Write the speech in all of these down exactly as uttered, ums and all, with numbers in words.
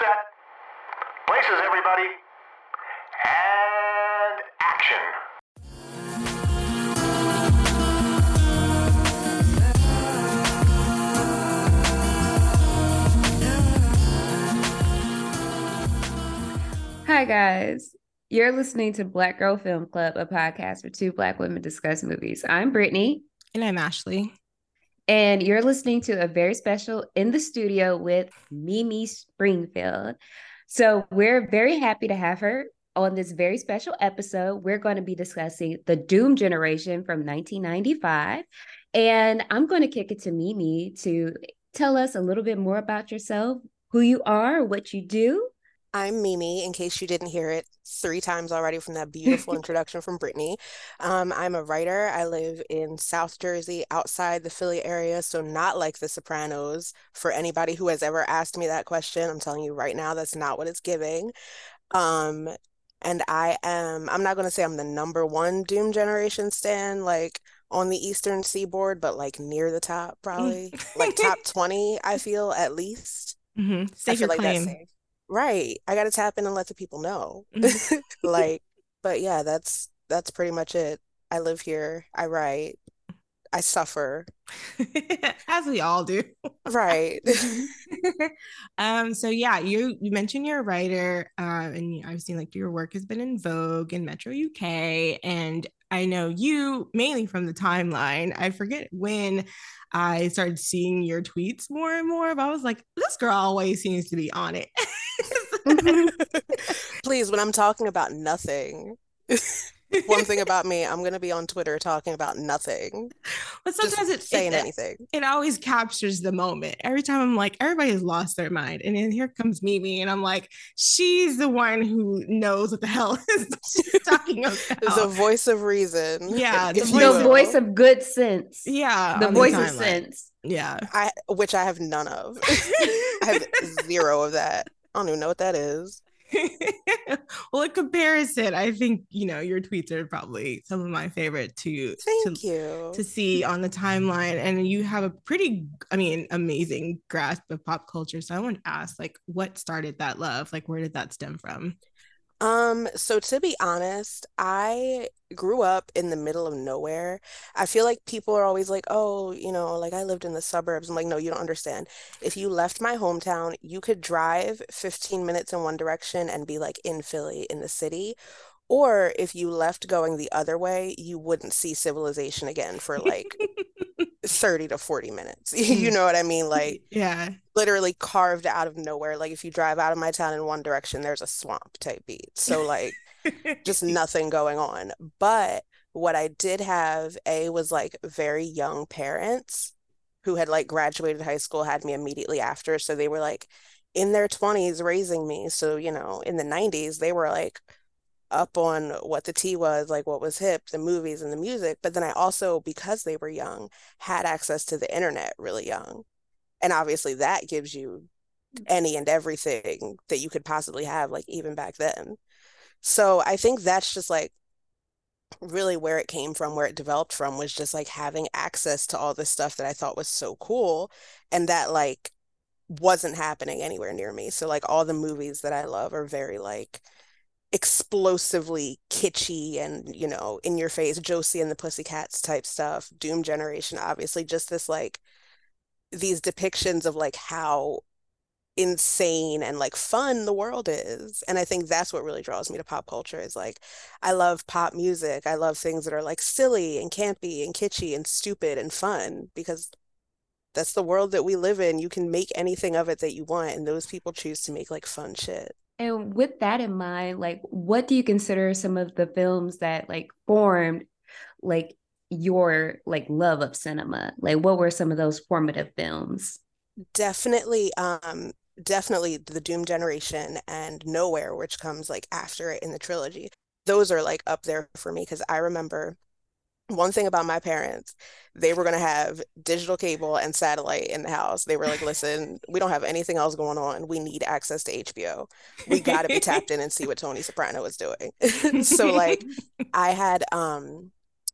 set, places everybody, and action. Hi guys, you're listening to Black Girl Film Club, a podcast where two Black women discuss movies. I'm Brittany. And I'm Ashley. And you're listening to a very special In the Studio with Mimi Stringfield. So we're very happy to have her on this very special episode. We're going to be discussing the Doom Generation from nineteen ninety-five. And I'm going to kick it to Mimi to tell us a little bit more about yourself, who you are, what you do. I'm Mimi, in case you didn't hear it three times already from that beautiful introduction from Brittany. Um, I'm a writer. I live in South Jersey, outside the Philly area, so not like The Sopranos. For anybody who has ever asked me that question, I'm telling you right now, that's not what it's giving. Um, and I am, I'm not going to say I'm the number one Doom Generation stan, like on the Eastern Seaboard, but like near the top, probably. Like top twenty, I feel, at least. Mm-hmm. Safe your like claim. That's safe. Right. I got to tap in and let the people know. like, but yeah, that's that's pretty much it. I live here. I write. I suffer. As we all do. Right. um. So yeah, you, you mentioned you're a writer um, and I've seen like your work has been in Vogue and Metro U K. And I know you mainly from the timeline. I forget when I started seeing your tweets more and more, but I was like, this girl always seems to be on it. Please, when I'm talking about nothing, one thing about me, I'm gonna be on Twitter talking about nothing. But sometimes it's saying it, anything. It always captures the moment. Every time I'm like, everybody has lost their mind, and then here comes Mimi, and I'm like, she's the one who knows what the hell is she's talking about. The voice of reason. Yeah, the, voice, the voice of good sense. Yeah, the voice the of sense. Yeah, I which I have none of. I have zero of that. I don't even know what that is. Well, in comparison, I think, you know, your tweets are probably some of my favorite to Thank to, you. to see on the timeline. And you have a pretty, I mean, amazing grasp of pop culture. So I want to ask, like, what started that love? Like, where did that stem from? Um, so to be honest, I grew up in the middle of nowhere. I feel like people are always like, oh, you know, like I lived in the suburbs. I'm like, no, you don't understand. If you left my hometown, you could drive fifteen minutes in one direction and be like in Philly, in the city. Or if you left going the other way, you wouldn't see civilization again for like thirty to forty minutes. You know what I mean? Like, yeah, literally carved out of nowhere. Like, if you drive out of my town in one direction, there's a swamp type beat. So like, just nothing going on. But what I did have a was like very young parents who had like graduated high school, had me immediately after. So they were like in their twenties raising me. So, you know, in the nineties, they were like up on what the tea was, like what was hip, the movies and the music. But then I also, because they were young, had access to the internet really young. And obviously that gives you any and everything that you could possibly have, like even back then. So I think that's just like really where it came from, where it developed from, was just like having access to all this stuff that I thought was so cool and that like wasn't happening anywhere near me. So like all the movies that I love are very like explosively kitschy and, you know, in your face, Josie and the Pussycats type stuff, Doom Generation, obviously, just this like these depictions of like how insane and like fun the world is. And I think that's what really draws me to pop culture, is like I love pop music. I love things that are like silly and campy and kitschy and stupid and fun, because that's the world that we live in. You can make anything of it that you want, and those people choose to make like fun shit. And with that in mind, like, what do you consider some of the films that like formed like your like love of cinema? Like, what were some of those formative films? Definitely, um, definitely the Doom Generation and Nowhere, which comes like after it in the trilogy. Those are like up there for me, because I remember one thing about my parents, they were going to have digital cable and satellite in the house. They were like, listen, we don't have anything else going on. We need access to H B O. We got to be tapped in and see what Tony Soprano is doing. So like I had, um,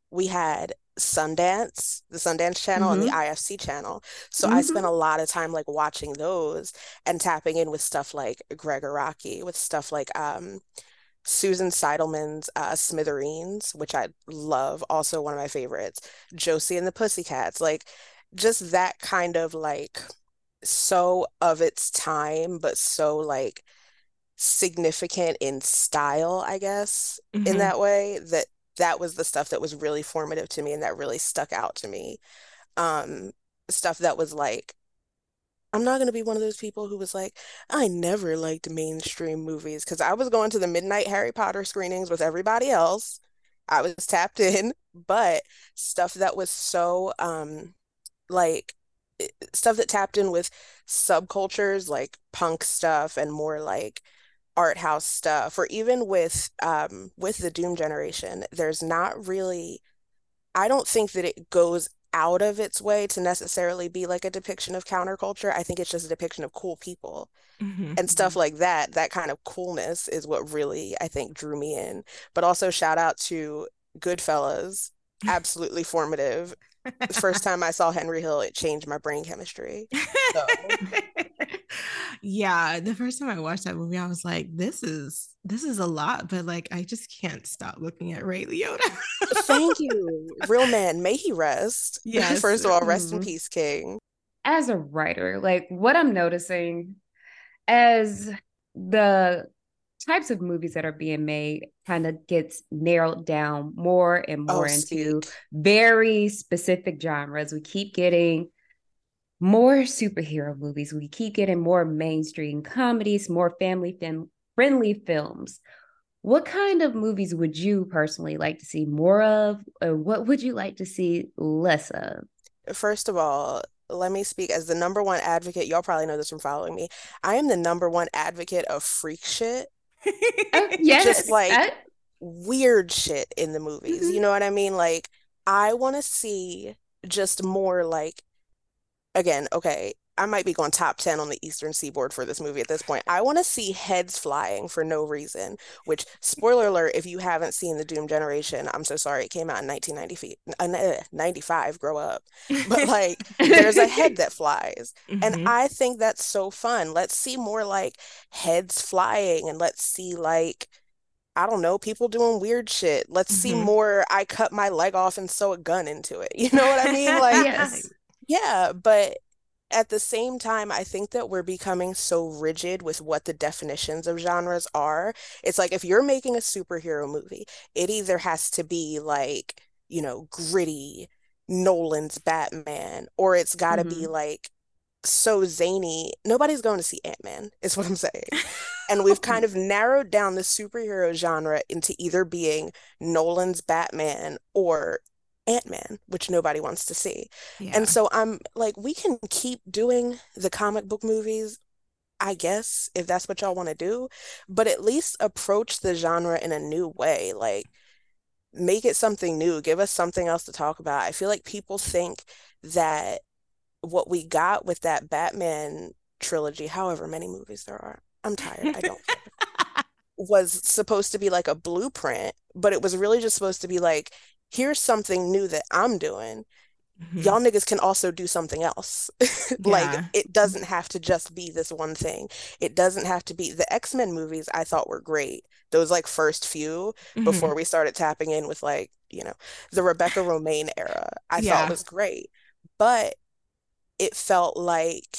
we had Sundance, the Sundance channel, mm-hmm. and the I F C channel. So mm-hmm. I spent a lot of time like watching those and tapping in with stuff like Gregg Araki, with stuff like um, Susan Seidelman's uh, Smithereens, which I love, also one of my favorites, Josie and the Pussycats, like just that kind of like so of its time, but so like significant in style, I guess, mm-hmm. in that way, that that was the stuff that was really formative to me and that really stuck out to me. Um, stuff that was like, I'm not going to be one of those people who was like, I never liked mainstream movies, because I was going to the midnight Harry Potter screenings with everybody else. I was tapped in, but stuff that was so um, like stuff that tapped in with subcultures, like punk stuff and more like art house stuff, or even with um with the Doom Generation, there's not really, I don't think that it goes out of its way to necessarily be like a depiction of counterculture. I think it's just a depiction of cool people mm-hmm. and stuff like that. That kind of coolness is what really, I think, drew me in. But also shout out to Goodfellas, absolutely formative. The first time I saw Henry Hill, it changed my brain chemistry. So. Yeah, the first time I watched that movie, I was like, this is this is a lot, but like I just can't stop looking at Ray Liotta. Thank you. Real man, may he rest. Yes. First of all, rest mm-hmm. in peace, King. As a writer, like what I'm noticing as the types of movies that are being made kind of gets narrowed down more and more oh, into sweet. very specific genres. We keep getting more superhero movies. We keep getting more mainstream comedies, more family fam- friendly films. What kind of movies would you personally like to see more of? Or what would you like to see less of? First of all, let me speak as the number one advocate. Y'all probably know this from following me. I am the number one advocate of freak shit. Oh, yes. Just like I... weird shit in the movies. Mm-hmm. You know what I mean? Like, I want to see just more like, again, okay, I might be going top ten on the Eastern Seaboard for this movie at this point. I want to see heads flying for no reason, which, spoiler alert, if you haven't seen The Doom Generation, I'm so sorry, it came out in nineteen ninety-five, grow up. But like, there's a head that flies. Mm-hmm. And I think that's so fun. Let's see more like heads flying, and let's see like, I don't know, people doing weird shit. Let's mm-hmm. see more, I cut my leg off and sew a gun into it. You know what I mean? Like, yes. Yeah, but at the same time, I think that we're becoming so rigid with what the definitions of genres are. It's like, if you're making a superhero movie, it either has to be like, you know, gritty Nolan's Batman, or it's got to mm-hmm. be like so zany. Nobody's going to see Ant-Man, is what I'm saying. And we've kind of narrowed down the superhero genre into either being Nolan's Batman or Ant-Man, which nobody wants to see. Yeah. And so I'm like, we can keep doing the comic book movies, I guess, if that's what y'all want to do, but at least approach the genre in a new way. Like, make it something new. Give us something else to talk about. I feel like people think that what we got with that Batman trilogy, however many movies there are, I'm tired, I don't care, was supposed to be like a blueprint, but it was really just supposed to be like, here's something new that I'm doing. Mm-hmm. Y'all niggas can also do something else. Like, yeah. It doesn't have to just be this one thing. It doesn't have to be. The X-Men movies I thought were great. Those like first few mm-hmm. before we started tapping in with like, you know, the Rebecca Romaine era, I yeah. thought was great. But it felt like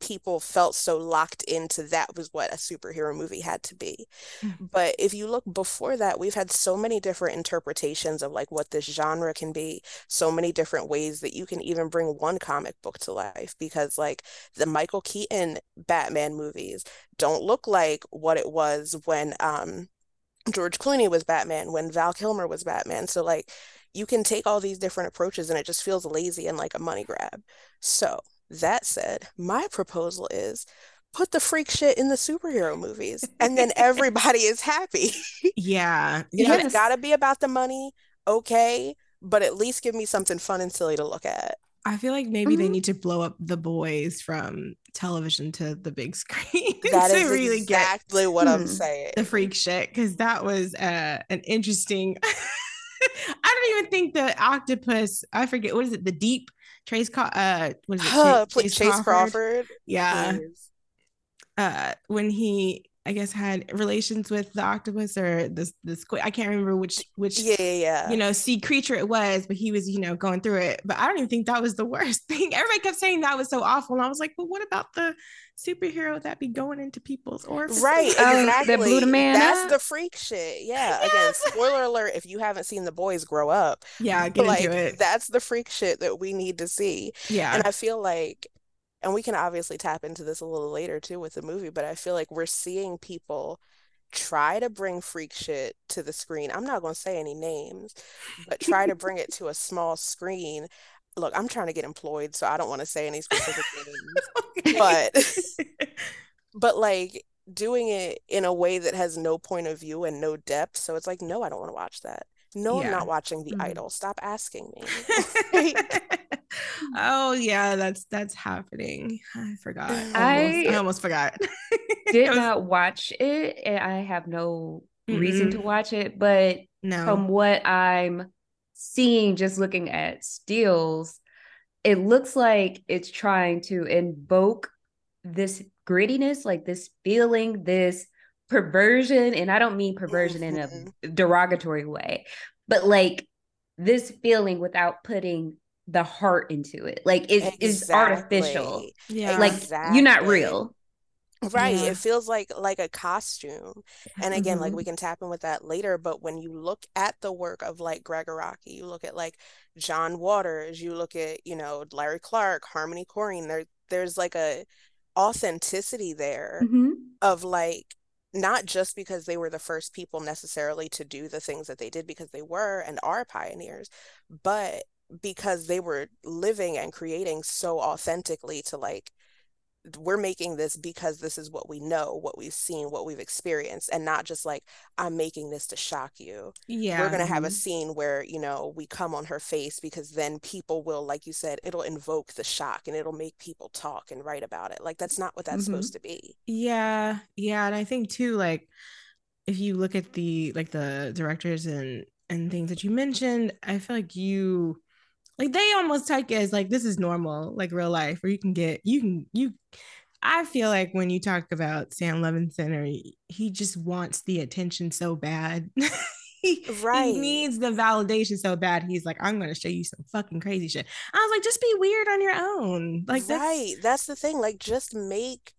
people felt so locked into that was what a superhero movie had to be. Mm-hmm. But if you look before that, we've had so many different interpretations of like what this genre can be, so many different ways that you can even bring one comic book to life, because like the Michael Keaton Batman movies don't look like what it was when um George Clooney was Batman, when Val Kilmer was Batman. So like you can take all these different approaches and it just feels lazy and like a money grab. So that said, my proposal is put the freak shit in the superhero movies and then everybody is happy. Yeah. You know, it's got to be about the money. Okay. But at least give me something fun and silly to look at. I feel like maybe mm-hmm. they need to blow up The Boys from television to the big screen. That is really exactly get, what mm, I'm saying. The freak shit. Because that was uh, an interesting... I don't even think the octopus, I forget, what is it? The deep Trace, uh, was it uh, Chase, Chase Crawford? Crawford? Yeah. Please. Uh, when he, I guess, had relations with the octopus or the the squid. I can't remember which which yeah, yeah, yeah. you know, sea creature it was, but he was, you know, going through it. But I don't even think that was the worst thing. Everybody kept saying that was so awful, and I was like, but what about the superhero that be going into people's orifices? Right, exactly. That blew the man That's up. The freak shit. Yeah. Yes. Again, spoiler alert: if you haven't seen The Boys grow up, yeah, get like, into it. That's the freak shit that we need to see. Yeah, and I feel like. And we can obviously tap into this a little later too with the movie, but I feel like we're seeing people try to bring freak shit to the screen. I'm not going to say any names, but try to bring it to a small screen. Look, I'm trying to get employed, so I don't want to say any specific names, but but like doing it in a way that has no point of view and no depth. So it's like, no, I don't want to watch that. No, yeah. I'm not watching The mm-hmm. Idol. Stop asking me. Oh yeah, that's that's happening. I forgot. I almost, I almost forgot. Did was... not watch it, and I have no mm-hmm. reason to watch it. But no. From what I'm seeing, just looking at stills, it looks like it's trying to invoke this grittiness, like this feeling, this perversion, and I don't mean perversion in a derogatory way, but like this feeling without putting the heart into it. Like it's, exactly. it's artificial. Yeah. Like exactly. You're not real. Right. Yeah. It feels like like a costume. And again, mm-hmm. like we can tap in with that later, but when you look at the work of like Gregg Araki, you look at like John Waters, you look at, you know, Larry Clark, Harmony Korine, there there's like a authenticity there mm-hmm. of like not just because they were the first people necessarily to do the things that they did, because they were and are pioneers, but because they were living and creating so authentically to like, we're making this because this is what we know, what we've seen, what we've experienced, and not just like, I'm making this to shock you. Yeah. We're going to have a scene where, you know, we come on her face because then people will, like you said, it'll invoke the shock and it'll make people talk and write about it. Like, that's not what that's mm-hmm. supposed to be. Yeah. Yeah. And I think too, like, if you look at the, like the directors and, and things that you mentioned, I feel like you, like they almost take it as like, this is normal, like real life, where you can get, you can, you, I feel like when you talk about Sam Levinson, or he, he just wants the attention so bad. he, right. he needs the validation so bad. He's like, I'm going to show you some fucking crazy shit. I was like, just be weird on your own. Like, that's, right. That's the thing. Like, just make,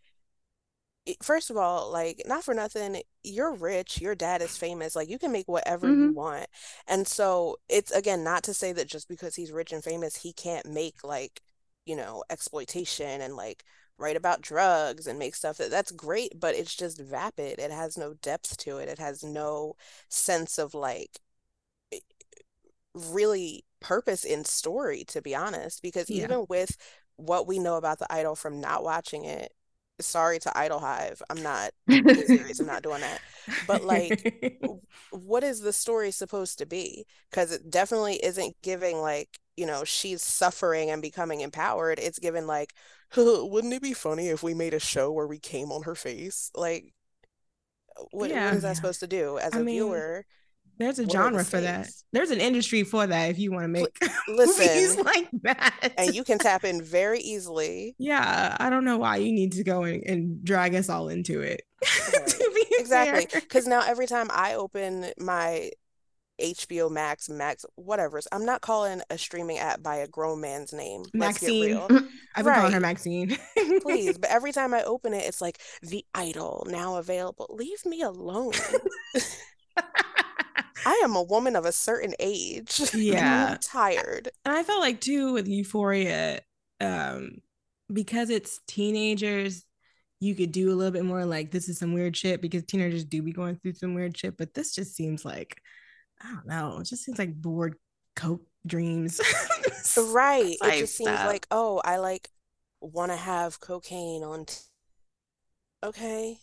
first of all, like, not for nothing, you're rich, your dad is famous, like you can make whatever mm-hmm. you want. And so it's, again, not to say that just because he's rich and famous he can't make like, you know, exploitation and like write about drugs and make stuff that that's great, but it's just vapid. It has no depth to it. It has no sense of like really purpose in story, to be honest, because yeah. even with what we know about The Idol from not watching it, sorry to Idol Hive, I'm not serious, I'm not doing that, but like what is the story supposed to be? Because it definitely isn't giving like, you know, she's suffering and becoming empowered. It's given like, wouldn't it be funny if we made a show where we came on her face? Like what, yeah. what is that supposed to do as I a mean, viewer? There's a genre for that. There's an industry for that if you want to make Listen, movies like that. And you can tap in very easily. Yeah, I don't know why you need to go in and drag us all into it. Right. To be exactly. Because now every time I open my H B O Max, Max, whatever, I'm not calling a streaming app by a grown man's name. Let's Maxine. I've been right. calling her Maxine. Please. But every time I open it, it's like, The Idol, now available. Leave me alone. I am a woman of a certain age. Yeah. I'm tired. And I felt like too with Euphoria, um, because it's teenagers, you could do a little bit more like, this is some weird shit, because teenagers do be going through some weird shit. But this just seems like, I don't know, it just seems like bored coke dreams. Right. It just seems stuff. Like, oh, I like want to have cocaine on. T- okay.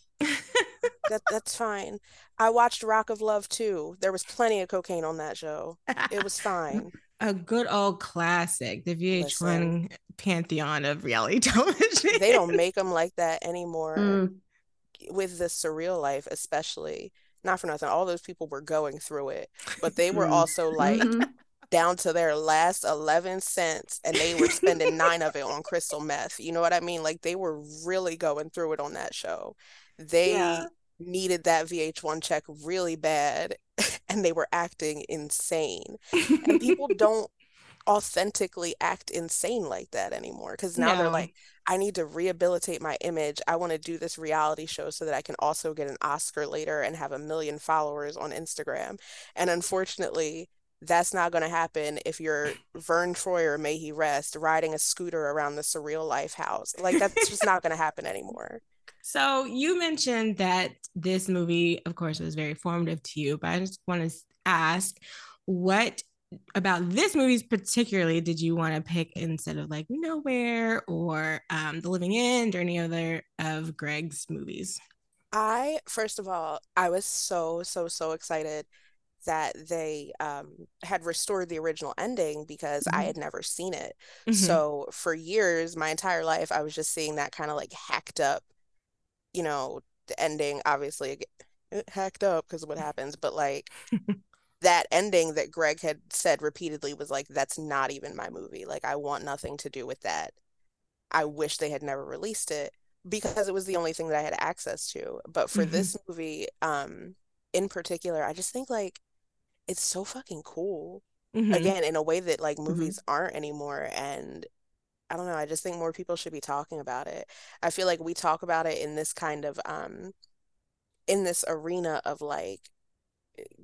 That that's fine. I watched Rock of Love too. There was plenty of cocaine on that show. It was fine. A good old classic, the V H one Listen, pantheon of reality television. They don't make them like that anymore. Mm. With The Surreal Life, especially. Not for nothing, all those people were going through it, but they were also like, down to their last eleven cents, and they were spending nine of it on crystal meth. You know what I mean? Like, they were really going through it on that show. They yeah. needed that V H one check really bad, and they were acting insane. And people don't authentically act insane like that anymore, because now no. they're like, I need to rehabilitate my image. I want to do this reality show so that I can also get an Oscar later and have a million followers on Instagram. And unfortunately, that's not going to happen if you're Vern Troyer, may he rest, riding a scooter around the Surreal Life house. Like, that's just not going to happen anymore. So you mentioned that this movie, of course, was very formative to you, but I just want to ask, what about this movie particularly did you want to pick instead of like Nowhere or um, The Living End or any other of Gregg's movies? I, first of all, I was so, so, so excited that they um, had restored the original ending, because mm-hmm. I had never seen it. Mm-hmm. So for years, my entire life, I was just seeing that kind of like hacked up, you know, the ending, obviously hacked up because of what happens, but like that ending that Gregg had said repeatedly was like, that's not even my movie. Like, I want nothing to do with that. I wish they had never released it, because it was the only thing that I had access to. But for mm-hmm. this movie um, in particular, I just think like it's so fucking cool. Mm-hmm. Again, in a way that like movies mm-hmm. aren't anymore. And I don't know, I just think more people should be talking about it. I feel like we talk about it in this kind of, um, in this arena of like,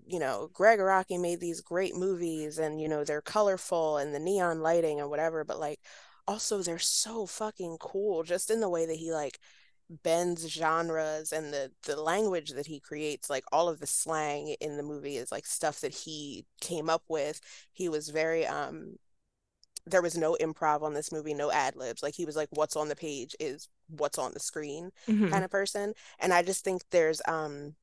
you know, Gregg Araki made these great movies and, you know, they're colorful and the neon lighting and whatever, but like, also they're so fucking cool just in the way that he like bends genres, and the the language that he creates, like all of the slang in the movie is like stuff that he came up with. He was very, um, there was no improv on this movie, no ad libs. Like, he was like, what's on the page is what's on the screen mm-hmm. kind of person. And I just think there's um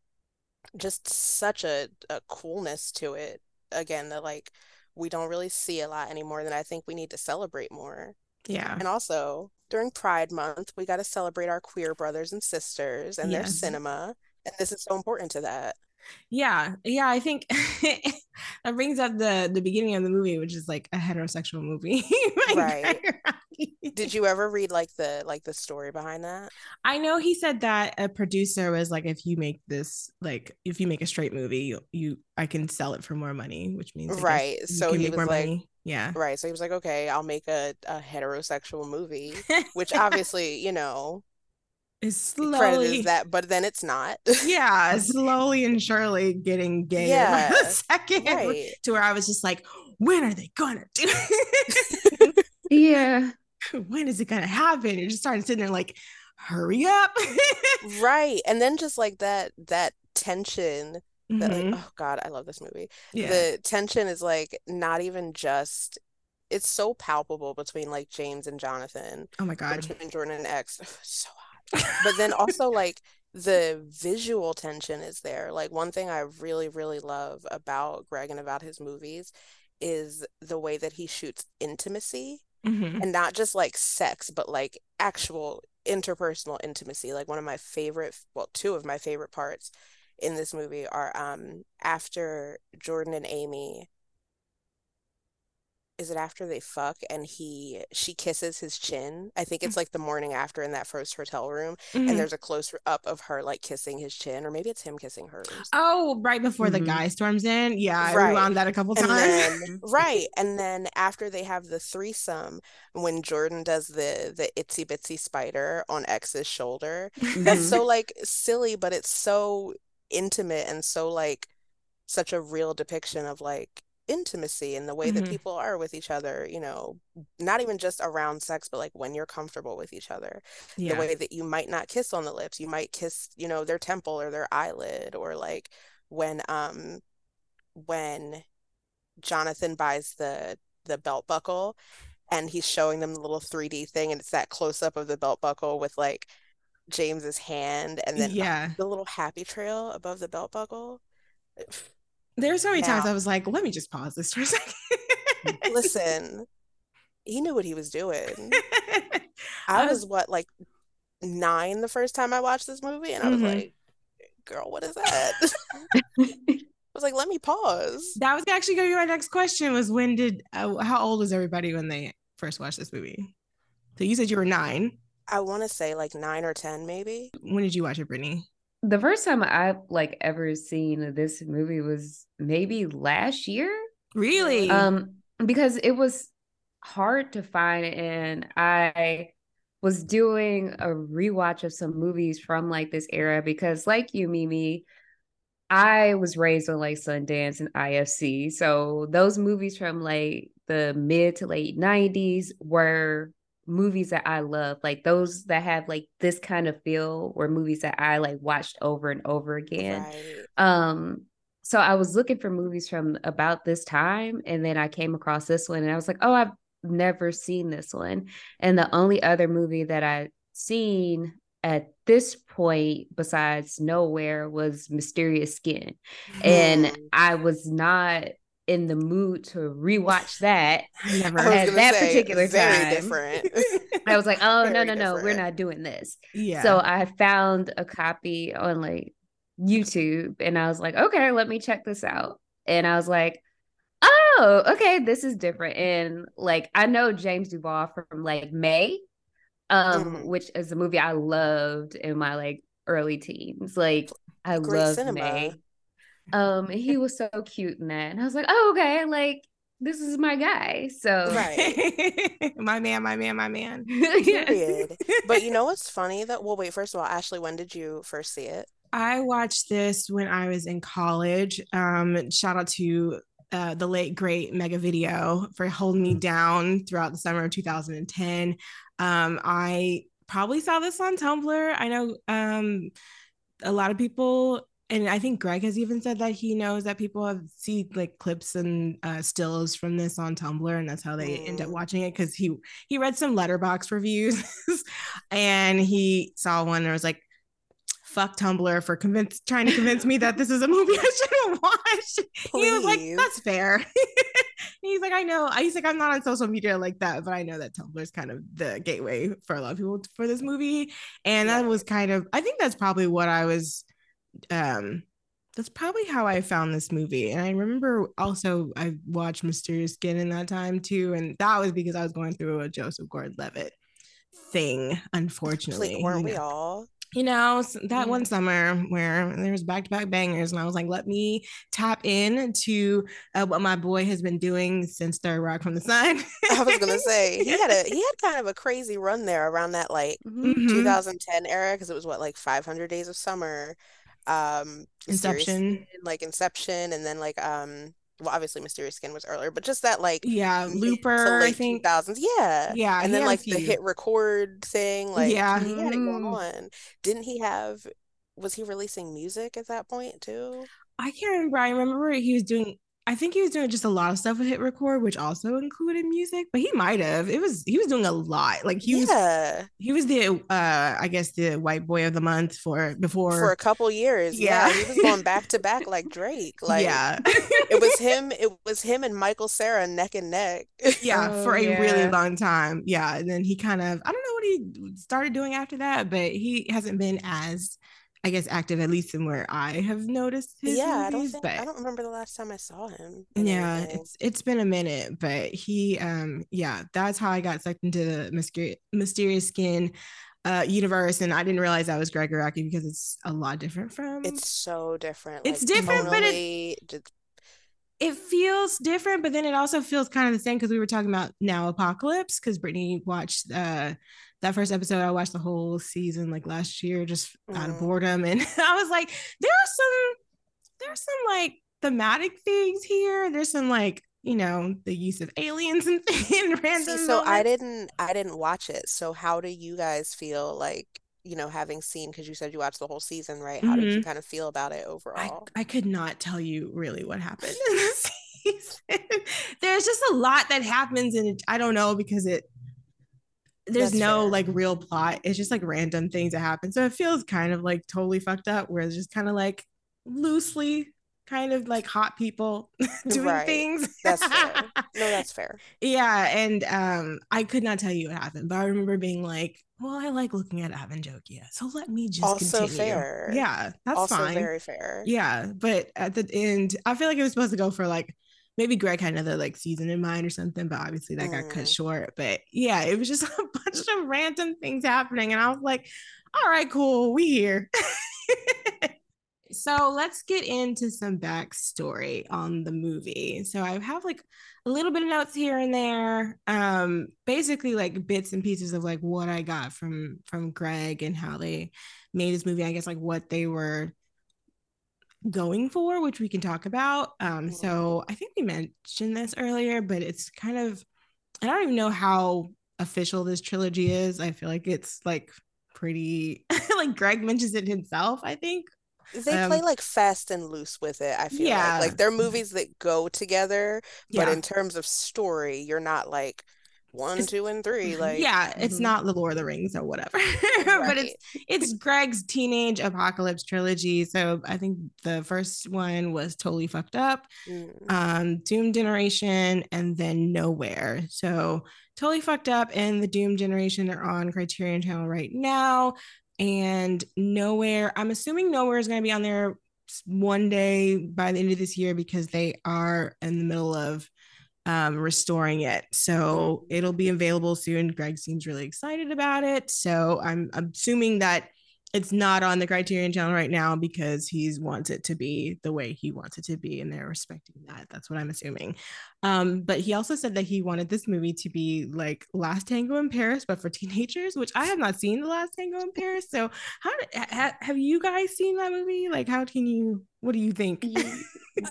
just such a, a coolness to it, again, that like we don't really see a lot anymore, that I think we need to celebrate more. Yeah. And also during Pride Month, we got to celebrate our queer brothers and sisters and yes. their cinema, and this is so important to that. Yeah, yeah, I think that brings up the the beginning of the movie, which is like a heterosexual movie. Right. Did you ever read like the like the story behind that? I know he said that a producer was like, if you make this, like if you make a straight movie, you, you I can sell it for more money, which means right. So he was like, money. Yeah, right. So he was like, okay, I'll make a, a heterosexual movie, which obviously, you know. Is slowly is that, but then it's not. Yeah, slowly and surely getting gay. Yeah, in a second, right. To where I was just like, when are they gonna do it? Yeah, when is it gonna happen? You're just starting sitting there like, hurry up, right? And then just like that, that tension. That mm-hmm. like, oh God, I love this movie. Yeah. The tension is like not even just. It's so palpable between like James and Jonathan. Oh my God, between Jordan and X, so. But then also like the visual tension is there. Like, one thing I really, really love about Gregg and about his movies is the way that he shoots intimacy mm-hmm. and not just like sex, but like actual interpersonal intimacy. Like, one of my favorite, well, two of my favorite parts in this movie are um, after Jordan and Amy. Is it after they fuck and he she kisses his chin? I think it's like the morning after in that first hotel room mm-hmm. and there's a close up of her like kissing his chin, or maybe it's him kissing hers. Oh, right before mm-hmm. the guy storms in. Yeah, right. I rewound that a couple and times. Then, right. And then after they have the threesome, when Jordan does the the itsy bitsy spider on X's shoulder, mm-hmm. that's so like silly, but it's so intimate and so like such a real depiction of like intimacy and the way mm-hmm. that people are with each other, you know, not even just around sex, but like when you're comfortable with each other, yeah. the way that you might not kiss on the lips, you might kiss, you know, their temple or their eyelid, or like when um when Jonathan buys the the belt buckle and he's showing them the little three D thing, and it's that close up of the belt buckle with like James's hand and then yeah. the little happy trail above the belt buckle. There's so many now, times I was like, let me just pause this for a second. Listen, he knew what he was doing. I was what, like nine the first time I watched this movie, and I was mm-hmm. like, girl, what is that? was like, let me pause. That was actually going to be my next question, was when did, uh, how old was everybody when they first watched this movie? So you said you were nine. I want to say like nine or ten, maybe. When did you watch it, Brittany? The first time I've like ever seen this movie was maybe last year. Really? Um, because it was hard to find, and I was doing a rewatch of some movies from like this era because, like you, Mimi, I was raised on like Sundance and I F C, so those movies from like the mid to late nineties were movies that I love. Like those that have like this kind of feel were movies that I like watched over and over again. Right. Um, so I was looking for movies from about this time, and then I came across this one, and I was like, oh, I've never seen this one. And the only other movie that I'd seen at this point besides Nowhere was Mysterious Skin. And I was not in the mood to rewatch that never at that say, particular time. Different. I was like, oh, very no, no, different. no, we're not doing this. Yeah. So I found a copy on like YouTube, and I was like, okay, let me check this out. And I was like, oh, okay, this is different. And like, I know James Duval from like May, um, mm. which is a movie I loved in my like early teens. Like I Great loved cinema. May. Um, he was so cute in that, and I was like, "Oh, okay, like this is my guy." So, right, my man, my man, my man. Period. But you know what's funny? That well, wait. First of all, Ashley, when did you first see it? I watched this when I was in college. Um, shout out to uh, the late great Mega Video for holding me down throughout the summer of two thousand ten. Um, I probably saw this on Tumblr. I know um, a lot of people. And I think Greg has even said that he knows that people have seen like clips and uh, stills from this on Tumblr, and that's how they mm. end up watching it, because he he read some Letterboxd reviews and he saw one and was like, fuck Tumblr for convince trying to convince me that this is a movie I should have watched. Please. He was like, that's fair. He's like, I know. He's like, I'm not on social media like that, but I know that Tumblr is kind of the gateway for a lot of people for this movie. And yeah. that was kind of, I think that's probably what I was... um that's probably how I found this movie. And I remember also I watched Mysterious Skin in that time too, and that was because I was going through a Joseph Gordon-Levitt thing, unfortunately. Like, weren't we all, you know, that one summer where there was back-to-back bangers, and I was like, let me tap in to uh, what my boy has been doing since Third Rock from the Sun. I was gonna say he had a he had kind of a crazy run there around that like mm-hmm. two thousand ten era, because it was what, like five hundred Days of Summer, um Inception, Skin, like Inception, and then like um well obviously Mysterious Skin was earlier, but just that like yeah Looper, I think two thousands, yeah yeah and then like the Hit Record thing, like yeah he had it going on. Didn't he have was he releasing music at that point too? I can't remember. I remember he was doing I think he was doing just a lot of stuff with Hit Record, which also included music, but he might have. It was he was doing a lot. Like he yeah. was he was the uh I guess the white boy of the month for before for a couple years. Yeah. yeah. He was going back to back like Drake. Like yeah. it was him, it was him and Michael Cera neck and neck. Yeah, oh, for a yeah. really long time. Yeah. And then he kind of I don't know what he started doing after that, but he hasn't been as I guess active, at least in where I have noticed his yeah movies, I don't think, but I don't remember the last time I saw him. Yeah, anything. it's it's been a minute, but he um yeah that's how I got sucked into the Myster- Mysterious Skin uh universe, and I didn't realize that was Gregg Araki because it's a lot different from it's so different it's like, different totally, but it, it feels different, but then it also feels kind of the same, because we were talking about Now Apocalypse, because Brittany watched uh that first episode. I watched the whole season like last year, just mm. out of boredom, and I was like, there are some there's some like thematic things here, there's some like, you know, the use of aliens and, and random See, so moments. I didn't I didn't watch it, so how do you guys feel, like, you know, having seen, because you said you watched the whole season, right? How mm-hmm. did you kind of feel about it overall? I, I could not tell you really what happened in this season. There's just a lot that happens, and it, I don't know because it there's That's no fair. Like real plot, it's just like random things that happen, so it feels kind of like Totally Fucked Up, where it's just kind of like loosely kind of like hot people doing right. things. That's fair. No, that's fair. Yeah, and um, I could not tell you what happened, but I remember being like, well, I like looking at Avanjokia, so let me just also continue. Fair. Yeah, that's also fine. Very fair. Yeah, but at the end, I feel like it was supposed to go for like, maybe Greg had another like season in mind or something, but obviously that mm. got cut short. But yeah, it was just a bunch of random things happening, and I was like, all right, cool, we here. So let's get into some backstory on the movie. So I have like a little bit of notes here and there, um, basically like bits and pieces of like what I got from from Greg and how they made this movie. I guess like what they were going for, which we can talk about. Um, so I think we mentioned this earlier, but it's kind of, I don't even know how official this trilogy is. I feel like it's like pretty, like Greg mentions it himself, I think. They um, play like fast and loose with it, I feel yeah. like. Like they're movies that go together, yeah. but in terms of story, you're not like one, it's, two, and three. Like yeah, it's mm-hmm. not The Lord of the Rings or whatever. Right. But it's it's Greg's teenage apocalypse trilogy. So I think the first one was Totally Fucked Up, mm. um, Doom Generation, and then Nowhere. So Totally Fucked Up and the Doom Generation are on Criterion Channel right now. And Nowhere, I'm assuming Nowhere is going to be on there one day by the end of this year, because they are in the middle of um, restoring it. So it'll be available soon. Greg seems really excited about it. So I'm, I'm assuming that it's not on the Criterion Channel right now because he wants it to be the way he wants it to be, and they're respecting that. That's what I'm assuming. Um, but he also said that he wanted this movie to be like Last Tango in Paris, but for teenagers, which I have not seen The Last Tango in Paris. So how did, ha, have you guys seen that movie? Like, how can you, what do you think?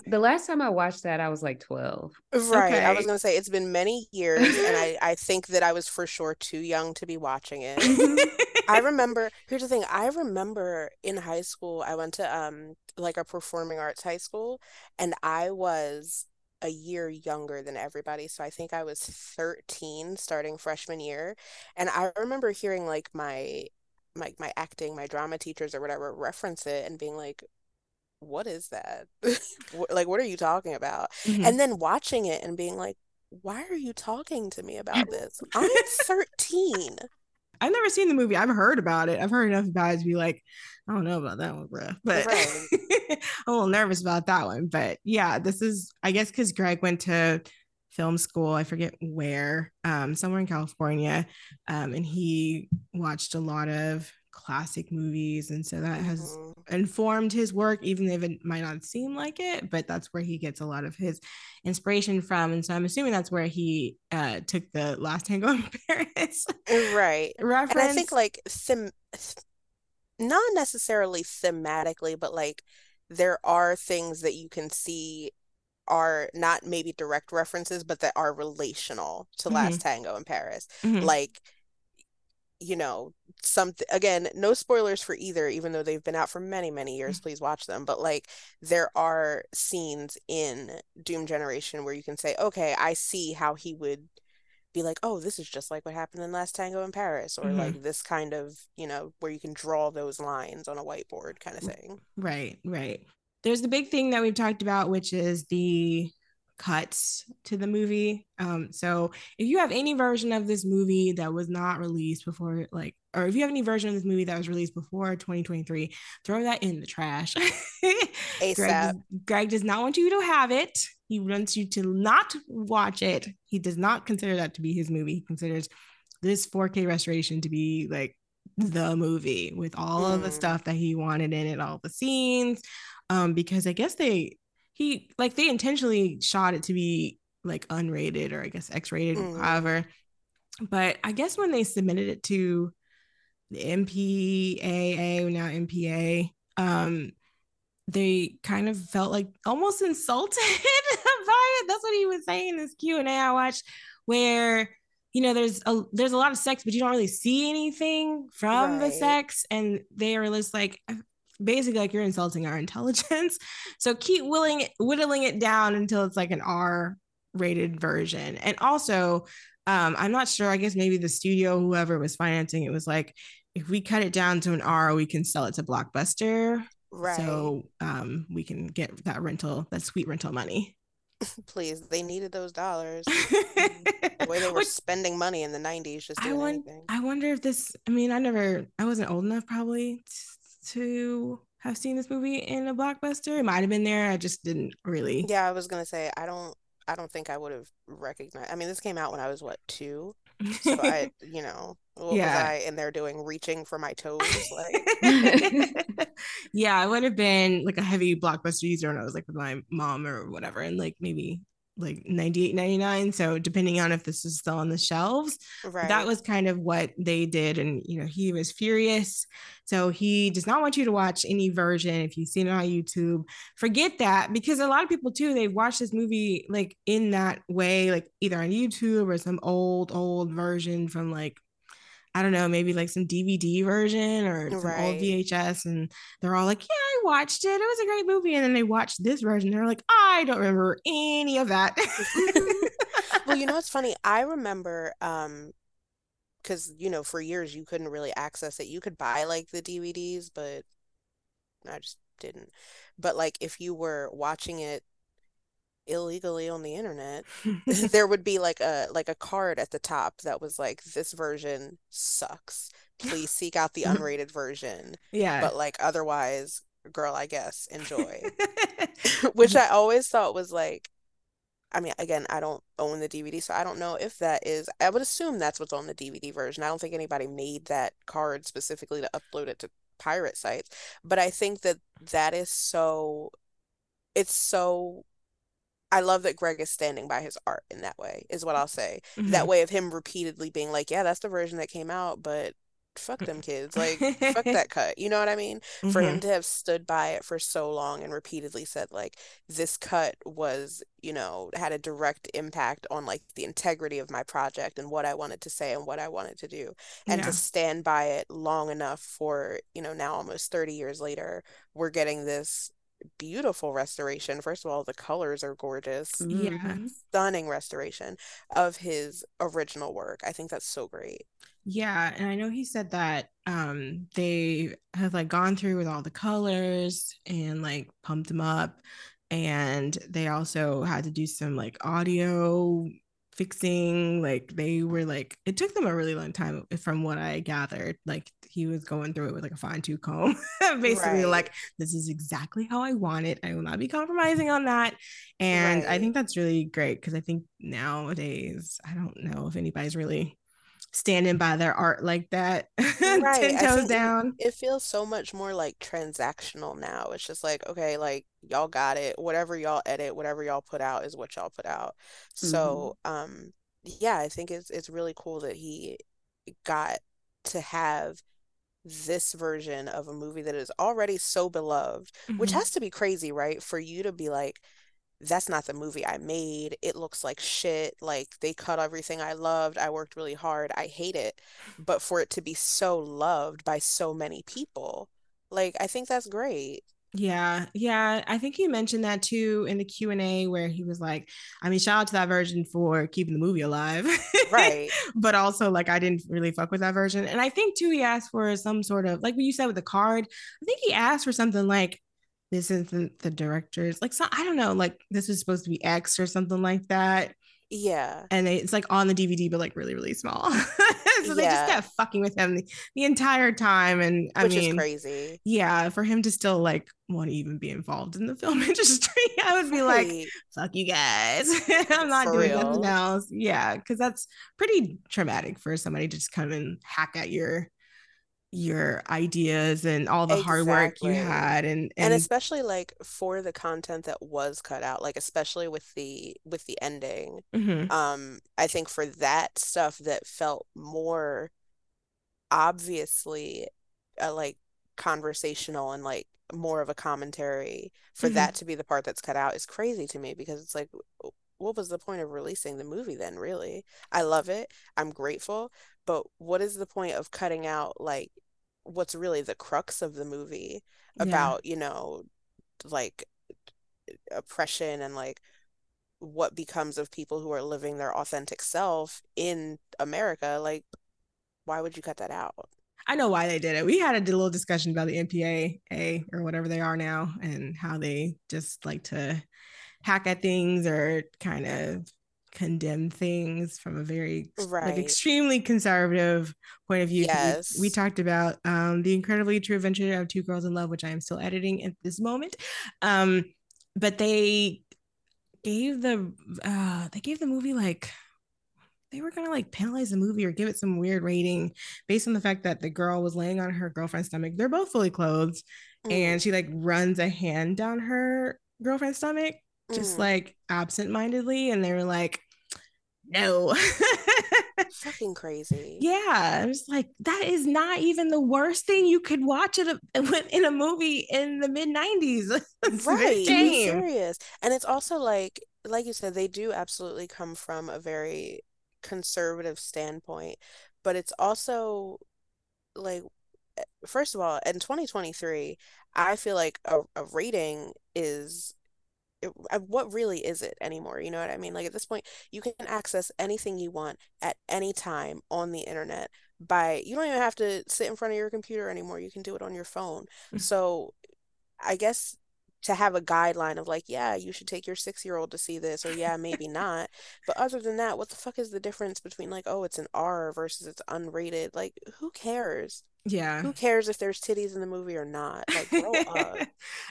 The last time I watched that, I was like twelve. Right. Okay. I was going to say it's been many years, and I, I think that I was for sure too young to be watching it. I remember, here's the thing, I remember in high school, I went to um like a performing arts high school, and I was a year younger than everybody. So I think I was thirteen starting freshman year. And I remember hearing like my my my acting, my drama teachers or whatever reference it and being like, what is that? Like, what are you talking about? Mm-hmm. And then watching it and being like, why are you talking to me about this? I'm thirteen. I've never seen the movie. I've heard about it. I've heard enough about it to be like, I don't know about that one, bro. But right. I'm a little nervous about that one. But yeah, this is, I guess, because Greg went to film school. I forget where, um, somewhere in California. Um, and he watched a lot of classic movies. And so that mm-hmm. has informed his work, even if it might not seem like it, but that's where he gets a lot of his inspiration from. And so I'm assuming that's where he uh, took the Last Tango in Paris right. reference. And I think like them- not necessarily thematically, but like there are things that you can see are not maybe direct references, but that are relational to mm-hmm. Last Tango in Paris. Mm-hmm. Like, you know, something, again, no spoilers for either, even though they've been out for many, many years, please watch them. But like, there are scenes in Doom Generation where you can say, okay, I see how he would be like, oh, this is just like what happened in Last Tango in Paris, or mm-hmm. like this kind of, you know, where you can draw those lines on a whiteboard kind of thing. Right, right. There's the big thing that we've talked about, which is the cuts to the movie. Um, so if you have any version of this movie that was not released before, like, or if you have any version of this movie that was released before twenty twenty-three, throw that in the trash. ASAP. Greg, Greg does not want you to have it. He wants you to not watch it. He does not consider that to be his movie. He considers this four K restoration to be like the movie with all mm. of the stuff that he wanted in it, all the scenes, um, because I guess they He like they intentionally shot it to be like unrated, or I guess X-rated, mm. however. But I guess when they submitted it to the M P A A, now M P A, um, they kind of felt like almost insulted by it. That's what he was saying in this Q and A I watched, where, you know, there's a there's a lot of sex, but you don't really see anything from right. the sex, and they were just like, basically like, you're insulting our intelligence, so keep willing whittling it down until it's like an R-rated version. And also um I'm not sure, I guess maybe the studio, whoever was financing it, was like, if we cut it down to an R, we can sell it to Blockbuster, right? So um we can get that rental, that sweet rental money. Please, they needed those dollars. The way they were spending money in the nineties, just doing I want, anything. I wonder if this, I mean, I never, I wasn't old enough probably to have seen this movie in a Blockbuster. It might have been there. I just didn't really. Yeah, I was going to say, I don't, I don't think I would have recognized. I mean, this came out when I was, what, two? So I, you know, what yeah. was I in there doing, reaching for my toes? Like, yeah, I would have been like a heavy Blockbuster user when I was like with my mom or whatever, and like maybe like ninety-eight, ninety-nine. So depending on if this is still on the shelves, right. That was kind of what they did. And, you know, he was furious. So he does not want you to watch any version. If you've seen it on YouTube, forget that, because a lot of people too, they watch this movie like in that way, like either on YouTube or some old, old version from like, I don't know, maybe like some D V D version or some right. old V H S. And they're all like, yeah, I watched it. It was a great movie. And then they watched this version. They're like, I don't remember any of that. Well, you know, it's funny. I remember, um, because, you know, for years you couldn't really access it. You could buy like the D V Ds, but I just didn't. But like if you were watching it illegally on the internet, there would be like a like a card at the top that was like, this version sucks, please seek out the unrated version. Yeah, but like otherwise, girl, I guess enjoy. Which I always thought was like, I mean, again, I don't own the D V D, so I don't know if that is, I would assume that's what's on the D V D version. I don't think anybody made that card specifically to upload it to pirate sites, but I think that that is so, it's so, I love that Gregg is standing by his art in that way, is what I'll say. Mm-hmm. That way of him repeatedly being like, yeah, that's the version that came out, but fuck them kids. Like, fuck that cut. You know what I mean? Mm-hmm. For him to have stood by it for so long and repeatedly said, like, this cut was, you know, had a direct impact on, like, the integrity of my project and what I wanted to say and what I wanted to do. And yeah. to stand by it long enough for, you know, now almost thirty years later, we're getting this beautiful restoration. First of all, the colors are gorgeous. Yeah, stunning restoration of his original work. I think that's so great. Yeah, and I know he said that um they have like gone through with all the colors and like pumped them up, and they also had to do some like audio fixing. Like they were like, it took them a really long time from what I gathered. Like he was going through it with like a fine tooth comb, basically, right. Like, this is exactly how I want it. I will not be compromising on that. And right. I think that's really great, because I think nowadays, I don't know if anybody's really standing by their art like that. Right. Ten toes down. It, it feels so much more like transactional now. It's just like, okay, like y'all got it, whatever y'all edit, whatever y'all put out is what y'all put out. Mm-hmm. So um yeah, I think it's it's really cool that he got to have this version of a movie that is already so beloved. Mm-hmm. Which has to be crazy, right, for you to be like, that's not the movie I made. It looks like shit. Like, they cut everything I loved. I worked really hard. I hate it. But for it to be so loved by so many people, like, I think that's great. Yeah. Yeah. I think he mentioned that too in the Q and A, where he was like, I mean, shout out to that version for keeping the movie alive. Right. But also, like, I didn't really fuck with that version. And I think too, he asked for some sort of, like what you said with the card, I think he asked for something like, this isn't the director's, like, so I don't know, like, this was supposed to be X or something like that. Yeah. And they, it's like on the D V D, but like really, really small. So yeah. They just kept fucking with him the, the entire time. And I Which mean, is crazy. Yeah. For him to still like want to even be involved in the film industry, I would be right. like, fuck you guys. I'm not for doing real. Nothing else. Yeah. Cause that's pretty traumatic for somebody to just come and hack at your. your ideas and all the exactly. hard work you had, and, and and especially like for the content that was cut out, like especially with the with the ending. Mm-hmm. um I think for that stuff that felt more obviously uh, like conversational and like more of a commentary, for mm-hmm. that to be the part that's cut out is crazy to me, because it's like, what was the point of releasing the movie then, really? I love it, I'm grateful, but what is the point of cutting out like what's really the crux of the movie about, yeah. you know, like oppression and like what becomes of people who are living their authentic self in America? Like, why would you cut that out? I know why they did it. We had a little discussion about the M P A A or whatever they are now, and how they just like to hack at things or kind of condemn things from a very right. like extremely conservative point of view. Yes. We, we talked about um The Incredibly True Adventure of Two Girls in Love, which I am still editing at this moment. Um, but they gave the uh they gave the movie like they were gonna like penalize the movie or give it some weird rating based on the fact that the girl was laying on her girlfriend's stomach. They're both fully clothed, mm. and she like runs a hand down her girlfriend's stomach just mm. like absent-mindedly, and they were like, no. Fucking crazy. Yeah, I was like, that is not even the worst thing you could watch in a, in a movie in the mid nineties. Right. Serious. And it's also like like you said, they do absolutely come from a very conservative standpoint, but it's also like, first of all, in twenty twenty-three, I feel like a, a rating is It, what really is it anymore? You know what I mean? Like, at this point, you can access anything you want at any time on the internet. By you don't even have to sit in front of your computer anymore. You can do it on your phone. Mm-hmm. So I guess to have a guideline of like, yeah, you should take your six-year-old to see this, or yeah, maybe not. But other than that, what the fuck is the difference between like, oh, it's an R versus it's unrated? Like, who cares? Yeah. Who cares if there's titties in the movie or not? Like, grow up.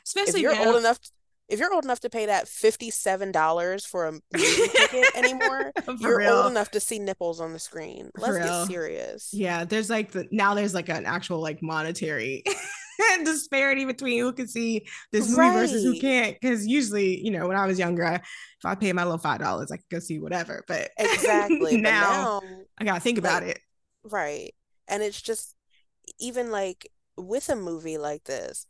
Especially if you're now- old enough to- If you're old enough to pay that fifty-seven dollars for a movie ticket anymore, you're real. old enough to see nipples on the screen. Let's for get real. serious. Yeah, there's like the, now there's like an actual like monetary disparity between who can see this movie right. versus who can't. Because usually, you know, when I was younger, I, if I paid my little five dollars, I could go see whatever. But exactly. now, but now I gotta think about like, it. Right, and it's just even like with a movie like this.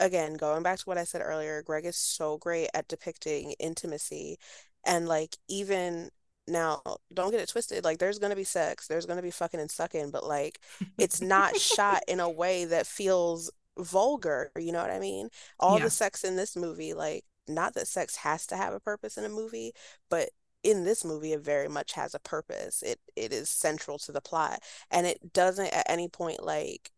Again, going back to what I said earlier, Gregg is so great at depicting intimacy. And like, even now, don't get it twisted, like there's gonna be sex, there's gonna be fucking and sucking, but like it's not shot in a way that feels vulgar, you know what I mean? All yeah. the sex in this movie, like, not that sex has to have a purpose in a movie, but in this movie it very much has a purpose. It it is central to the plot, and it doesn't at any point like,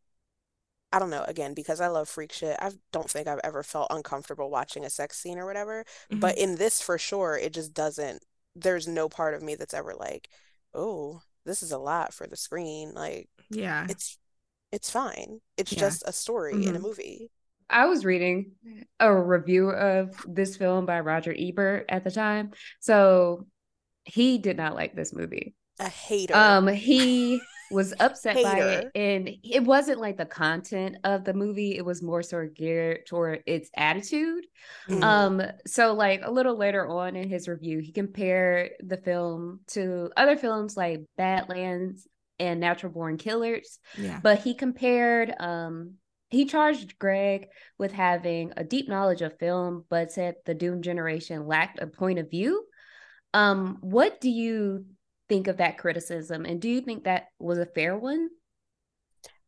I don't know, again, because I love freak shit, I don't think I've ever felt uncomfortable watching a sex scene or whatever. Mm-hmm. But in this, for sure, it just doesn't, there's no part of me that's ever like, oh, this is a lot for the screen. Like, yeah, it's it's fine. It's yeah. just a story mm-hmm. in a movie. I was reading a review of this film by Roger Ebert at the time. So he did not like this movie. A hater. Um, he... was upset Hater. by it, and it wasn't like the content of the movie, it was more sort of geared toward its attitude. Mm-hmm. Um so like a little later on in his review, he compared the film to other films like Badlands and Natural Born Killers. Yeah. But he compared um he charged Gregg with having a deep knowledge of film, but said the Doom Generation lacked a point of view. Um what do you think of that criticism, and do you think that was a fair one?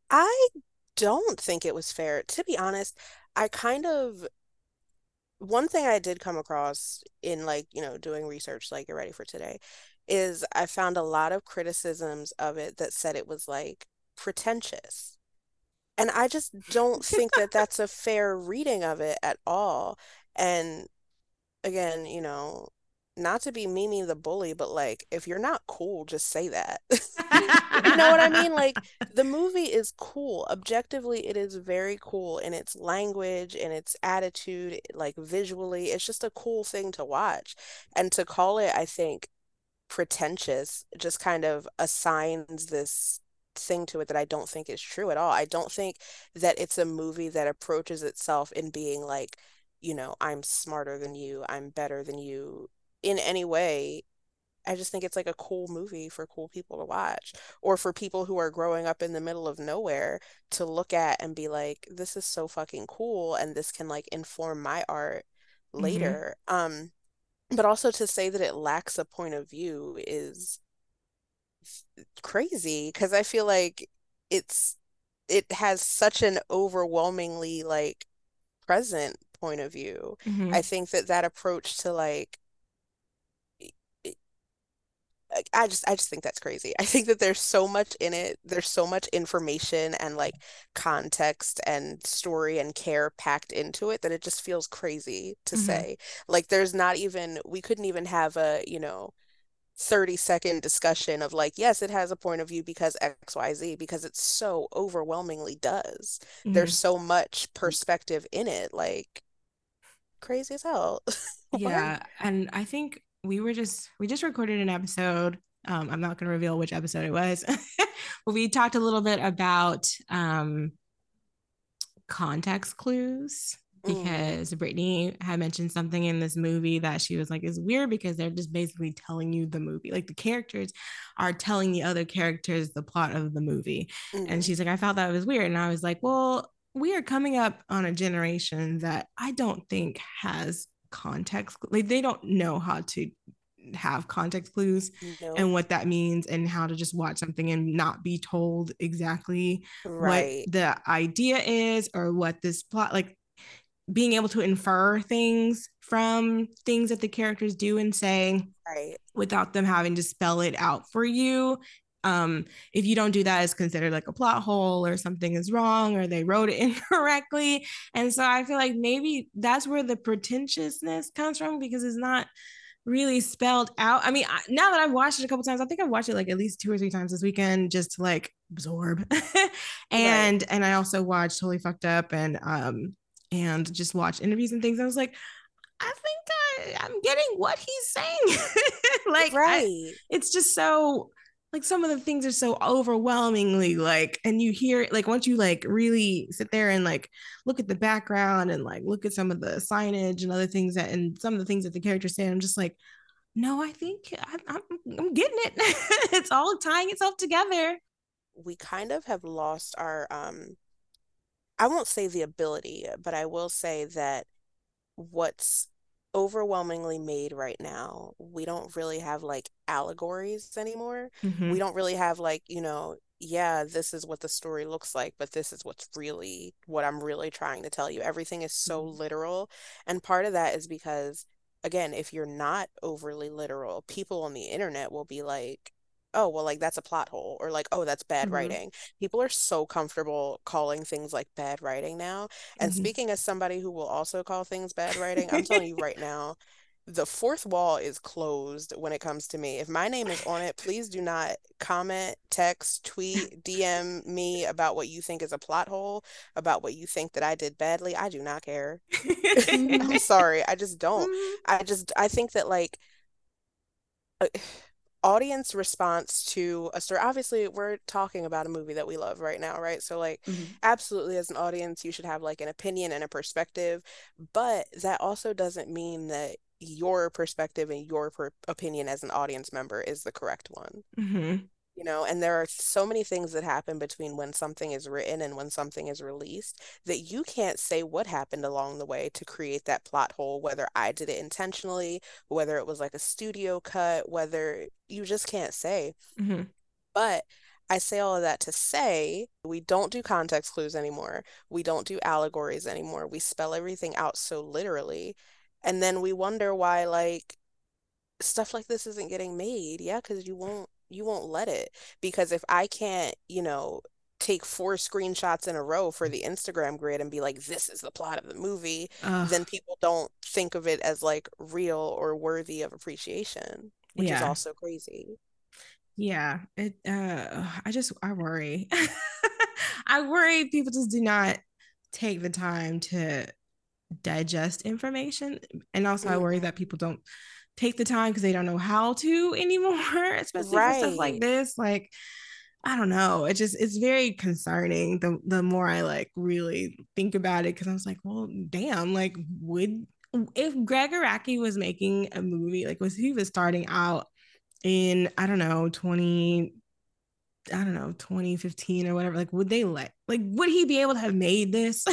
I don't think it was fair, to be honest. I kind of one thing I did come across in, like, you know, doing research like you're ready for today, is I found a lot of criticisms of it that said it was like pretentious, and I just don't think that that's a fair reading of it at all. And again, you know, not to be Mimi the bully, but like, if you're not cool, just say that. You know what I mean? Like, the movie is cool. Objectively, it is very cool in its language, in its attitude, like visually. It's just a cool thing to watch. And to call it, I think, pretentious just kind of assigns this thing to it that I don't think is true at all. I don't think that it's a movie that approaches itself in being like, you know, I'm smarter than you, I'm better than you. In any way, I just think it's like a cool movie for cool people to watch, or for people who are growing up in the middle of nowhere to look at and be like, this is so fucking cool, and this can like inform my art later. Mm-hmm. Um, but also to say that it lacks a point of view is crazy, because I feel like it's it has such an overwhelmingly like present point of view. Mm-hmm. I think that that approach to like I just I just think that's crazy. I think that there's so much in it. There's so much information and like context and story and care packed into it that it just feels crazy to mm-hmm. say. Like there's not even, we couldn't even have a, you know, thirty second discussion of like, yes, it has a point of view because X Y Z, because it so overwhelmingly does. Mm-hmm. There's so much perspective in it, like crazy as hell. Yeah. And I think we were just, we just recorded an episode. Um, I'm not going to reveal which episode it was, but we talked a little bit about um, context clues because mm. Brittany had mentioned something in this movie that she was like, is weird because they're just basically telling you the movie. Like the characters are telling the other characters the plot of the movie. Mm. And she's like, I felt that was weird. And I was like, well, we are coming up on a generation that I don't think has context. Like they don't know how to have context clues no. and what that means and how to just watch something and not be told exactly right. what the idea is or what this plot, like being able to infer things from things that the characters do and say right. without them having to spell it out for you. Um, if you don't do that, it's considered like a plot hole or something is wrong or they wrote it incorrectly. And so I feel like maybe that's where the pretentiousness comes from because it's not really spelled out. I mean, I, now that I've watched it a couple times, I think I've watched it like at least two or three times this weekend just to like absorb. and, right. and I also watched Totally Fucked Up and, um, and just watched interviews and things. I was like, I think I, I'm getting what he's saying. like, right. I, it's just so... Like some of the things are so overwhelmingly like, and you hear it, like once you like really sit there and like look at the background and like look at some of the signage and other things that, and some of the things that the characters say, I'm just like, no, I think I, I'm, I'm getting it. It's all tying itself together. We kind of have lost our, um, I won't say the ability, but I will say that what's overwhelmingly made right now, we don't really have like allegories anymore. Mm-hmm. We don't really have like, you know, yeah, this is what the story looks like, but this is what's really what I'm really trying to tell you. Everything is so mm-hmm. literal. And part of that is because, again, if you're not overly literal, people on the internet will be like, oh, well, like that's a plot hole, or like, oh, that's bad mm-hmm. writing. People are so comfortable calling things like bad writing now. And mm-hmm. speaking as somebody who will also call things bad writing, I'm telling you right now, the fourth wall is closed when it comes to me. If my name is on it, please do not comment, text, tweet, D M me about what you think is a plot hole, about what you think that I did badly. I do not care. I'm sorry. I just don't. I just, I think that like... Uh, audience response to a story, obviously we're talking about a movie that we love right now, right? So like mm-hmm. absolutely as an audience you should have like an opinion and a perspective, but that also doesn't mean that your perspective and your per- opinion as an audience member is the correct one. Mm-hmm. You know, and there are so many things that happen between when something is written and when something is released that you can't say what happened along the way to create that plot hole, whether I did it intentionally, whether it was like a studio cut, whether you just can't say. Mm-hmm. But I say all of that to say we don't do context clues anymore. We don't do allegories anymore. We spell everything out so literally. And then we wonder why, like, stuff like this isn't getting made. Yeah, because you won't. You won't let it, because if I can't, you know, take four screenshots in a row for the Instagram grid and be like, this is the plot of the movie, Ugh. then people don't think of it as like real or worthy of appreciation, which yeah. is also crazy. Yeah, it. Uh, I just I worry. I worry people just do not take the time to digest information, and also mm-hmm. I worry that people don't take the time because they don't know how to anymore, especially right. for stuff like this. Like, I don't know. It just, it's very concerning the the more I like really think about it, because I was like, well, damn, like would, if Gregg Araki was making a movie, like was he was starting out in, I don't know, twenty, I don't know, twenty fifteen or whatever, like would they let, like, would he be able to have made this?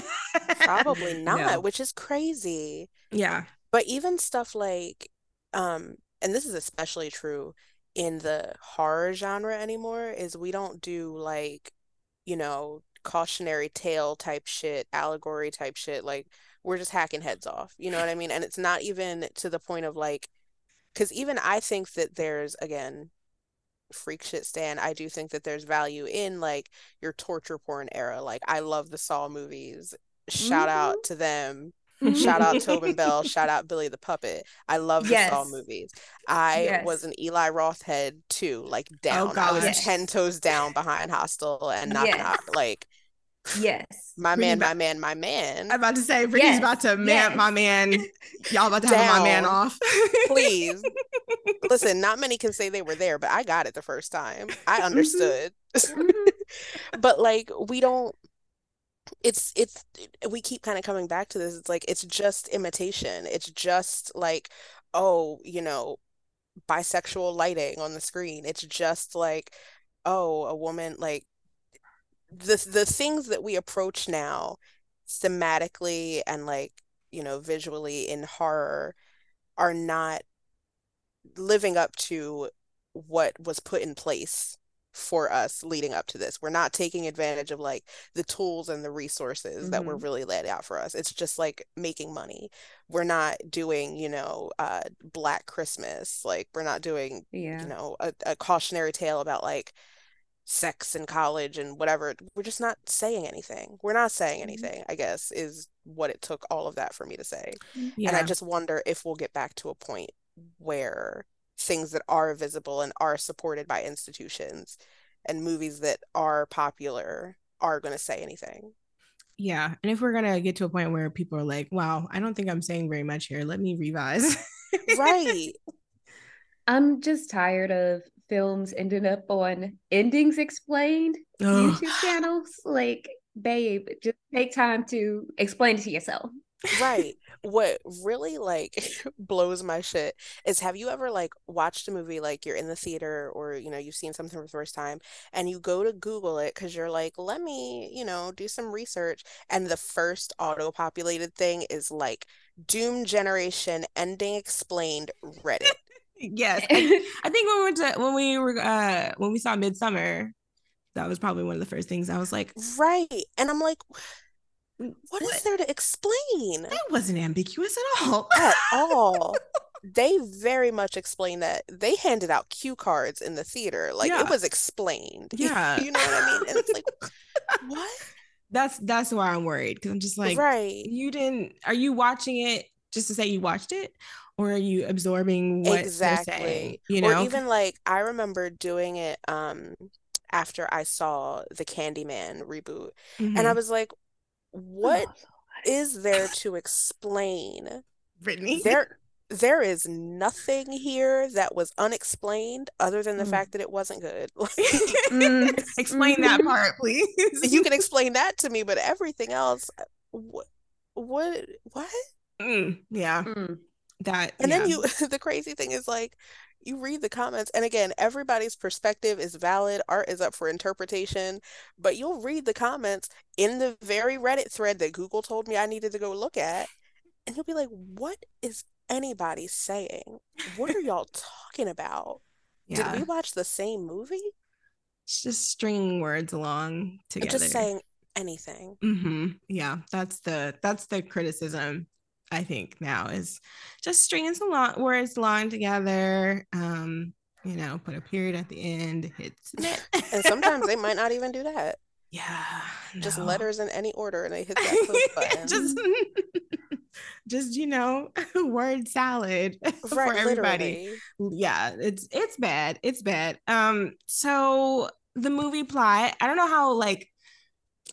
Probably not, no. which is crazy. Yeah. But even stuff like, Um, and this is especially true in the horror genre anymore, is we don't do like, you know, cautionary tale type shit, allegory type shit. Like we're just hacking heads off, you know what I mean? And it's not even to the point of like, because even I think that there's, again, freak shit stan, I do think that there's value in like your torture porn era. Like I love the Saw movies. Shout mm-hmm. out to them. Shout out Tobin Bell. Shout out Billy the Puppet. I love the yes. Saw movies. I yes. was an Eli Roth head too, like down. Oh, I was yes. ten toes down behind Hostel and Knock yes. Knock. Like yes, my man, my man, my man. I'm about to say, Ricky's yes. about to man, yes. my man. Y'all about to down. Have my man off. Please listen. Not many can say they were there, but I got it the first time. I understood. But like, we don't. It's it's we keep kind of coming back to this. It's like it's just imitation. It's just like, oh, you know, bisexual lighting on the screen. It's just like, oh, a woman, like the the things that we approach now thematically and like, you know, visually in horror are not living up to what was put in place for us leading up to this. We're not taking advantage of like the tools and the resources mm-hmm. that were really laid out for us. It's just like making money. We're not doing, you know, uh Black Christmas. Like we're not doing yeah. you know a, a cautionary tale about like sex in college and whatever. We're just not saying anything. We're not saying anything, I guess, is what it took all of that for me to say. Yeah. And I just wonder if we'll get back to a point where things that are visible and are supported by institutions and movies that are popular are going to say anything. Yeah. And if we're going to get to a point where people are like, wow, I don't think I'm saying very much here. Let me revise. Right. I'm just tired of films ending up on Endings Explained oh. YouTube channels. Like, babe, just take time to explain it to yourself. Right. What really like blows my shit is, have you ever like watched a movie, like you're in the theater or, you know, you've seen something for the first time and you go to Google it because you're like, let me, you know, do some research. And the first auto-populated thing is like Doom Generation Ending Explained Reddit. Yes. I, I think when we went to, when we were uh, when we saw Midsummer, that was probably one of the first things I was like, right. And I'm like, What, what is there to explain? That wasn't ambiguous at all. At all. They very much explained that. They handed out cue cards in the theater. Like, yeah. it was explained. Yeah. You know what I mean? And it's like, what? That's that's why I'm worried. Because I'm just like, right. you didn't, are you watching it just to say you watched it? Or are you absorbing what exactly. they're saying? You know? Or even like, I remember doing it um, after I saw the Candyman reboot. Mm-hmm. And I was like, what oh, is there to explain, Brittany? There, there is nothing here that was unexplained other than the mm. fact that it wasn't good. mm. Explain that part, please. You can explain that to me, but everything else, what, what, what? Mm. Yeah, mm. that. And yeah. then you. The crazy thing is, like, you read the comments, and again, everybody's perspective is valid. Art is up for interpretation, but you'll read the comments in the very Reddit thread that Google told me I needed to go look at, and you'll be like, what is anybody saying? What are y'all talking about? Yeah. Did we watch the same movie? It's just stringing words along together. Just saying anything. Mm-hmm. Yeah, that's the that's the criticism. I think now is just stringing some long words long together, um, you know, put a period at the end, hits it. And sometimes they might not even do that. Yeah. Just no. letters in any order and they hit that post button. just, just, you know, word salad right, for everybody. Literally. Yeah, it's it's bad. It's bad. Um, so the movie plot, I don't know how like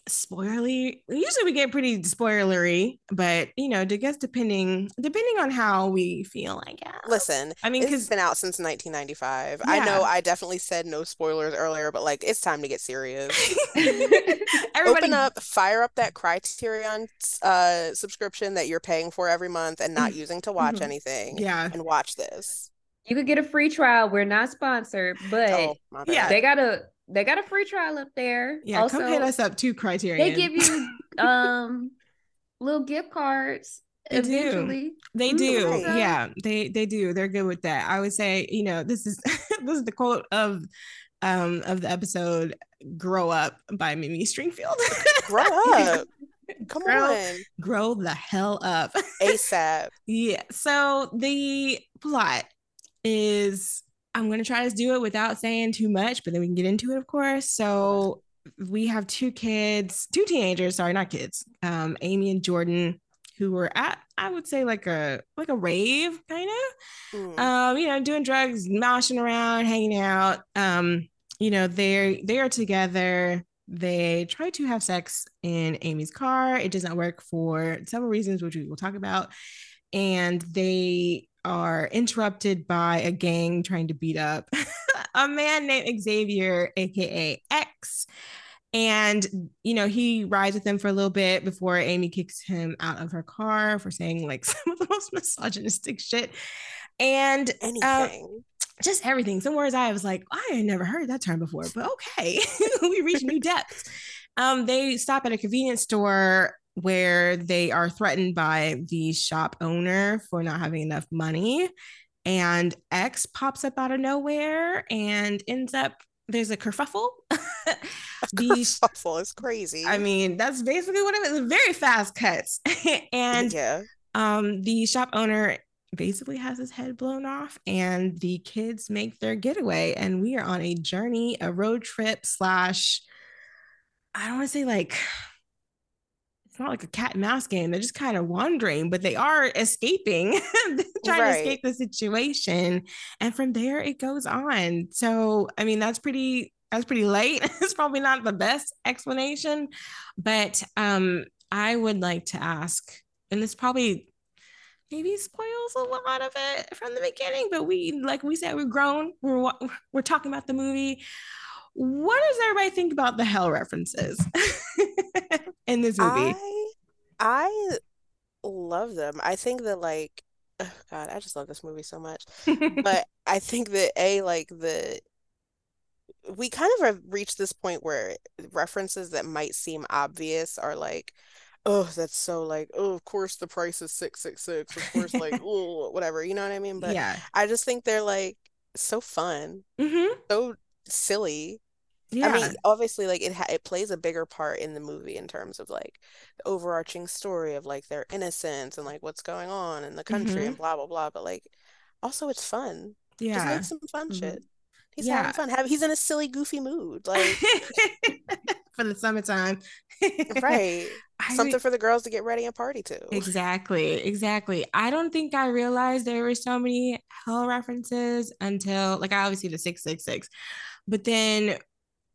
spoilery. Usually we get pretty spoilery, but you know, I guess depending depending on how we feel, I guess. Listen, I mean, because it's been out since nineteen ninety-five. Yeah. I know I definitely said no spoilers earlier, but like it's time to get serious. Everybody, open up, fire up that Criterion uh, subscription that you're paying for every month and not using to watch mm-hmm. anything. Yeah, and watch this. You could get a free trial. We're not sponsored, but oh, yeah, they got a. They got a free trial up there. Yeah, also, come hit us up too, Criterion. They give you um little gift cards. They eventually. do. They do. Right. Yeah, they they do. They're good with that. I would say, you know, this is this is the quote of um of the episode, "Grow Up" by Mimi Stringfield. Grow up. Come grow, on. Grow the hell up. ASAP. Yeah. So the plot is. I'm going to try to do it without saying too much, but then we can get into it, of course. So we have two kids, two teenagers, sorry, not kids, um, Amy and Jordan, who were at, I would say, like a like a rave, kind of, mm. um, you know, doing drugs, moshing around, hanging out. Um, you know, they they are together. They try to have sex in Amy's car. It does not work for several reasons, which we will talk about. And they are interrupted by a gang trying to beat up a man named Xavier, a k a. X. And, you know, he rides with them for a little bit before Amy kicks him out of her car for saying, like, some of the most misogynistic shit. And anything. Uh, just everything. Some words I was like, I had never heard that term before, but okay. We reach new depths. Um, they stop at a convenience store where they are threatened by the shop owner for not having enough money. And X pops up out of nowhere and ends up, there's a kerfuffle. The kerfuffle is crazy. I mean, that's basically what it is. Very fast cuts. And yeah. um, the shop owner basically has his head blown off, and the kids make their getaway, and we are on a journey, a road trip slash, I don't want to say like, it's not like a cat and mouse game. They're just kind of wandering, but they are escaping, trying right. to escape the situation. And from there it goes on. So, I mean, that's pretty, that's pretty late. It's probably not the best explanation, but um, I would like to ask, and this probably maybe spoils a lot of it from the beginning, but we, like we said, we're grown. We're we're talking about the movie. What does everybody think about the hell references in this movie? I, I love them. I think that, like, oh God, I just love this movie so much. But I think that a like the we kind of have reached this point where references that might seem obvious are like, oh, that's so like, oh, of course the price is six six six. Of course, like, oh, whatever. You know what I mean? But yeah. I just think they're like so fun, mm-hmm. so silly. Yeah. I mean, obviously, like it ha- it plays a bigger part in the movie in terms of like the overarching story of like their innocence and like what's going on in the country mm-hmm. and blah blah blah. But like, also it's fun. Yeah, just make some fun mm-hmm. shit. He's yeah. having fun. Have- he's in a silly, goofy mood, like for the summertime, right? I Something re- for the girls to get ready and party to. Exactly, exactly. I don't think I realized there were so many hell references until, like, I obviously the six six six, but then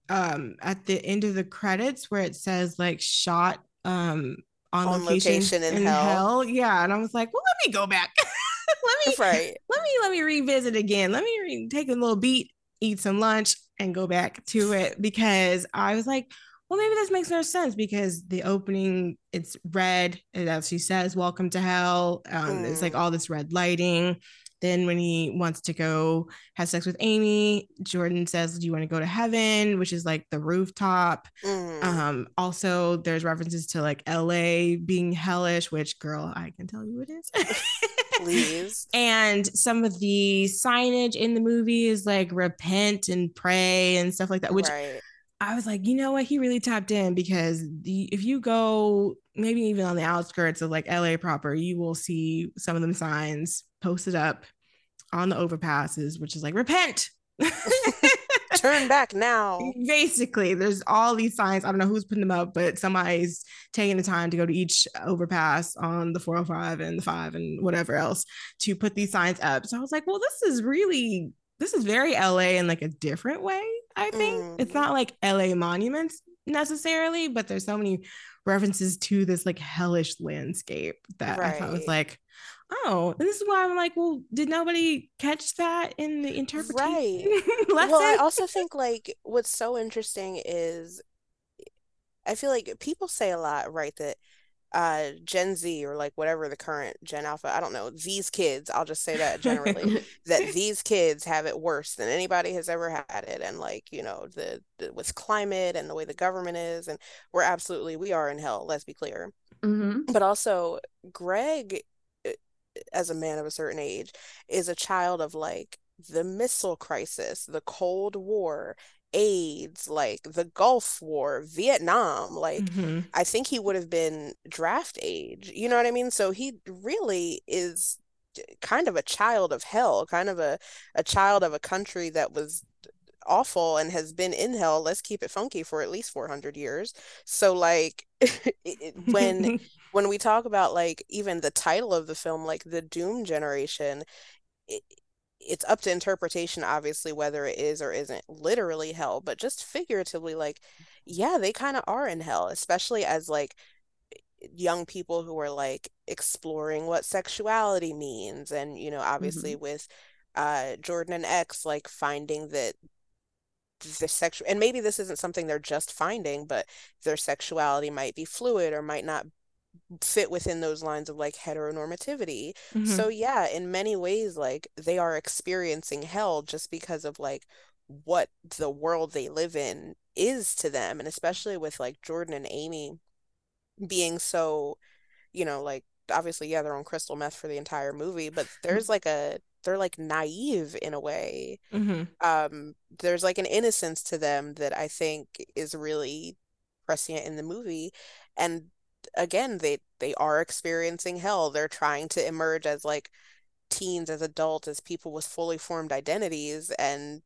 um at the end of the credits where it says like shot um on, on location, location in, in hell. hell, yeah, and I was like, well, let me go back, let me right. let me let me revisit again, let me re- take a little beat, eat some lunch, and go back to it because I was like, well, maybe this makes no sense because the opening, it's red. It actually says, welcome to hell. Um, mm. It's like all this red lighting. Then when he wants to go have sex with Amy, Jordan says, do you want to go to heaven? Which is like the rooftop. Mm. Um, also, there's references to like L A being hellish, which, girl, I can tell you it is. Please. And some of the signage in the movie is like repent and pray and stuff like that, which... Right. I was like, you know what? He really tapped in because the, if you go maybe even on the outskirts of like L A proper, you will see some of them signs posted up on the overpasses, which is like, repent, turn back now. Basically, there's all these signs. I don't know who's putting them up, but somebody's taking the time to go to each overpass on the four oh five and the five and whatever else to put these signs up. So I was like, well, this is really, this is very L A in like a different way. I think mm. it's not like L A monuments necessarily, but there's so many references to this like hellish landscape that right. I thought was like, oh, and this is why I'm like, well, did nobody catch that in the interpretation? Right. Well, I also think like what's so interesting is I feel like people say a lot, right, that uh Gen Z or like whatever the current Gen Alpha, I don't know, these kids, I'll just say that generally, that these kids have it worse than anybody has ever had it, and like, you know, the, the with climate and the way the government is, and we're absolutely we are in hell, let's be clear. Mm-hmm. But also Gregg, as a man of a certain age, is a child of like the missile crisis, the Cold War, AIDS, like the Gulf War, Vietnam, like mm-hmm. I think he would have been draft age, you know what I mean? So he really is kind of a child of hell, kind of a, a child of a country that was awful and has been in hell. Let's keep it funky for at least four hundred years. So like it, when when we talk about like even the title of the film, like the Doom Generation, it, it's up to interpretation obviously whether it is or isn't literally hell, but just figuratively, like, yeah, they kind of are in hell, especially as like young people who are like exploring what sexuality means, and you know, obviously mm-hmm. with uh Jordan and X, like finding that the sexual, and maybe this isn't something they're just finding, but their sexuality might be fluid or might not fit within those lines of like heteronormativity. Mm-hmm. So yeah, in many ways, like they are experiencing hell just because of like what the world they live in is to them, and especially with like Jordan and Amy being so, you know, like obviously yeah, they're on crystal meth for the entire movie, but there's like a they're like naive in a way. Mm-hmm. Um there's like an innocence to them that I think is really prescient in the movie, and again, they they are experiencing hell. They're trying to emerge as like teens, as adults, as people with fully formed identities, and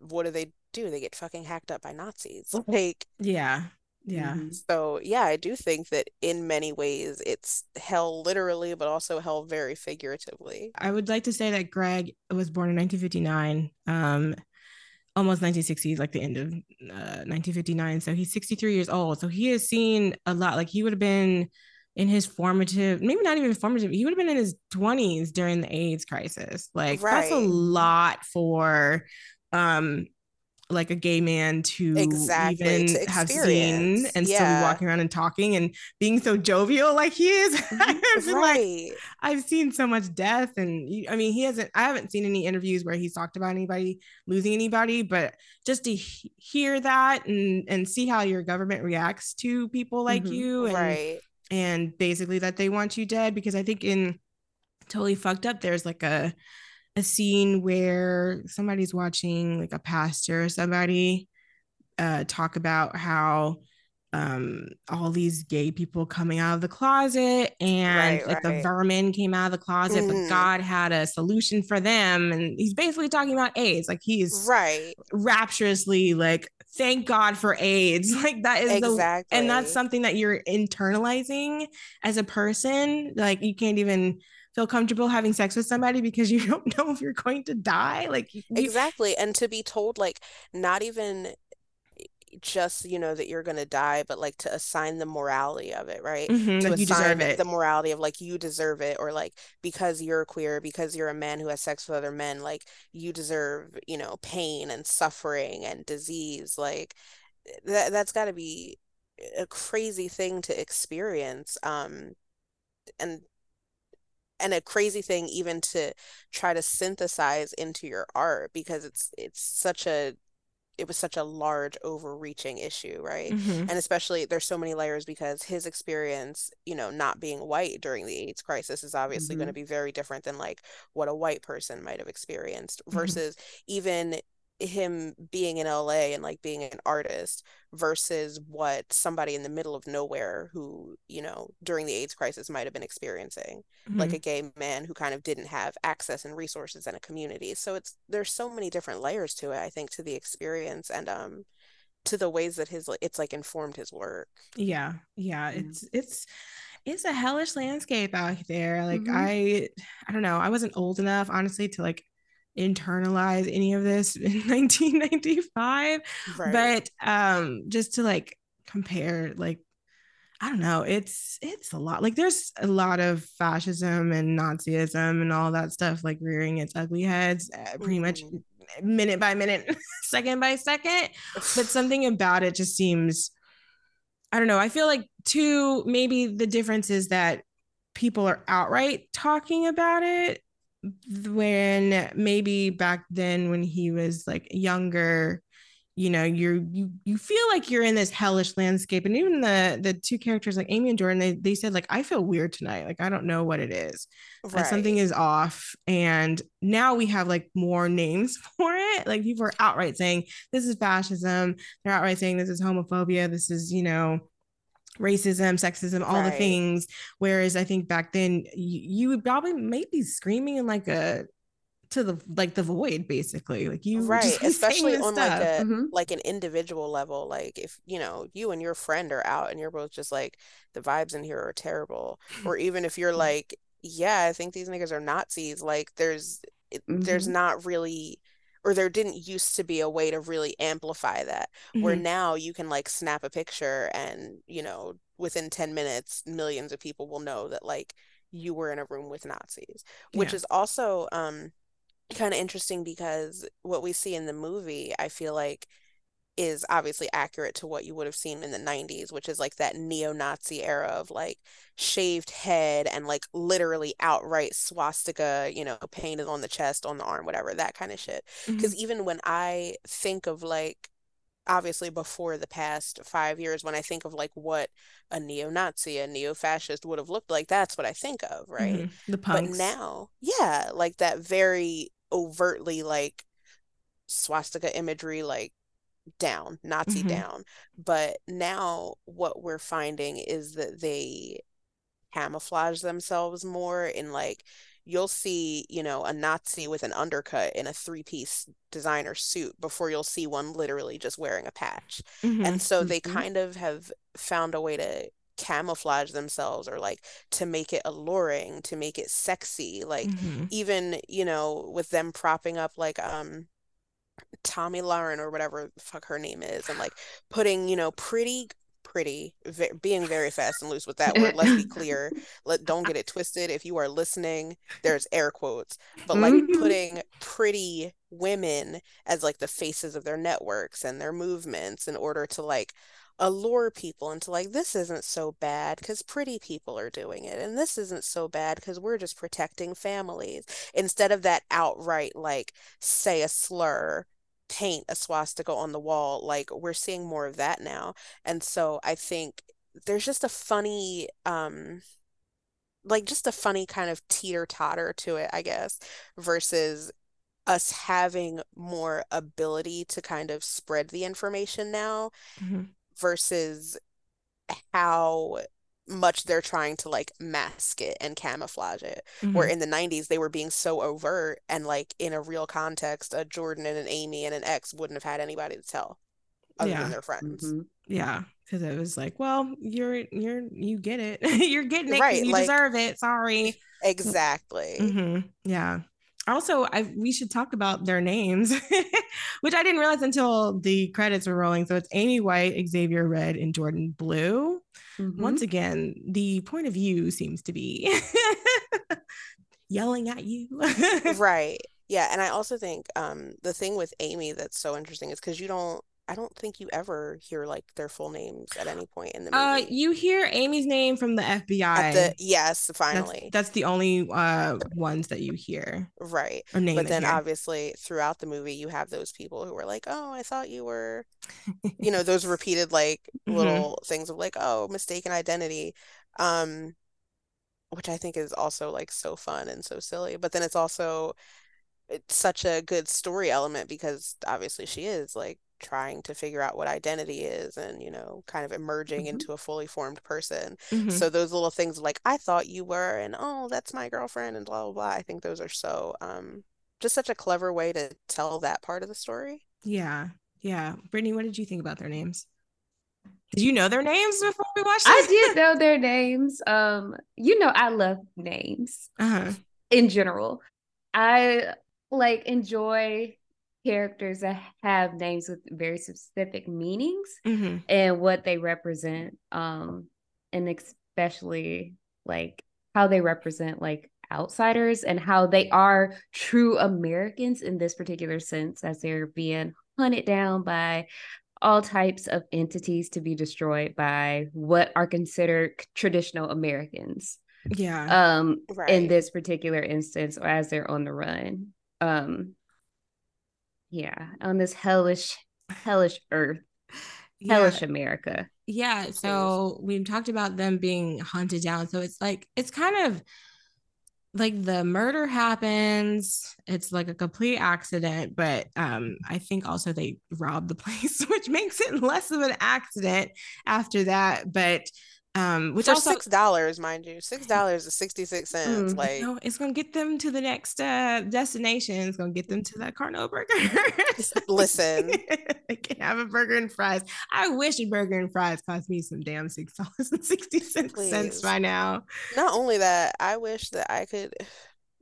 what do they do? They get fucking hacked up by Nazis. Like yeah yeah so yeah, I do think that in many ways it's hell literally, but also hell very figuratively. I would like to say that Gregg was born in nineteen fifty-nine, um almost nineteen sixties, like the end of uh, nineteen fifty-nine. So he's sixty-three years old. So he has seen a lot. Like he would have been in his formative, maybe not even formative, he would have been in his twenties during the AIDS crisis. Like right. That's a lot for um, like a gay man to exactly, even to have seen and yeah. still be walking around and talking and being so jovial like he is. I've been right. like, I've seen so much death, and I mean, he hasn't, I haven't seen any interviews where he's talked about anybody losing anybody, but just to he- hear that and, and see how your government reacts to people like mm-hmm. you and, right. and basically that they want you dead. Because I think in Totally Fucked Up, there's like a, a scene where somebody's watching like a pastor or somebody uh, talk about how um, all these gay people coming out of the closet and right, like right. the vermin came out of the closet, mm. but God had a solution for them. And he's basically talking about AIDS. Like he's right. rapturously like, thank God for AIDS. Like that is exactly. the, and that's something that you're internalizing as a person. Like you can't even feel comfortable having sex with somebody because you don't know if you're going to die. Like you- exactly. And to be told like not even just, you know, that you're going to die, but like to assign the morality of it, right? Mm-hmm, to like assign it. The morality of like, you deserve it, or like, because you're queer, because you're a man who has sex with other men, like you deserve, you know, pain and suffering and disease. Like that, that's gotta be a crazy thing to experience. Um, and, And a crazy thing even to try to synthesize into your art, because it's it's such a it was such a large overreaching issue, right? Mm-hmm. And especially there's so many layers, because his experience, you know, not being white during the AIDS crisis is obviously mm-hmm. going to be very different than like what a white person might have experienced, versus mm-hmm. even him being in L A and like being an artist, versus what somebody in the middle of nowhere who, you know, during the AIDS crisis might have been experiencing, mm-hmm. like a gay man who kind of didn't have access and resources and a community. So it's there's so many different layers to it, I think, to the experience and um to the ways that his it's like informed his work. Yeah, yeah, it's it's it's a hellish landscape out there. Like mm-hmm. I I don't know, I wasn't old enough honestly to like internalize any of this in nineteen ninety-five, right. but um just to like compare, like I don't know, it's it's a lot. Like there's a lot of fascism and Nazism and all that stuff like rearing its ugly heads uh, pretty mm. much minute by minute, second by second, but something about it just seems, I don't know, I feel like too maybe the difference is that people are outright talking about it, when maybe back then when he was like younger, you know, you you you feel like you're in this hellish landscape. And even the the two characters like Amy and Jordan, they, they said like, I feel weird tonight, like I don't know what it is, right. uh, something is off. And now we have like more names for it. Like people are outright saying this is fascism, they're outright saying this is homophobia, this is, you know, racism, sexism, all right. the things. Whereas I think back then you, you would probably maybe screaming in like a to the like the void, basically, like you right just especially on stuff. like a mm-hmm. like an individual level, like if you know you and your friend are out and you're both just like the vibes in here are terrible, or even if you're like, yeah, I think these niggas are Nazis, like there's mm-hmm. there's not really, or there didn't used to be a way to really amplify that, mm-hmm. where now you can like snap a picture and you know within ten minutes millions of people will know that like you were in a room with Nazis, which yeah. is also um kind of interesting because what we see in the movie I feel like is obviously accurate to what you would have seen in the nineties, which is like that neo-Nazi era of like shaved head and like literally outright swastika, you know, painted on the chest, on the arm, whatever, that kind of shit. Because mm-hmm. even when I think of like, obviously before the past five years, when I think of like what a neo-Nazi, a neo-fascist would have looked like, that's what I think of, right? Mm-hmm. The punks. But now, yeah, like that very overtly like swastika imagery, like down, Nazi mm-hmm. down. But now what we're finding is that they camouflage themselves more in like, you'll see, you know, a Nazi with an undercut in a three-piece designer suit before you'll see one literally just wearing a patch. Mm-hmm. And so mm-hmm. they kind of have found a way to camouflage themselves, or like to make it alluring, to make it sexy. Like mm-hmm. even, you know, with them propping up like um Tommy Lauren or whatever the fuck her name is, and like putting, you know, pretty... pretty ve- being very fast and loose with that word, let's be clear, let don't get it twisted, if you are listening there's air quotes, but like putting pretty women as like the faces of their networks and their movements in order to like allure people into like, this isn't so bad because pretty people are doing it, and this isn't so bad because we're just protecting families, instead of that outright like say a slur, paint a swastika on the wall. Like we're seeing more of that now, and so I think there's just a funny um like just a funny kind of teeter-totter to it, I guess, versus us having more ability to kind of spread the information now, mm-hmm. versus how much they're trying to like mask it and camouflage it, mm-hmm. where in the nineties they were being so overt, and like in a real context a Jordan and an Amy and an ex wouldn't have had anybody to tell other yeah. than their friends, mm-hmm. yeah, because it was like, well, you're you're you get it you're getting it right, you like, deserve it, sorry, exactly, mm-hmm. yeah. Also, I we should talk about their names, which I didn't realize until the credits were rolling. So it's Amy White, Xavier Red, and Jordan Blue. Mm-hmm. Once again, the point of view seems to be yelling at you. Right. Yeah. And I also think um, the thing with Amy that's so interesting is because you don't, I don't think you ever hear like their full names at any point in the movie. Uh, you hear Amy's name from the F B I. At the, yes, finally. That's, that's the only uh, ones that you hear. Right. Or name but then here. Obviously throughout the movie, you have those people who are like, oh, I thought you were, you know, those repeated like little mm-hmm. things of like, oh, mistaken identity. Um, which I think is also like so fun and so silly. But then it's also it's such a good story element because obviously she is like, trying to figure out what identity is and you know kind of emerging mm-hmm. into a fully formed person, mm-hmm. so those little things like I thought you were and oh that's my girlfriend and blah blah blah, I think those are so um just such a clever way to tell that part of the story. Yeah, yeah. Brittany, what did you think about their names? Did you know their names before we watched this? I did know their names. Um you know I love names uh-huh. in general. I like enjoy characters that have names with very specific meanings, mm-hmm. and what they represent, um and especially like how they represent like outsiders and how they are true Americans in this particular sense, as they're being hunted down by all types of entities to be destroyed by what are considered traditional Americans, yeah um right. in this particular instance, or as they're on the run um yeah on this hellish hellish earth, hellish yeah. America. Yeah, so we've talked about them being hunted down, so it's like it's kind of like the murder happens. It's like a complete accident, but um, I think also they rob the place, which makes it less of an accident after that. But um, which for also six dollars, mind you, six dollars is sixty-six cents. Mm, like, you know, it's gonna get them to the next uh, destination. It's gonna get them to that Carnot burger. Listen, I can have a burger and fries. I wish a burger and fries cost me some damn six dollars and sixty-six cents by now. Not only that, I wish that I could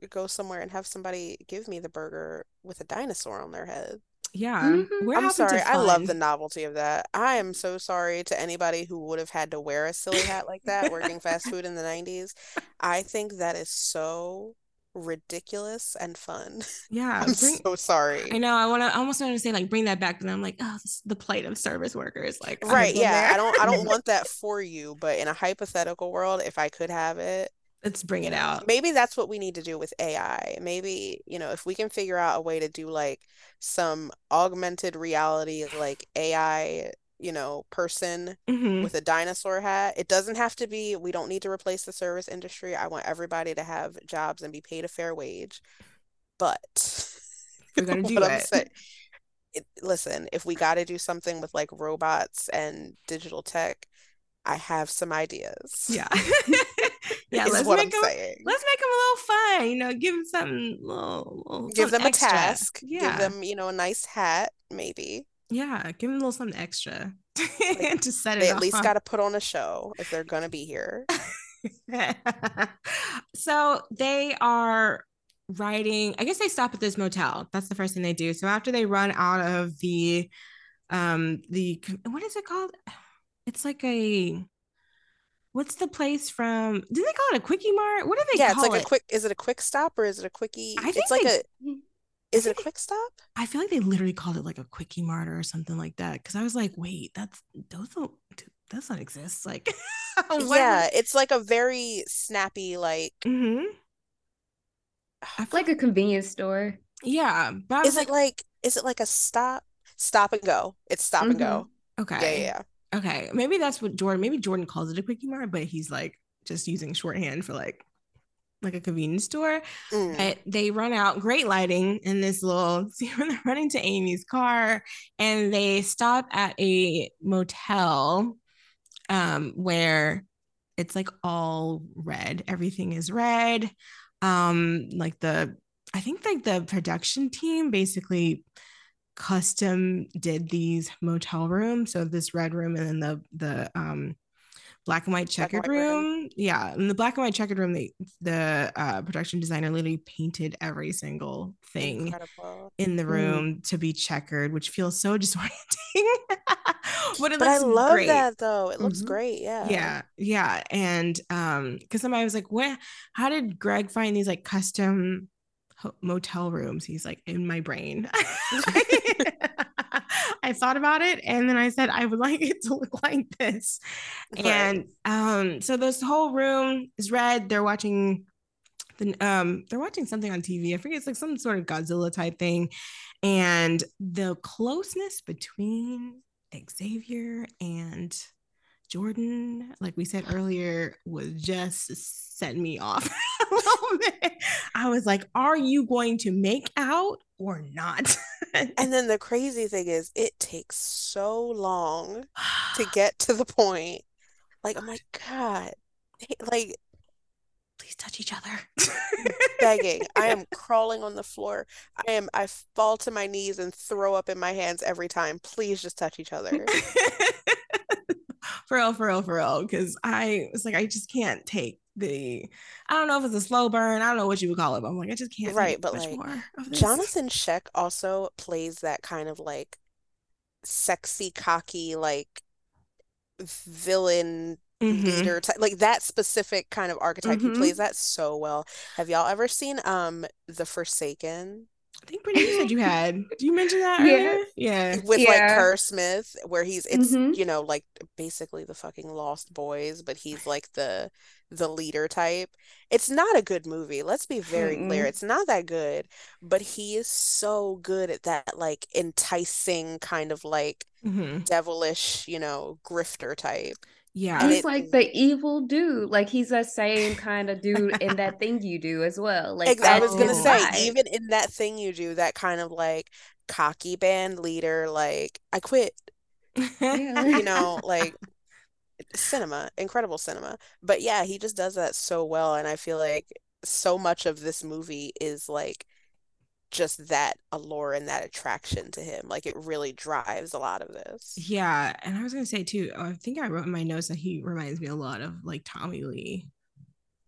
go somewhere and have somebody give me the burger with a dinosaur on their head. Yeah. Mm-hmm. I'm sorry. I love the novelty of that. I am so sorry to anybody who would have had to wear a silly hat like that working fast food in the nineties. I think that is so ridiculous and fun. Yeah. I'm bring, so sorry. I know. I want to I almost want to say like bring that back, but I'm like, oh, this is the plight of service workers. Like, right. Yeah. There. I don't I don't want that for you, but in a hypothetical world, if I could have it, let's bring it out. Maybe that's what we need to do with A I. Maybe, you know, if we can figure out a way to do like some augmented reality, like A I, you know, person mm-hmm. with a dinosaur hat. It doesn't have to be, we don't need to replace the service industry. I want everybody to have jobs and be paid a fair wage. But we're going to do that. Saying, it, listen, if we got to do something with like robots and digital tech, I have some ideas. Yeah. Yeah, let's make them, let's make them a little fun, you know, give them something little, little give something them a extra. Task, yeah. Give them, you know, a nice hat, maybe. Yeah, give them a little something extra like, to set it. They at off. Least got to put on a show if they're gonna be here. So they are riding. I guess they stop at this motel. That's the first thing they do. So after they run out of the, um, the what is it called? It's like a. What's the place from? Do they call it a quickie mart? What do they yeah, call it? Yeah, it's like it? a quick. Is it a quick stop or is it a quickie? I think it's like they, a. Is it a quick stop? I feel like they literally called it like a quickie mart or something like that. Because I was like, wait, that's those don't does not exist. Like, yeah, it's like a very snappy like. Mm-hmm. It's like a convenience store. Yeah, but is like, it like is it like a stop stop and go? It's stop mm-hmm. and go. Okay. Yeah. Yeah. yeah. Okay, maybe that's what Jordan, maybe Jordan calls it a quickie mart, but he's like just using shorthand for like like a convenience store. Mm. But they run out, great lighting in this little, see when they're running to Amy's car and they stop at a motel um, where it's like all red. Everything is red. Um, like the, I think like the production team basically custom did these motel rooms, so this red room and then the the um black and white checkered room. room yeah in the black and white checkered room the the uh production designer literally painted every single thing Incredible. in the room mm. to be checkered, which feels so disorienting. But it but looks I love great. That though it mm-hmm. looks great. Yeah yeah yeah And um because somebody was like, what how did Gregg find these like custom motel rooms? He's like, in my brain. I thought about it and then I said I would like it to look like this, right. And um so this whole room is red. They're watching the um they're watching something on T V. I forget, it's like some sort of Godzilla type thing, and the closeness between Xavier and Jordan, like we said earlier, was just setting me off a little bit. I was like, are you going to make out or not? And then the crazy thing is it takes so long to get to the point. Like, I'm like, God, like, please touch each other. Begging. I am crawling on the floor. I am, I fall to my knees and throw up in my hands every time. Please just touch each other. For real, for real, for real. Because I was like, I just can't take the. I don't know if it's a slow burn. I don't know what you would call it. But I'm like, I just can't. Right, but much like more of this. Jonathan Scheck also plays that kind of like sexy, cocky, like villain mm-hmm. leader type, like that specific kind of archetype. Mm-hmm. He plays that so well. Have y'all ever seen um The Forsaken? I think pretty much said you had. Did you mention that earlier? Yeah. yeah. With yeah. like Kerr Smith, where he's it's mm-hmm. you know, like basically the fucking Lost Boys, but he's like the the leader type. It's not a good movie. Let's be very mm-hmm. clear. It's not that good, but he is so good at that like enticing kind of like mm-hmm. devilish, you know, grifter type. Yeah. He's it, like the evil dude. Like he's the same kind of dude in That Thing You Do as well. Like exactly. I was gonna say, why. even in That Thing You Do, that kind of like cocky band leader, like I quit. Yeah. You know, like cinema, incredible cinema. But yeah, he just does that so well. And I feel like so much of this movie is like just that allure and that attraction to him. Like it really drives a lot of this. Yeah. And I was gonna say too, I think I wrote in my notes that he reminds me a lot of like Tommy Lee.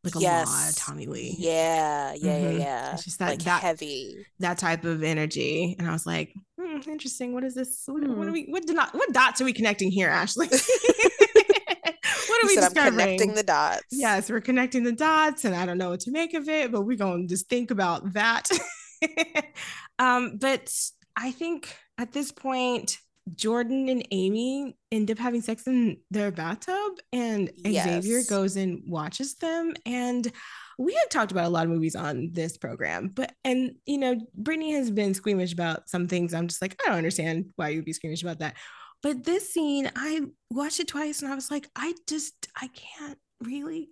Like a yes. lot of Tommy Lee. Yeah, yeah, mm-hmm. yeah, yeah. It's just that, like that heavy, that type of energy. And I was like, hmm, interesting. What is this? What, mm. what are we what do not what dots are we connecting here, Ashley? What are we discovering? I'm connecting the dots. Yes, we're connecting the dots, and I don't know what to make of it, but we're gonna just think about that. um, but I think at this point, Jordan and Amy end up having sex in their bathtub, and Xavier yes. goes and watches them. And we have talked about a lot of movies on this program, but and you know, Brittany has been squeamish about some things. I'm just like, I don't understand why you'd be squeamish about that. But this scene, I watched it twice, and I was like, I just, I can't really.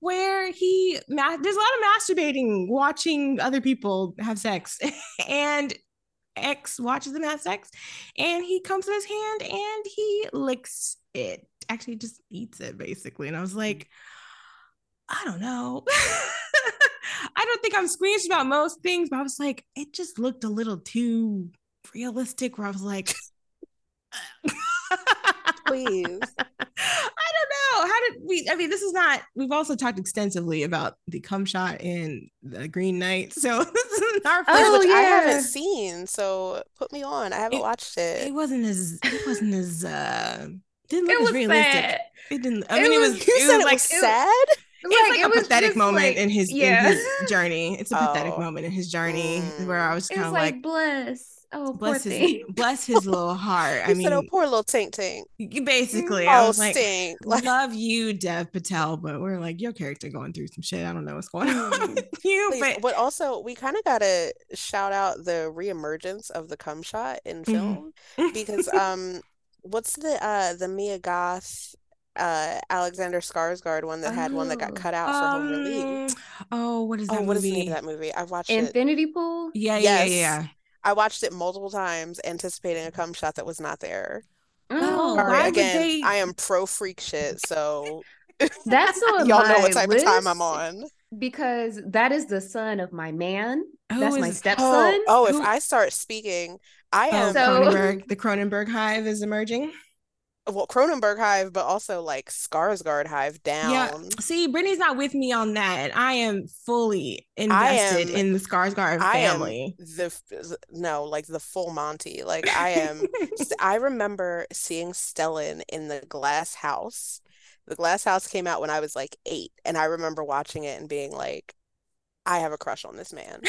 Where he, ma- there's a lot of masturbating, watching other people have sex, and X watches them have sex, and he comes in his hand and he licks it. Actually, just eats it basically. And I was like, I don't know. I don't think I'm squeamish about most things, but I was like, it just looked a little too realistic. Where I was like, please. How did we? I mean, this is not. We've also talked extensively about the cum shot in The Green Knight, so this is our first, oh, which yeah. I haven't seen. So put me on. I haven't it, watched it. It wasn't as. It wasn't as. Uh, didn't look it as realistic. Sad. It didn't. I it mean, was, it was. You it said was like, it was sad. It was like, like it a pathetic moment like, in his yeah. in his journey. It's a oh. pathetic moment in his journey mm. where I was kind of like, like bless. Oh, bless his thing. bless his little heart. I mean, said, oh, poor little Tink Tink. Basically, oh, I was like, stink. love you, Dev Patel, but we're like, your character going through some shit. I don't know what's going on with you. Please. But but also, we kind of gotta shout out the reemergence of the cum shot in film mm-hmm. because um, what's the uh the Mia Goth uh Alexander Skarsgård one that oh. had one that got cut out um, for home release? Oh, what is that? Oh, movie? What is the name of that movie? I've watched Infinity it. Pool. Yeah, yes. yeah, yeah. I watched it multiple times anticipating a cum shot that was not there. Oh, Sorry, why again, would they... I am pro freak shit, so that's y'all know what type of time I'm on. Because that is the son of my man. Oh, that's my stepson. Oh, oh if Who... I start speaking, I am so... Cronenberg, the Cronenberg hive is emerging. Well, Cronenberg hive, but also like Skarsgård hive down. Yeah. See, Brittany's not with me on that, and I am fully invested am, in the Skarsgård family. I am the no, like the full Monty. Like I am. I remember seeing Stellan in The Glass House. The Glass House came out when I was like eight, and I remember watching it and being like, I have a crush on this man.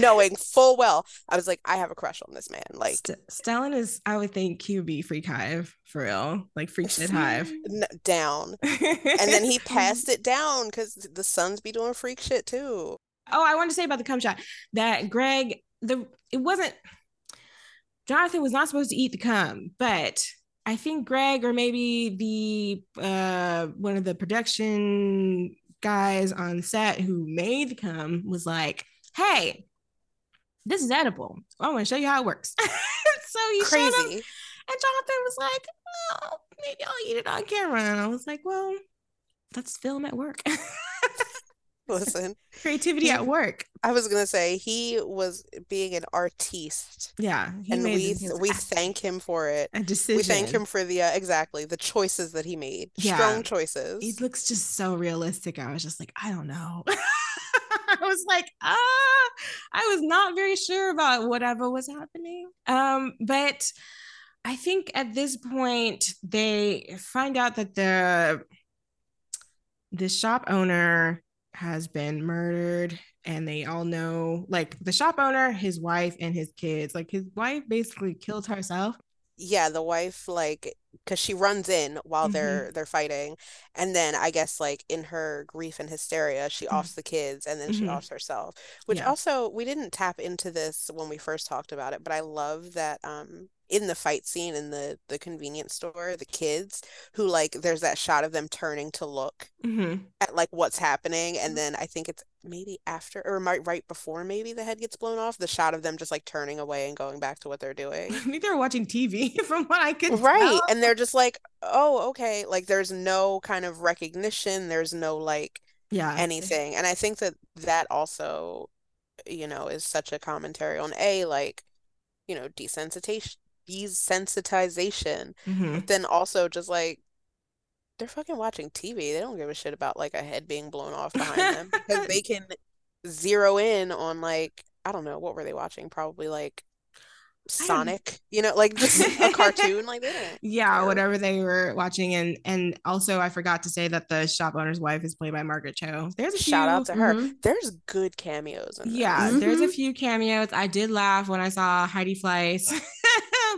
Knowing full well, I was like, I have a crush on this man. Like St- Stellan is, I would think, Q B freak hive for real, like freak shit hive n- down. And then he passed it down because the sons be doing freak shit too. Oh, I wanted to say about the cum shot that Greg, the it wasn't Jonathan was not supposed to eat the cum, but I think Greg or maybe the uh, one of the production guys on set who made the cum was like, hey, this is edible, I want to show you how it works. So he Crazy. showed him, and Jonathan was like, oh, maybe I'll eat it on camera. And I was like, well, that's film at work. Listen, creativity he, at work. I was gonna say he was being an artiste. Yeah, he and made we his, we thank him for it. A decision. We thank him for the uh, exactly the choices that he made. Yeah. Strong choices. It looks just so realistic. I was just like, I don't know. I was like, ah, I was not very sure about whatever was happening. Um, but I think at this point they find out that the the shop owner has been murdered, and they all know, like the shop owner, his wife, and his kids. Like his wife basically killed herself. Yeah, the wife, like, because she runs in while mm-hmm. they're they're fighting, and then I guess like in her grief and hysteria, she mm-hmm. offs the kids, and then mm-hmm. she offs herself. Which yeah. also, we didn't tap into this when we first talked about it, but I love that um in the fight scene in the the convenience store, the kids who, like, there's that shot of them turning to look mm-hmm. at like what's happening, and then I think it's maybe after or might right before maybe the head gets blown off, the shot of them just like turning away and going back to what they're doing. I think they're watching T V from what I could right tell. And they're just like, oh, okay, like there's no kind of recognition, there's no like yeah anything. And I think that that also, you know, is such a commentary on a like, you know, desensitization desensitization mm-hmm. but then also just like, they're fucking watching T V. They don't give a shit about like a head being blown off behind them, because they can zero in on like, I don't know, what were they watching? Probably like Sonic, you know, like just a cartoon like that. Yeah, whatever they were watching. And and also I forgot to say that the shop owner's wife is played by Margaret Cho. There's a shout few, out to mm-hmm. her. There's good cameos in yeah, mm-hmm. there's a few cameos. I did laugh when I saw Heidi Fleiss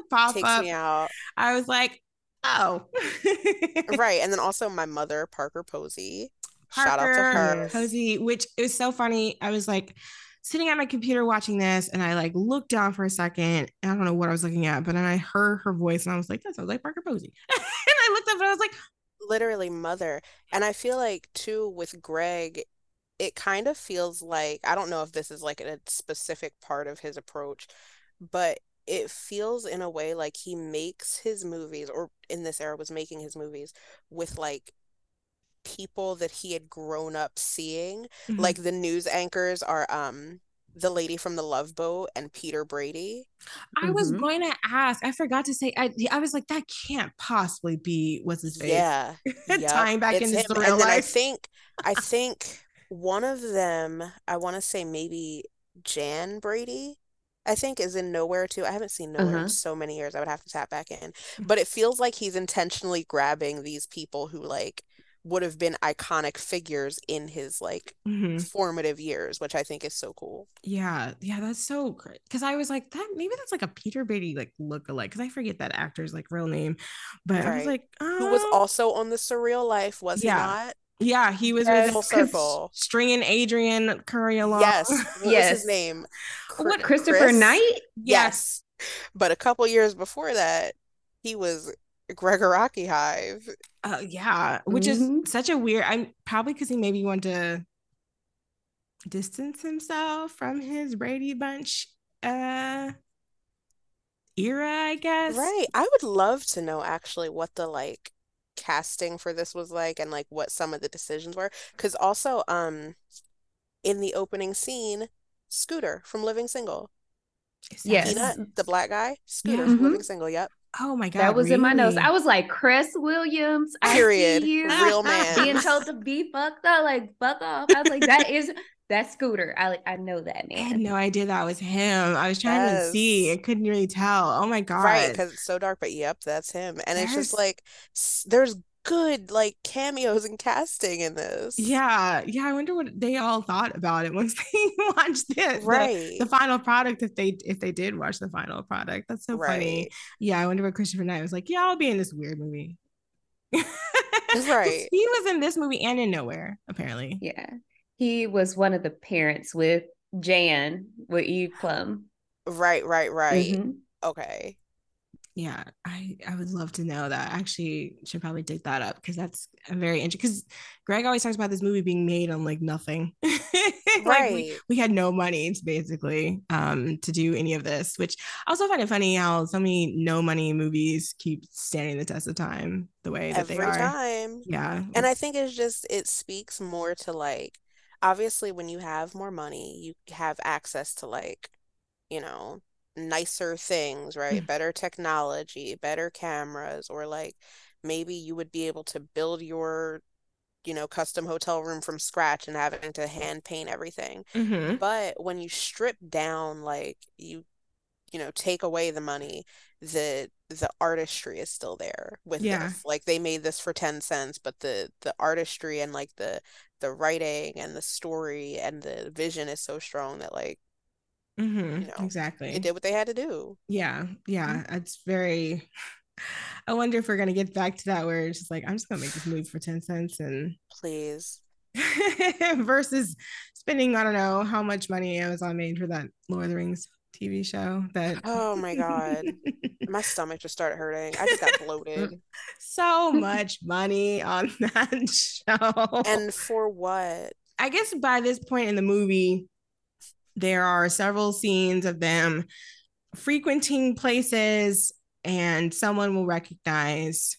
pop Takes up. Me out. I was like, oh. Right. And then also my mother, Parker Posey. Parker, shout out to her. Posey, which is so funny. I was like sitting at my computer watching this, and I like looked down for a second, and I don't know what I was looking at, but then I heard her voice and I was like, that sounds like Parker Posey. And I looked up and I was like, literally mother. And I feel like too with Greg, it kind of feels like, I don't know if this is like a specific part of his approach, but it feels in a way like he makes his movies, or in this era was making his movies, with like people that he had grown up seeing. Mm-hmm. Like the news anchors are um the lady from The Love Boat and Peter Brady. I mm-hmm. was going to ask, I forgot to say, I, I was like, that can't possibly be what's his face. Yeah. Yep. Tying back into The Real Life. I think I think one of them, I want to say maybe Jan Brady, I think is in Nowhere too. I haven't seen Nowhere uh-huh. in so many years. I would have to tap back in. But it feels like he's intentionally grabbing these people who like would have been iconic figures in his like mm-hmm. formative years, which I think is so cool. Yeah, yeah, that's so great. Because I was like, that maybe that's like a Peter Brady like look-alike. Because I forget that actor's like real name, but right. I was like, oh. Who was also on The Surreal Life, was yeah. he not? Yeah, he was with circle. stringing Adrian Curry along. Yes, what yes. was his name? Cr- what Christopher Chris? Knight? Yes. yes, but a couple years before that, he was Gregg Araki Hive. Uh, yeah, which mm-hmm. is such a weird. I'm probably because he maybe wanted to distance himself from his Brady Bunch uh, era, I guess. Right. I would love to know actually what the like casting for this was like, and like what some of the decisions were, because also um in the opening scene, Scooter from Living Single, yes Peanut, the black guy, Scooter yeah. from mm-hmm. Living Single. Yep. Oh my god, that was really? In my notes. I was like, Chris Williams, period, I see you. Real man being told to be fucked up, like fuck off. I was like, that is that Scooter. I like I know that man. I had no idea that was him. I was trying yes. to see. I couldn't really tell. Oh my god. Right, because it's so dark. But yep, that's him. And there's... it's just like there's good like cameos and casting in this. Yeah, yeah. I wonder what they all thought about it once they watched it. Right. The, the final product. If they if they did watch the final product, that's so right. funny. Yeah, I wonder what Christopher Knight was like. Yeah, I'll be in this weird movie. Right. He was in this movie and in Nowhere, apparently. Yeah. He was one of the parents with Jan, with Eve Plum. Right, right, right. Mm-hmm. Okay. Yeah, I, I would love to know that. I actually should probably dig that up, because that's a very interesting. Because Greg always talks about this movie being made on like nothing. Right. Like we, we had no money basically um, to do any of this, which I also find it funny how so many no money movies keep standing the test of time the way that Every they are. Every time. Yeah. And I think it's just, it speaks more to like, obviously when you have more money, you have access to like, you know, nicer things, right? Better technology, better cameras, or like maybe you would be able to build your, you know, custom hotel room from scratch and having to hand paint everything. Mm-hmm. But when you strip down, like you, you know, take away the money, the the artistry is still there with yeah. this. Like they made this for ten cents, but the the artistry and like the the writing and the story and the vision is so strong that like mm-hmm, you know, exactly they did what they had to do. Yeah, yeah. It's very I wonder if we're gonna get back to that where it's just like, I'm just gonna make this movie for ten cents and please versus spending I don't know how much money Amazon made for that Lord of the Rings T V show that oh my god my stomach just started hurting. I just got bloated. So much money on that show, and for what? I guess by this point in the movie there are several scenes of them frequenting places, and someone will recognize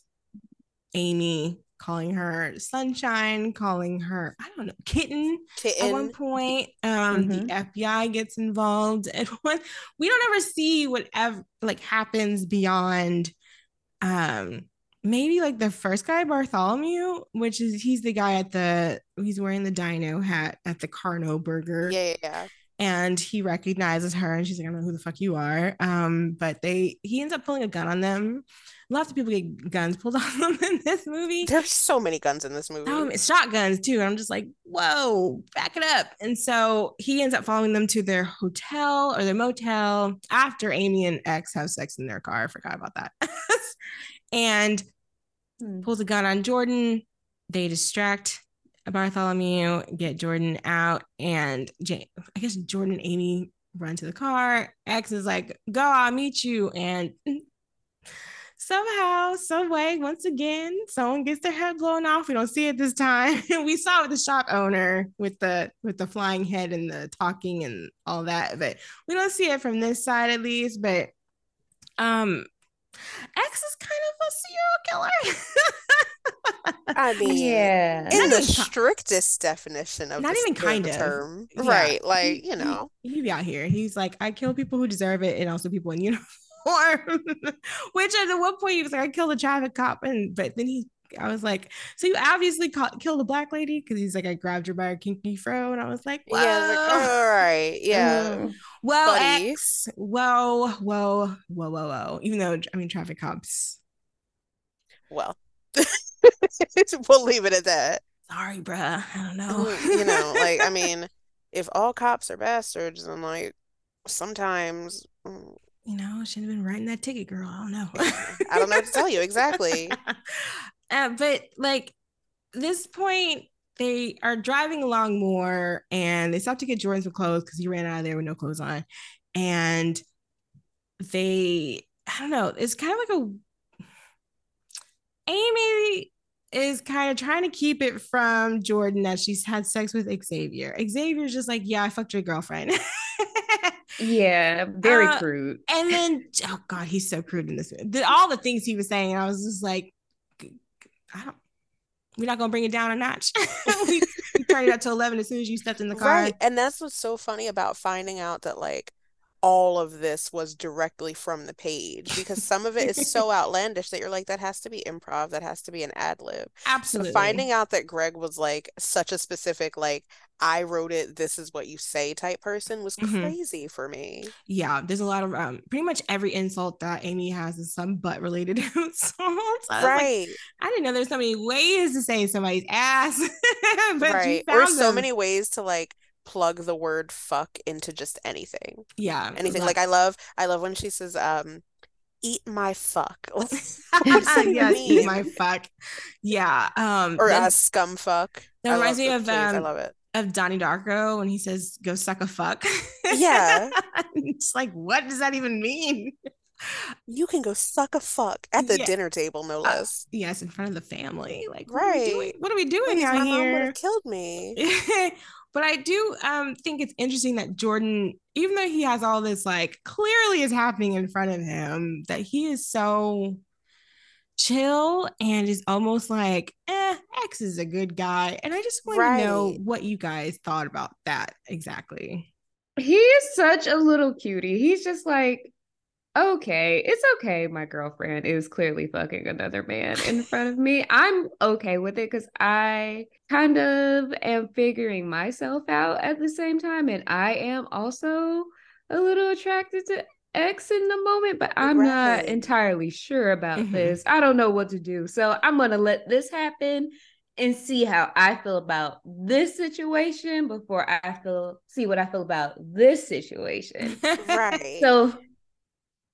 Amy calling her Sunshine, calling her, I don't know, kitten, kitten. At one point. Um, mm-hmm. The F B I gets involved. And one, we don't ever see whatever like happens beyond um, maybe like the first guy, Bartholomew, which is, he's the guy at the, he's wearing the dino hat at the Carno Burger. Yeah, yeah, yeah. And he recognizes her and she's like, I don't know who the fuck you are. Um, but they he ends up pulling a gun on them. Lots of people get guns pulled on them in this movie. There's so many guns in this movie. Um, it's shotguns too. And I'm just like, whoa, back it up. And so he ends up following them to their hotel or their motel after Amy and X have sex in their car. I forgot about that. And pulls a gun on Jordan. They distract Bartholomew, get Jordan out, and Jane, I guess Jordan and Amy run to the car. X is like, go, I'll meet you. And somehow, some way, once again, someone gets their head blown off. We don't see it this time. We saw it with the shop owner with the with the flying head and the talking and all that, but we don't see it from this side at least. But um X is kind of a serial killer. I mean, yeah, in the strictest definition of not even kind of term, yeah. Right? Like, you know, he, he be out here. He's like, I kill people who deserve it, and also people in uniform. Which at one point he was like, I killed a traffic cop, and but then he, I was like, so you obviously caught, killed a black lady, because he's like, I grabbed her by her kinky fro, and I was like, whoa. Yeah, was like, all right, yeah. Mm. Well, X, whoa, whoa, whoa, whoa, whoa. Even though, I mean, traffic cops. Well, we'll leave it at that. Sorry, bruh. I don't know. You know, like, I mean, if all cops are bastards, then like sometimes, you know, should have been writing that ticket, girl. I don't know. I don't know what to tell you exactly. Uh, but like this point, they are driving along more, and they stop to get Jordan some clothes because he ran out of there with no clothes on. And they, I don't know, it's kind of like a, Amy is kind of trying to keep it from Jordan that she's had sex with Xavier. Xavier's just like, yeah, I fucked your girlfriend. Yeah, very uh, crude. And then, oh God, he's so crude in this. The, all the things he was saying, I was just like, I don't, we're not gonna bring it down a notch. we, we turned it up to eleven as soon as you stepped in the car. Right. And that's what's so funny about finding out that like all of this was directly from the page, because some of it is so outlandish that you're like, that has to be improv, that has to be an ad lib. Absolutely. So finding out that Gregg was like such a specific, like, I wrote it, this is what you say type person was mm-hmm. crazy for me. Yeah, there's a lot of um, pretty much every insult that Amy has is some butt related insults. I right. Like, I didn't know there's so many ways to say somebody's ass. But right. Or so them. Many ways to like plug the word fuck into just anything. Yeah. Anything. Like, like I love I love when she says um eat my fuck. What does that yes, mean? Eat my fuck. Yeah. Um or a uh, scum fuck. That reminds me of um, I love it. Of Donnie Darko when he says go suck a fuck. Yeah. It's like, what does that even mean? You can go suck a fuck at the yeah. dinner table, no less. Uh, yes, in front of the family. Like, what right. are we doing? What are we doing Please, out my here? My mom would have killed me. But I do um, think it's interesting that Jordan, even though he has all this, like, clearly is happening in front of him, that he is so chill and is almost like, eh, X is a good guy. And I just want right. to know what you guys thought about that exactly. He is such a little cutie. He's just like, okay, it's okay. My girlfriend is clearly fucking another man in front of me. I'm okay with it because I kind of am figuring myself out at the same time. And I am also a little attracted to X in the moment, but I'm right. not entirely sure about mm-hmm. this. I don't know what to do. So I'm going to let this happen and see how I feel about this situation before I feel see what I feel about this situation. Right. So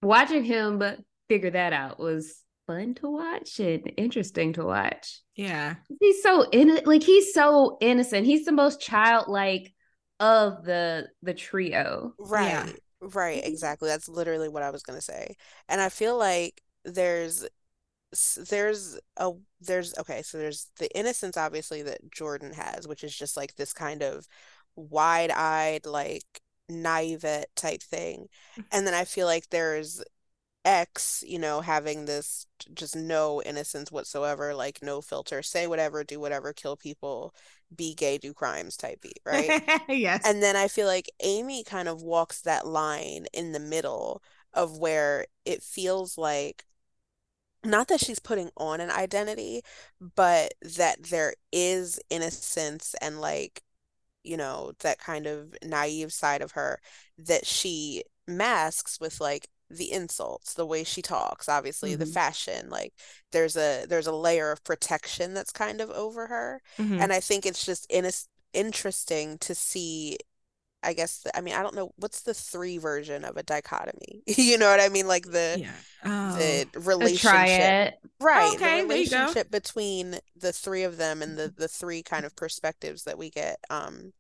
watching him figure that out was fun to watch and interesting to watch. Yeah. He's so in like he's so innocent. He's the most childlike of the the trio. Right. Yeah. Right, exactly. That's literally what I was going to say. And I feel like there's there's a there's okay, so there's the innocence obviously that Jordan has, which is just like this kind of wide-eyed, like naivete type thing. And then I feel like there's X, you know, having this just no innocence whatsoever, like no filter, say whatever, do whatever, kill people, be gay, do crimes type beat, right? Yes. And then I feel like Amy kind of walks that line in the middle of where it feels like, not that she's putting on an identity, but that there is innocence and, like, you know, that kind of naive side of her that she masks with, like, the insults, the way she talks, obviously, mm-hmm. the fashion, like there's a there's a layer of protection that's kind of over her. Mm-hmm. And I think it's just in- interesting to see, I guess, the, I mean, I don't know, what's the three version of a dichotomy? You know what I mean? Like the, yeah. oh, the relationship. Triad. Right. Oh, okay, the relationship between the three of them and the, the three kind of perspectives that we get um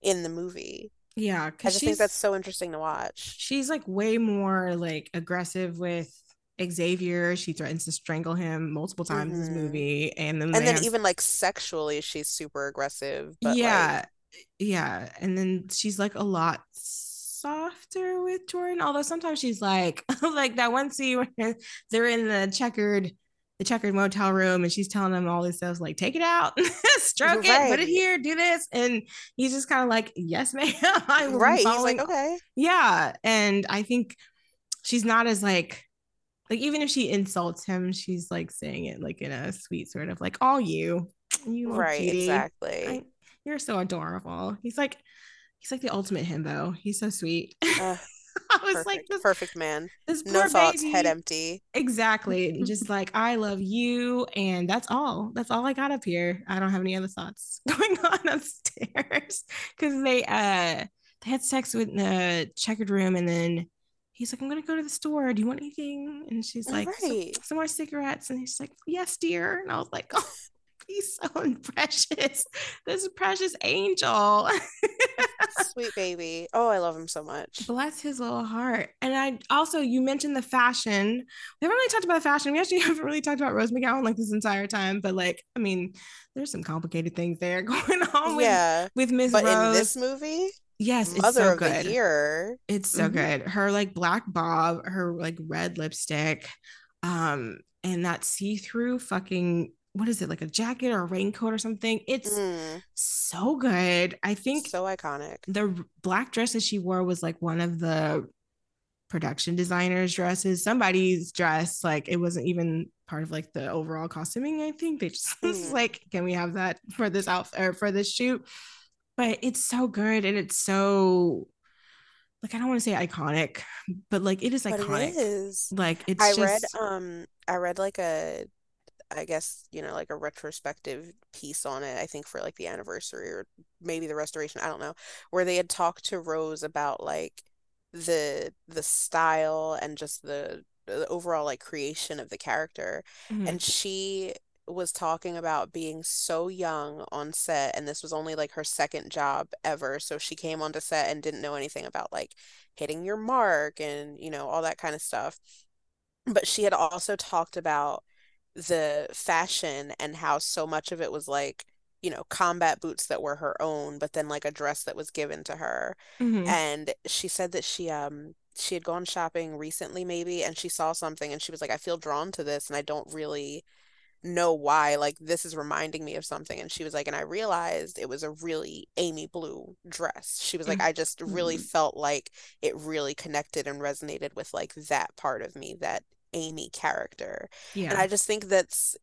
in the movie. Yeah, because I just she's, think that's so interesting to watch. She's like way more like aggressive with Xavier. She threatens to strangle him multiple times mm-hmm. in this movie, and then and then have... even like sexually, she's super aggressive. But yeah, like... yeah, and then she's like a lot softer with Jordan. Although sometimes she's like like that one scene where they're in the checkered. The checkered motel room, and she's telling him all this stuff like, take it out, stroke right. it, put it here, do this, and he's just kind of like, yes ma'am, I will right he's like, okay. Yeah, and I think she's not as like like even if she insults him, she's like saying it like in a sweet sort of like, all you you right cutie. Exactly. I, you're so adorable. He's like he's like the ultimate himbo. He's so sweet. uh. I was perfect, like, this perfect man. This poor no thoughts, baby. Head empty. Exactly. Just like, I love you, and that's all. That's all I got up here. I don't have any other thoughts going on upstairs because they uh they had sex with the checkered room, and then he's like, I'm gonna go to the store. Do you want anything? And she's like, right. some, some more cigarettes. And he's like, yes, dear. And I was like, oh, he's so precious. This precious angel. Sweet baby. Oh, I love him so much. Bless his little heart. And I also, you mentioned the fashion. We haven't really talked about fashion. We actually haven't really talked about Rose McGowan like this entire time. But like, I mean, there's some complicated things there going on with, yeah. with Miss Rose. But in this movie? Yes, it's so good. Mother of the Year. It's so mm-hmm. good. Her like black bob, her like red lipstick, um, and that see-through fucking... what is it, like a jacket or a raincoat or something? It's mm. so good. I think so iconic. The black dress that she wore was like one of the production designer's dresses, somebody's dress. Like it wasn't even part of like the overall costuming. I think they just mm. like, can we have that for this outfit or for this shoot? But it's so good, and it's so like, I don't want to say iconic, but like it is but iconic. It is. Like it's. I just... read um I read like a. I guess, you know, like a retrospective piece on it, I think for like the anniversary or maybe the restoration, I don't know, where they had talked to Rose about like the the style and just the, the overall like creation of the character. Mm-hmm. And she was talking about being so young on set, and this was only like her second job ever, so she came onto set and didn't know anything about like hitting your mark and, you know, all that kind of stuff. But she had also talked about the fashion and how so much of it was like, you know, combat boots that were her own, but then like a dress that was given to her. Mm-hmm. And she said that she um she had gone shopping recently maybe, and she saw something and she was like, I feel drawn to this and I don't really know why, like this is reminding me of something. And she was like, and I realized it was a really Amy Blue dress. She was like, I just really mm-hmm. felt like it really connected and resonated with like that part of me, that Amy character. Yeah. And I just think that's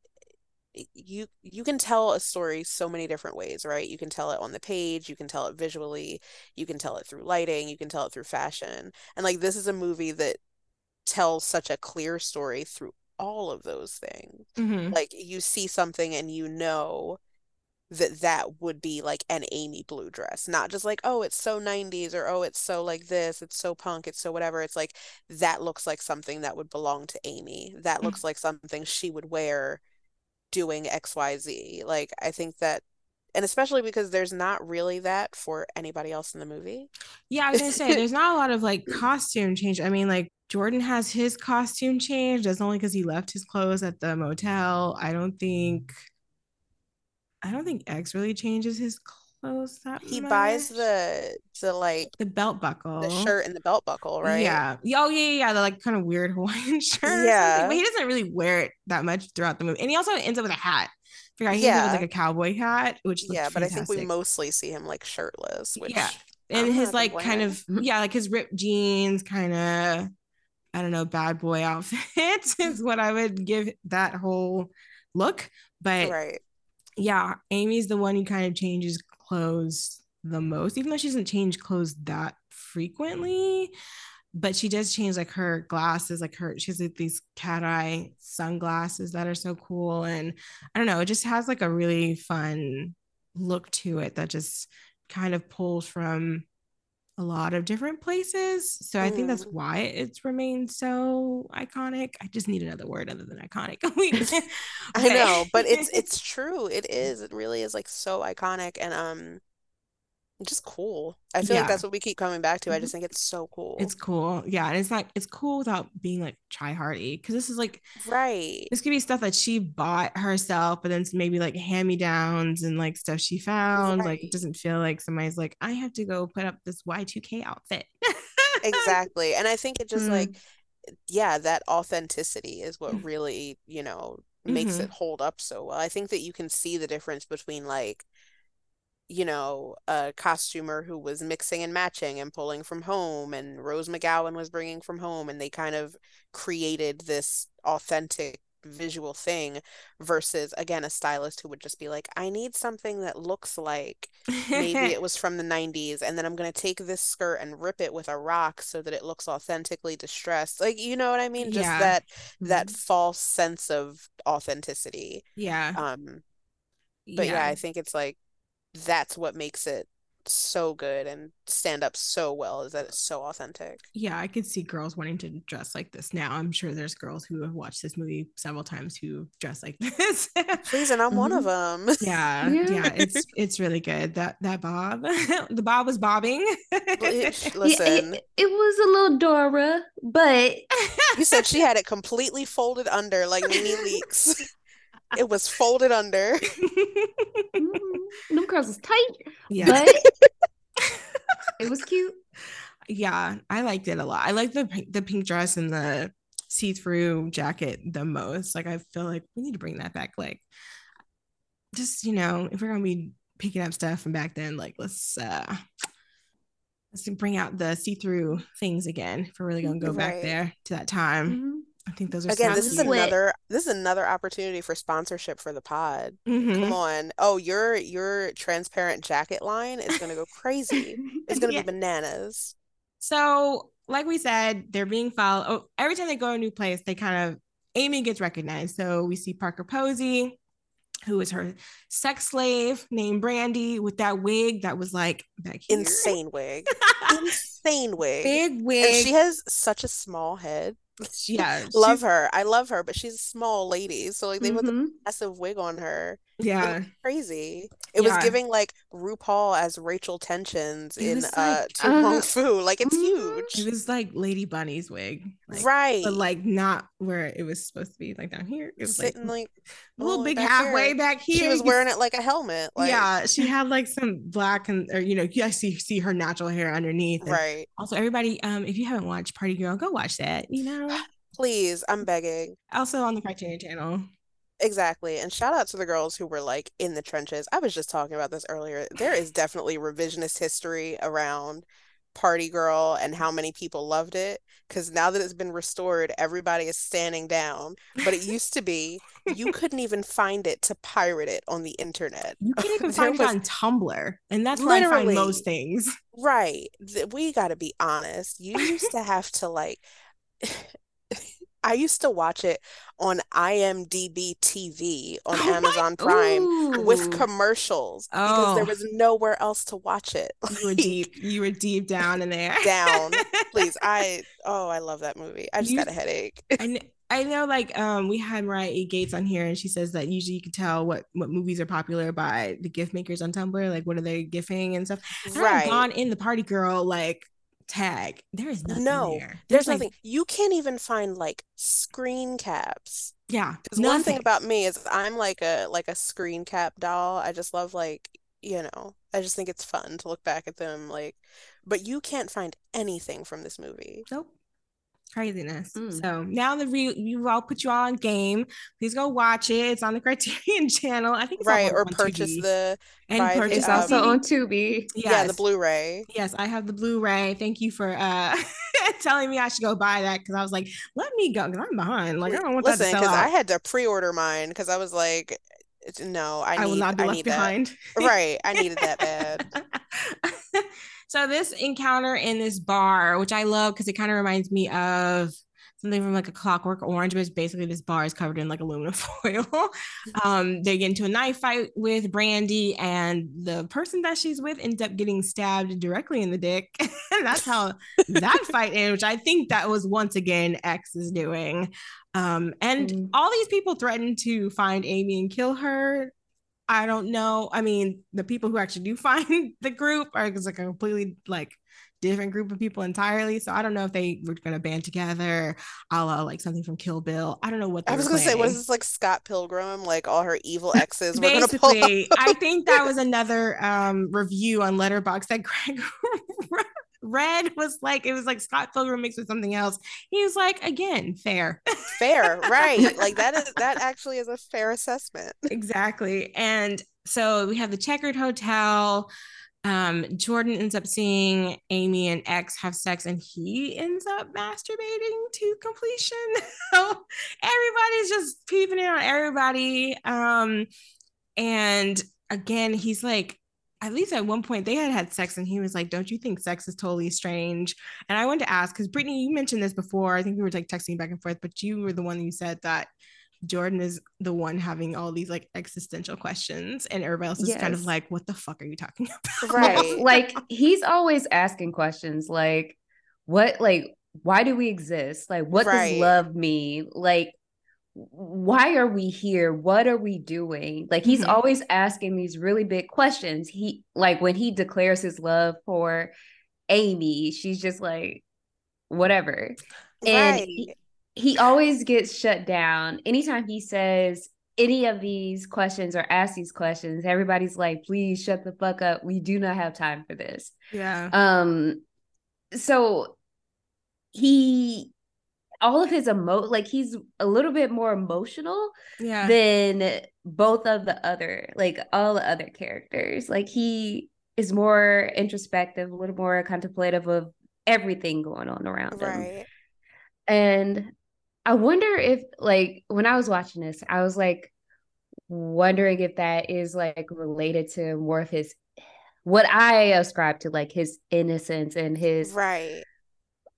you you can tell a story so many different ways, right? You can tell it on the page, you can tell it visually, you can tell it through lighting, you can tell it through fashion. And like this is a movie that tells such a clear story through all of those things. Mm-hmm. Like you see something and you know that that would be like an Amy Blue dress, not just like, oh, it's so nineties, or oh, it's so like this, it's so punk, it's so whatever. It's like, that looks like something that would belong to Amy, that mm-hmm. looks like something she would wear doing X Y Z. Like I think that And especially because there's not really that for anybody else in the movie. Yeah, I was going to say, there's not a lot of, like, costume change. I mean, like, Jordan has his costume changed. That's only because he left his clothes at the motel. I don't think... I don't think X really changes his clothes that much. He buys the, the, like... The belt buckle. The shirt and the belt buckle, right? Yeah. Oh, yeah, yeah, yeah. The, like, kind of weird Hawaiian shirt. Yeah. But he doesn't really wear it that much throughout the movie. And he also ends up with a hat. I think yeah. it was like a cowboy hat, which yeah, but fantastic. I think we mostly see him like shirtless, which yeah, and I'm his like kind of yeah, like his ripped jeans, kind of I don't know, bad boy outfit is what I would give that whole look. But right, yeah, Amy's the one who kind of changes clothes the most, even though she doesn't change clothes that frequently. But she does change like her glasses, like her, she has like these cat eye sunglasses that are so cool. And I don't know, it just has like a really fun look to it that just kind of pulls from a lot of different places. So mm. I think that's why it's remained so iconic. I just need another word other than iconic. I know, but it's, it's true. It is. It really is like so iconic. And, um, just cool. I feel yeah. like that's what we keep coming back to. I just think it's so cool. It's cool. Yeah. And it's not, it's cool without being like try-hardy. Cause this is like, right. This could be stuff that she bought herself, but then maybe like hand-me-downs and like stuff she found. Right. Like it doesn't feel like somebody's like, I have to go put up this Y two K outfit. Exactly. And I think it just mm. like, yeah, that authenticity is what really, you know, makes mm-hmm. it hold up so well. I think that you can see the difference between like, you know, a costumer who was mixing and matching and pulling from home, and Rose McGowan was bringing from home, and they kind of created this authentic visual thing, versus again a stylist who would just be like, I need something that looks like maybe it was from the nineties, and then I'm going to take this skirt and rip it with a rock so that it looks authentically distressed, like, you know what I mean? Just yeah. that that mm-hmm. false sense of authenticity. Yeah. Um but yeah, yeah I think it's like that's what makes it so good and stand up so well, is that it's so authentic. Yeah, I could see girls wanting to dress like this now. I'm sure there's girls who have watched this movie several times who dress like this. Please, and I'm mm-hmm. one of them. Yeah, yeah, yeah, it's it's really good. That that bob, the bob was bobbing. Listen, yeah, it, it was a little Dora, but you said she had it completely folded under, like Nene Leakes. It was folded under. Mm-hmm. Them curls was tight. Yeah. But it was cute. Yeah, I liked it a lot. I liked the pink, the pink dress and the see-through jacket the most. Like, I feel like we need to bring that back. Like, just, you know, if we're gonna be picking up stuff from back then, like, let's uh let's bring out the see-through things again if we're really gonna go right. back there to that time. Mm-hmm. I think those are again. This is another. This is another opportunity for sponsorship for the pod. Mm-hmm. Come on! Oh, your your transparent jacket line is going to go crazy. It's going to yeah. be bananas. So, like we said, they're being followed. Oh, every time they go to a new place, they kind of Amy gets recognized. So we see Parker Posey, who is her sex slave named Brandy, with that wig that was like back here. Insane wig, insane wig, big wig. And she has such a small head. Yeah, love her. I love her, but she's a small lady, so like they mm-hmm. put the massive wig on her. Yeah, it was crazy. It yeah. was giving like RuPaul as Rachel Tensions it in like, uh, uh Kung Fu. Like it's huge. It was like Lady Bunny's wig, like, right? But like not where it was supposed to be, like down here. It was sitting like, like a little big halfway back here. She was wearing it like a helmet. Like, yeah, she had like some black and or you know you see see her natural hair underneath. And right. Also, everybody, um, if you haven't watched Party Girl, go watch that. You know. Please, I'm begging. Also on the Criterion Channel. Exactly. And shout out to the girls who were like in the trenches. I was just talking about this earlier. There is definitely revisionist history around Party Girl and how many people loved it, because now that it's been restored, everybody is standing down. But it used to be you couldn't even find it to pirate it on the internet. You can't even find it on Tumblr, and that's where I find most things. Right. We got to be honest. You used to have to like... I used to watch it on I M D B T V on oh Amazon my- Prime Ooh. With commercials oh. because there was nowhere else to watch it. You were deep. You were deep down in there. Down. Please. I, oh, I love that movie. I just you, got a headache. And I know, like, um, we had Mariah E. Gates on here, and she says that usually you can tell what, what movies are popular by the gift makers on Tumblr, like what are they gifting and stuff. Right. I've gone in the party girl like tag. There is nothing. No, there. there's, there's nothing. Like, you can't even find like screen caps. Yeah, because one thing about me is I'm like a like a screen cap doll. I just love like you know I just think it's fun to look back at them like, but you can't find anything from this movie. Nope. Craziness. Mm. So now that we you've all put you all on game, please go watch it. It's on the Criterion Channel. I think it's right or on purchase Tubi. the and buy, purchase um, also on Tubi. Yes. Yeah, the Blu-ray. Yes, I have the Blu-ray. Thank you for uh telling me I should go buy that because I was like, let me go because I'm behind. Like I don't want Listen, that to sell out. I had to pre-order mine because I was like, no, I, I need, will not be I left behind. That. Right, I needed that bad. So this encounter in this bar, which I love because it kind of reminds me of something from like A Clockwork Orange, but it's basically this bar is covered in like aluminum foil. Um, they get into a knife fight with Brandy, and the person that she's with ends up getting stabbed directly in the dick. And that's how that fight ends, which I think that was once again X is doing. Um, and mm-hmm. all these people threaten to find Amy and kill her. I don't know. I mean, the people who actually do find the group are like a completely like different group of people entirely. So I don't know if they were going to band together, a la like something from Kill Bill. I don't know what they I was going to say. Was this like Scott Pilgrim? Like all her evil exes. Basically, pull I think that was another um, review on Letterboxd that Greg read was like it was like Scott Pilgrim mixed with something else. He was like, again, fair, fair, right? Like that is that actually is a fair assessment, exactly. And so we have the checkered hotel. Um, Jordan ends up seeing Amy and X have sex, and he ends up masturbating to completion. So everybody's just peeping in on everybody. Um, and again, he's like. At least at one point they had had sex and he was like, don't you think sex is totally strange? And I wanted to ask, because Brittany, you mentioned this before. I think we were like texting back and forth, but you were the one who said that Jordan is the one having all these like existential questions and everybody else is yes. kind of like, what the fuck are you talking about? Right. Like he's always asking questions like, what, like, why do we exist? Like, what right. does love mean? Like, why are we here? What are we doing? Like he's mm-hmm. always asking these really big questions. He like when he declares his love for Amy, she's just like, whatever. And right. he, he always gets shut down. Anytime he says any of these questions or asks these questions, everybody's like, please shut the fuck up. We do not have time for this. Yeah. Um, so he all of his emo like he's a little bit more emotional yeah. than both of the other like all the other characters. Like he is more introspective, a little more contemplative of everything going on around right. him. And I wonder if like when I was watching this, I was like wondering if that is like related to more of his what I ascribe to like his innocence and his right.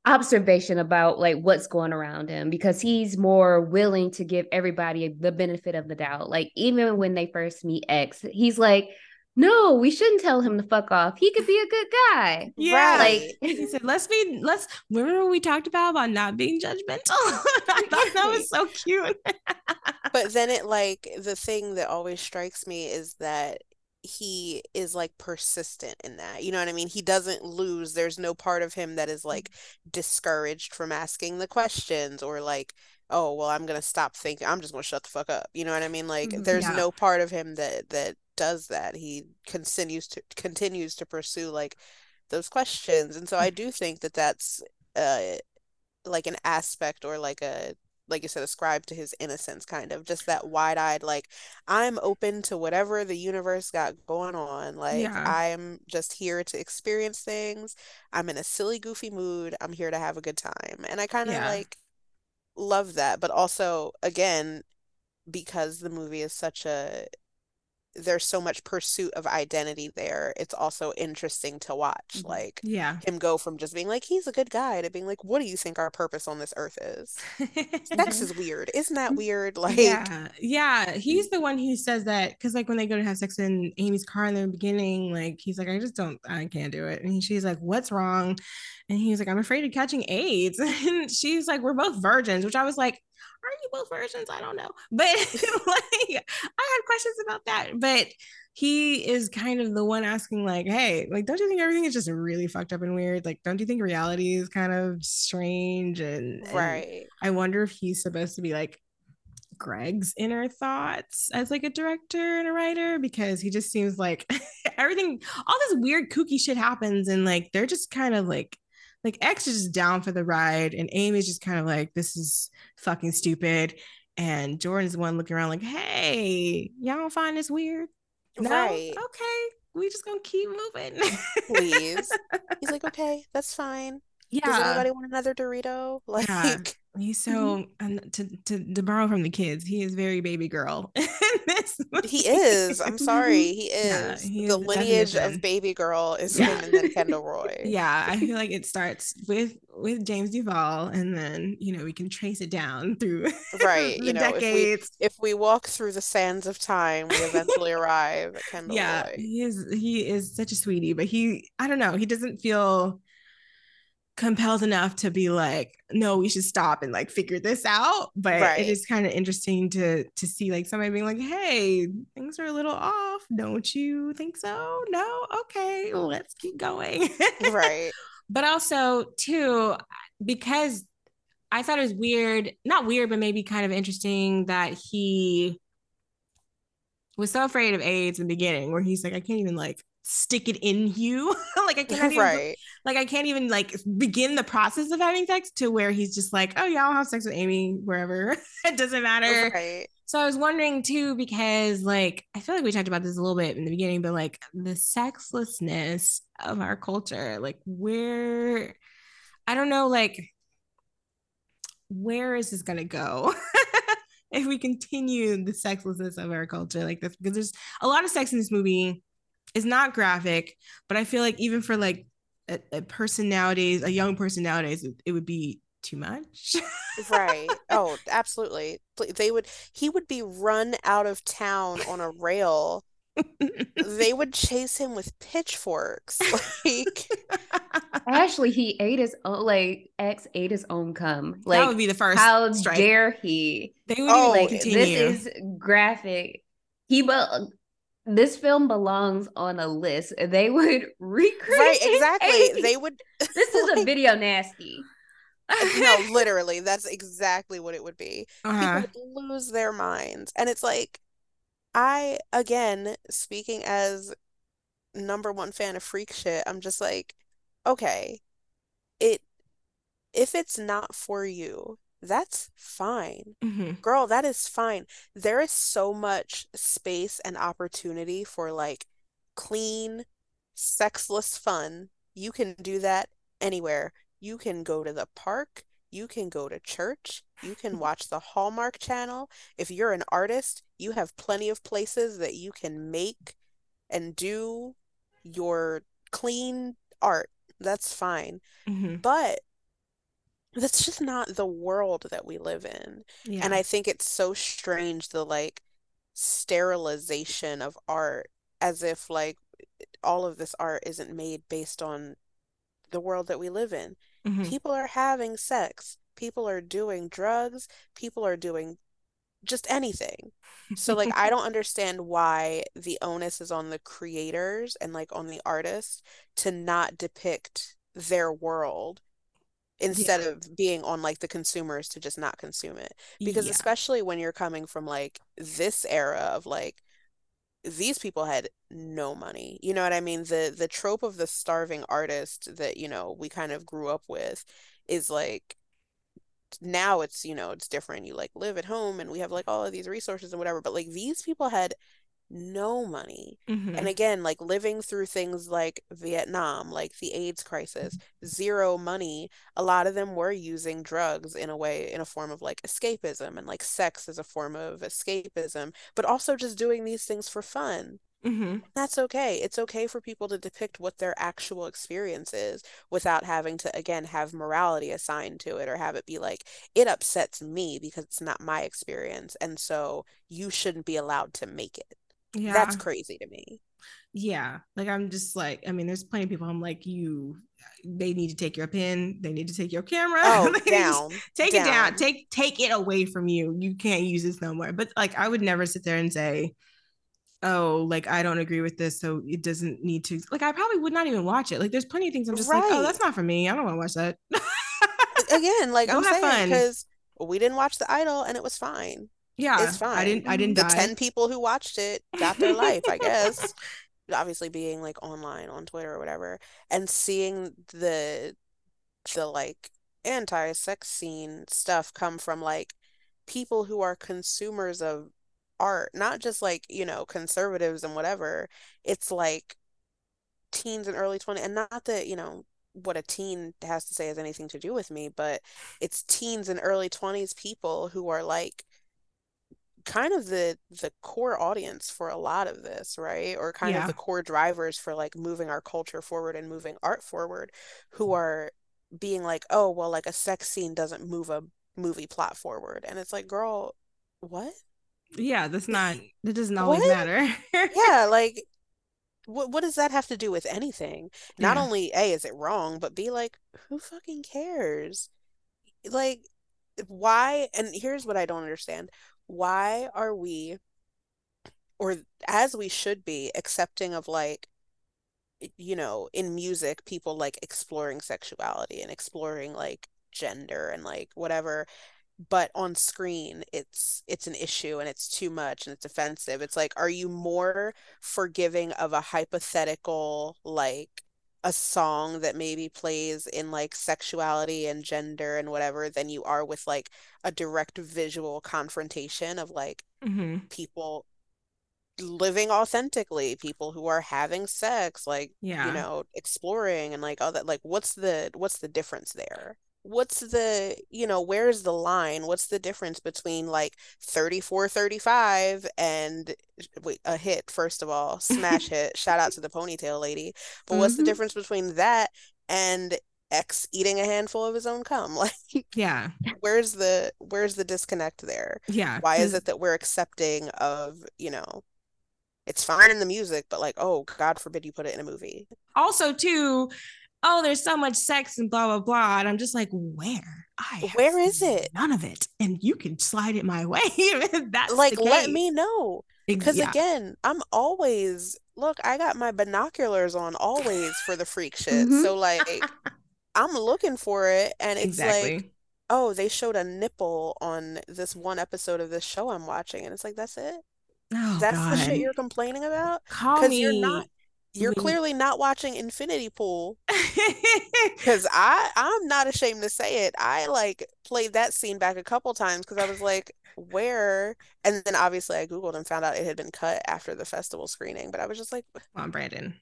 observation about like what's going around him, because he's more willing to give everybody the benefit of the doubt. Like even when they first meet X, he's like, no, we shouldn't tell him to fuck off. He could be a good guy. Yeah. Right. Like he said, let's be let's remember we talked about about not being judgmental. I thought that was so cute. But then it like the thing that always strikes me is that he is like persistent in that, you know what I mean? He doesn't lose. There's no part of him that is like discouraged from asking the questions or like, oh well, I'm gonna stop thinking, I'm just gonna shut the fuck up, you know what I mean? Like there's yeah. no part of him that that does that. He continues to continues to pursue like those questions. And so I do think that that's uh like an aspect or like a like you said, ascribed to his innocence, kind of just that wide-eyed, like I'm open to whatever the universe got going on. Like yeah. I'm just here to experience things. I'm in a silly, goofy mood. I'm here to have a good time. And I kind of yeah. like love that. But also again, because the movie is such a, there's so much pursuit of identity there, it's also interesting to watch like yeah him go from just being like he's a good guy to being like, what do you think our purpose on this earth is? Sex is weird, isn't that weird? Like yeah yeah he's the one who says that, because like when they go to have sex in Amy's car in the beginning, like he's like, I just don't I can't do it. And she's like, what's wrong? And he's like, I'm afraid of catching AIDS. And she's like, we're both virgins, which I was like, are you both versions? I don't know. But like, I had questions about that. But he is kind of the one asking like, hey, like, don't you think everything is just really fucked up and weird? Like, don't you think reality is kind of strange? And, right. And I wonder if he's supposed to be like Gregg's inner thoughts as like a director and a writer, because he just seems like everything, all this weird kooky shit happens, and like they're just kind of like like X is just down for the ride, and Amy's just kind of like, this is fucking stupid, and Jordan's the one looking around like, hey, y'all don't find this weird? No? Right. Okay, we just gonna keep moving. Please. He's like, okay, that's fine. Yeah. Does anybody want another Dorito? Like, yeah. He's so and to, to to borrow from the kids, he is very baby girl. He is. I'm sorry, he is. Yeah, he the is lineage the of baby girl is yeah. him, and then Kendall Roy. Yeah, I feel like it starts with with James Duval, and then you know we can trace it down through right. the you know, decades. If we, if we walk through the sands of time, we eventually arrive at Kendall yeah, Roy. Yeah, he is. He is such a sweetie, but he, I don't know, he doesn't feel compelled enough to be like, no, we should stop and like figure this out. But right. it is kind of interesting to to see like somebody being like, hey, things are a little off, don't you think so? No, okay, let's keep going. Right. But also too, because I thought it was weird, not weird, but maybe kind of interesting that he was so afraid of AIDS in the beginning, where he's like, I can't even like stick it in you. like I can't even, right. like I can't even like begin the process of having sex, to where he's just like, oh yeah, I'll have sex with Amy wherever. It doesn't matter. Right. So I was wondering too, because like I feel like we talked about this a little bit in the beginning, but like the sexlessness of our culture, like where, I don't know, like where is this gonna go? If we continue the sexlessness of our culture like this, because there's a lot of sex in this movie. It's not graphic, but I feel like even for like a, a person nowadays, a young person nowadays, it, it would be too much. Right. Oh, absolutely. They would, he would be run out of town on a rail. They would chase him with pitchforks. Like, actually, he ate his own, like X ate his own cum. Like, that would be the first. How strike. Dare he? They would oh, like, continue. This is graphic. He but. This film belongs on a list. They would recreate. Right, exactly. A- they would. This is like, a video nasty. No, literally, that's exactly what it would be. Uh-huh. People would lose their minds, and it's like, I again speaking as number one fan of freak shit. I'm just like, okay, it if it's not for you, that's fine. Mm-hmm. Girl, that is fine. There is so much space and opportunity for like clean, sexless fun. You can do that anywhere. You can go to the park. You can go to church. You can watch the Hallmark Channel. If you're an artist, you have plenty of places that you can make and do your clean art. That's fine. Mm-hmm. But that's just not the world that we live in. Yeah. And I think it's so strange, the like sterilization of art, as if like all of this art isn't made based on the world that we live in. Mm-hmm. People are having sex. People are doing drugs. People are doing just anything. So like, I don't understand why the onus is on the creators and like on the artists to not depict their world, instead yeah. of being on like the consumers to just not consume it. Because yeah. especially when you're coming from like this era of like, these people had no money, you know what I mean? The the trope of the starving artist that, you know, we kind of grew up with is like, now it's, you know, it's different. You like live at home and we have like all of these resources and whatever, but like these people had no money. Mm-hmm. And again, like living through things like Vietnam, like the AIDS crisis, zero money. A lot of them were using drugs in a way, in a form of like escapism, and like sex as a form of escapism, but also just doing these things for fun. Mm-hmm. That's okay. It's okay for people to depict what their actual experience is without having to, again, have morality assigned to it, or have it be like, it upsets me because it's not my experience, and so you shouldn't be allowed to make it. Yeah. That's crazy to me. Yeah, like I'm just like, I mean, there's plenty of people I'm like, you, they need to take your pen, they need to take your camera, oh, down, take down. it down, take take it away from you. You can't use this no more. But like, I would never sit there and say, oh, like I don't agree with this, so it doesn't need to. Like I probably would not even watch it. Like there's plenty of things I'm just right. like, oh, that's not for me. I don't want to watch that. Again, like Go I'm saying, because we didn't watch The Idol and it was fine. Yeah, it's fine. I didn't. I didn't. The die. ten people who watched it got their life, I guess. Obviously, being like online on Twitter or whatever, and seeing the the like anti-sex scene stuff come from like people who are consumers of art, not just like, you know, conservatives and whatever. It's like teens and early twenties, and not that, you know, what a teen has to say has anything to do with me, but it's teens and early twenties people who are like kind of the the core audience for a lot of this, right? Or kind yeah. of the core drivers for like moving our culture forward and moving art forward, who are being like, oh, well, like a sex scene doesn't move a movie plot forward. And it's like, girl, what? Yeah, that's not, that doesn't always what? matter. Yeah, like What what does that have to do with anything? Not yeah. only A, is it wrong, but B, like, who fucking cares? Like, why? And here's what I don't understand. Why are we, or as we should be, accepting of like, you know, in music, people like exploring sexuality and exploring like gender and like whatever, but on screen it's it's an issue and it's too much and it's offensive. It's like, are you more forgiving of a hypothetical, like a song that maybe plays in like sexuality and gender and whatever, than you are with like a direct visual confrontation of like mm-hmm. people living authentically, people who are having sex, like yeah. you know, exploring and like all that? Like what's the what's the difference there? What's the, you know, where's the line? What's the difference between like thirty-four thirty-five and wait, a hit, first of all, smash hit, shout out to the ponytail lady, but mm-hmm. what's the difference between that and X eating a handful of his own cum? Like, yeah, where's the where's the disconnect there? Yeah, why is it that we're accepting of, you know, it's fine in the music, but like, oh, God forbid you put it in a movie? Also too, oh, there's so much sex and blah, blah, blah. And I'm just like, where? I where is it? None of it. And you can slide it my way. That's like, let me know. Because yeah. again, I'm always, look, I got my binoculars on always for the freak shit. Mm-hmm. So like, I'm looking for it. And it's exactly. like, oh, they showed a nipple on this one episode of this show I'm watching. And it's like, that's it? Oh, that's God. The shit you're complaining about? Call me. Because you're not. You're clearly not watching Infinity Pool, because I I'm not ashamed to say it. I like played that scene back a couple times because I was like, where? And then obviously I Googled and found out it had been cut after the festival screening. But I was just like, come on, Brandon,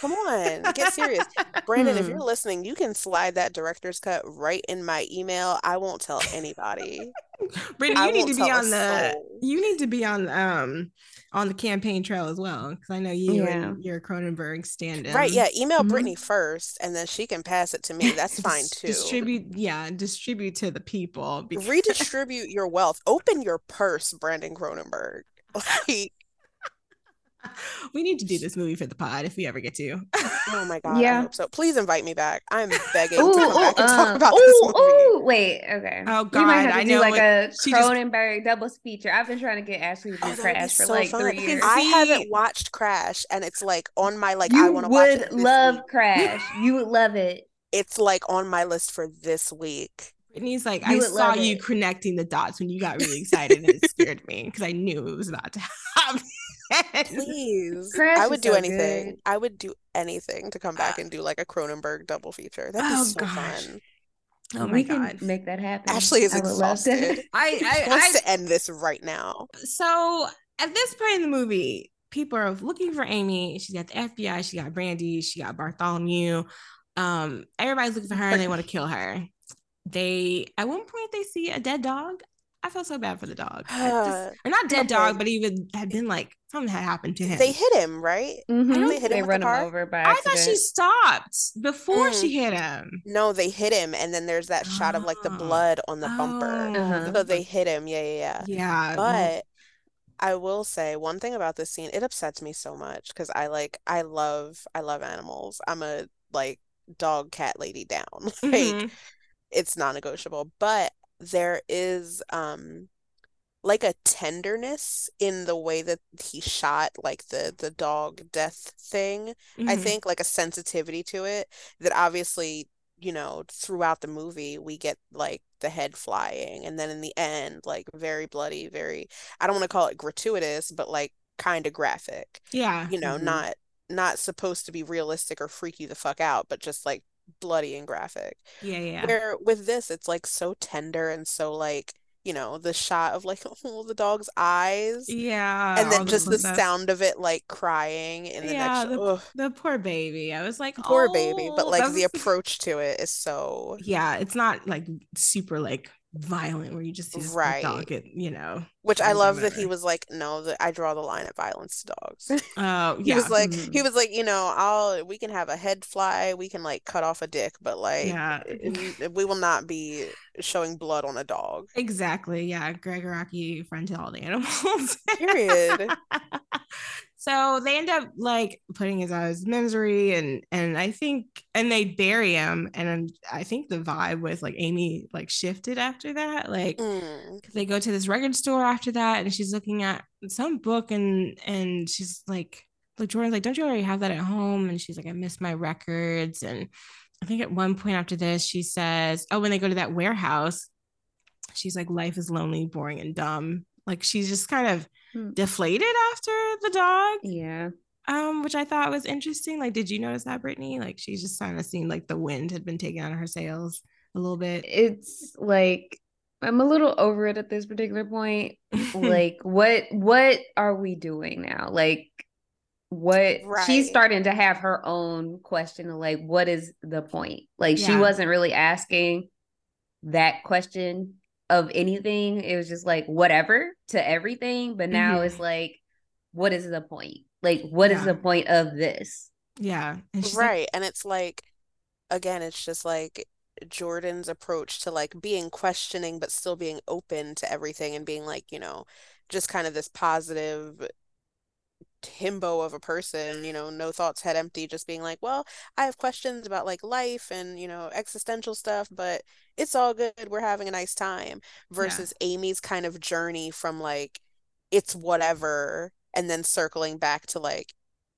come on, get serious, Brandon. If you're listening, you can slide that director's cut right in my email. I won't tell anybody. Brandon, you I need to be on the. Soul. You need to be on um. on the campaign trail as well, because I know you yeah. and your Cronenberg stand-in. Right, yeah, email mm-hmm. Brittany first, and then she can pass it to me. That's fine, too. Distribute, yeah, distribute to the people. Because... Redistribute your wealth. Open your purse, Brandon Cronenberg. Like... We need to do this movie for the pod if we ever get to. Oh, my God. Yeah. I hope so. Please invite me back. I'm begging ooh, to come ooh, back and uh, talk about ooh, this movie. Oh, wait. Okay. Oh, God. You might have to I do know, like a Cronenberg just... double feature. I've been trying to get Ashley to do oh, Crash so for like fun. three years. I haven't watched Crash, and it's like on my, like, you I want to watch it. You would love week. Crash. You would love it. It's like on my list for this week. And he's like, you I saw you it. connecting the dots when you got really excited, and it scared me because I knew it was about to happen. Please, Crash I would do so anything. Good. I would do anything to come back and do like a Cronenberg double feature. That'd be oh, so gosh. fun. Oh my we God, can make that happen. Ashley is I exhausted. I, I she wants I, to end this right now. So at this point in the movie, people are looking for Amy. She's got the F B I. She got Brandy. She got Bartholomew. Um, everybody's looking for her, and they want to kill her. They at one point they see a dead dog. I felt so bad for the dog. Just, or not dead okay. dog, but even had been like something had happened to him. They hit him, right? Mm-hmm. I they hit they him run the him car? over by accident. I thought she stopped before mm. she hit him. No, they hit him, and then there's that oh. shot of like the blood on the oh. bumper. Uh-huh. So they hit him. Yeah, yeah, yeah. Yeah. But I will say one thing about this scene. It upsets me so much because I like I love I love animals. I'm a like dog cat lady down. Like mm-hmm. It's non-negotiable. But there is um like a tenderness in the way that he shot like the the dog death thing. Mm-hmm. I think like a sensitivity to it that obviously, you know, throughout the movie we get like the head flying, and then in the end like very bloody, very, I don't want to call it gratuitous, but like kind of graphic. Yeah, you know, mm-hmm. not not supposed to be realistic or freak you the fuck out, but just like bloody and graphic. Yeah, yeah. Where with this it's like so tender and so like, you know, the shot of like oh, the dog's eyes. Yeah. And then just the that. sound of it like crying in the yeah, next the, the poor baby. I was like, poor oh, baby. But like was... the approach to it is so yeah, it's not like super like violent where you just see right. the dog, and, you know. Which I love that he was like, no, that I draw the line at violence to dogs. Oh uh, yeah. He was like mm-hmm. he was like, you know, I'll we can have a head fly, we can like cut off a dick, but like yeah. we, we will not be showing blood on a dog. Exactly. Yeah. Gregg Araki, friend to all the animals. Period. So they end up like putting his eyes in misery, and and I think and they bury him, and I think the vibe with like Amy like shifted after that. Like mm. they go to this record store after that, and she's looking at some book, and and she's like, like Jordan's like, don't you already have that at home? And she's like, I miss my records. And I think at one point after this, she says, oh, when they go to that warehouse, she's like, life is lonely, boring, and dumb. Like, she's just kind of hmm. deflated after the dog. Yeah. Um, which I thought was interesting. Like, did you notice that, Brittany? Like, she just kind of seemed like the wind had been taken out of her sails a little bit. It's like, I'm a little over it at this particular point. Like, what, what are we doing now? Like, what right. she's starting to have her own question of like, what is the point? Like yeah. she wasn't really asking that question of anything. It was just like whatever to everything, but now mm-hmm. it's like, what is the point? Like what yeah. is the point of this? Yeah, and right like- and it's like, again, it's just like Jordan's approach to like being questioning but still being open to everything and being like, you know, just kind of this positive himbo of a person, you know, no thoughts, head empty, just being like, well, I have questions about like life and, you know, existential stuff, but it's all good, we're having a nice time, versus yeah. Amy's kind of journey from like it's whatever and then circling back to like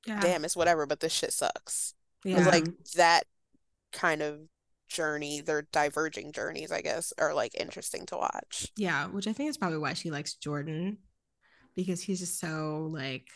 yeah. damn, it's whatever but this shit sucks. Yeah. Like that kind of journey, their diverging journeys, I guess, are like interesting to watch. Yeah, which I think is probably why she likes Jordan, because he's just so like,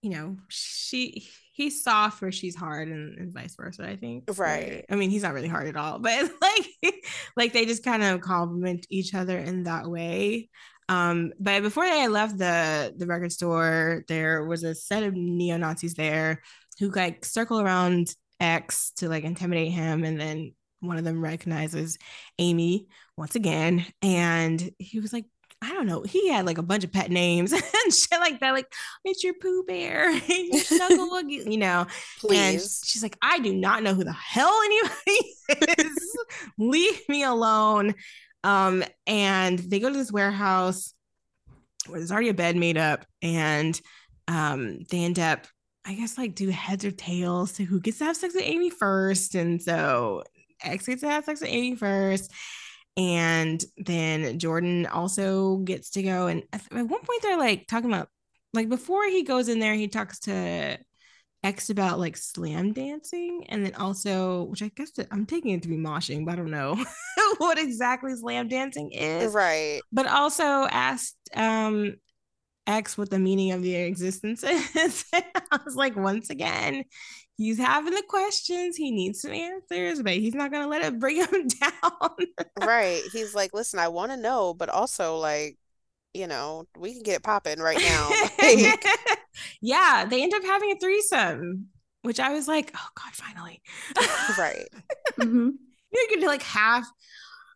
you know, she he's soft where she's hard, and, and vice versa, I think. Right. I mean, he's not really hard at all, but like like they just kind of compliment each other in that way. Um, but before they left the the record store, there was a set of neo-Nazis there who like circle around X to like intimidate him, and then one of them recognizes Amy once again, and he was like, I don't know, he had like a bunch of pet names and shit like that, like it's your Pooh Bear, your Snuggle Wuggy, you know. Please. And she's like, I do not know who the hell anybody is. Leave me alone. Um, and they go to this warehouse where there's already a bed made up, and um, they end up, I guess, like do heads or tails to who gets to have sex with Amy first. And so X gets to have sex with Amy first. And then Jordan also gets to go. And at one point they're like talking about, like before he goes in there, he talks to X about like slam dancing. And then also, which I guess I'm taking it to be moshing, but I don't know what exactly slam dancing is. Right. But also asked um, X what the meaning of their existence is. I was like, once again, he's having the questions, he needs some answers, but he's not gonna let it bring him down. Right. He's like, listen, I want to know, but also like, you know, we can get it popping right now. Like, yeah, they end up having a threesome, which I was like, oh god, finally. Right. Mm-hmm. You could do like half.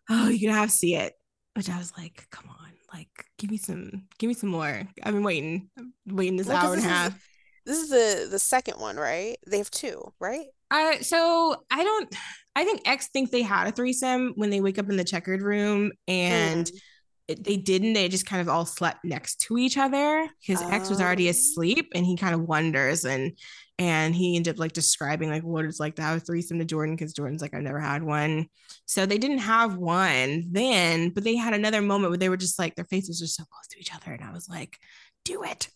Oh, you could half see it, which I was like, come on, like give me some, give me some more. I've been waiting, I'm waiting this hour and a half. Is- This is the, the second one, right? They have two, right? Uh, so I don't, I think X thinks they had a threesome when they wake up in the checkered room, and mm. it, they didn't. They just kind of all slept next to each other. His oh. ex was already asleep, and he kind of wonders, and and he ended up like describing like what it's like to have a threesome to Jordan, because Jordan's like, I've never had one. So they didn't have one then, but they had another moment where they were just like, their faces were so close to each other, and I was like, do it.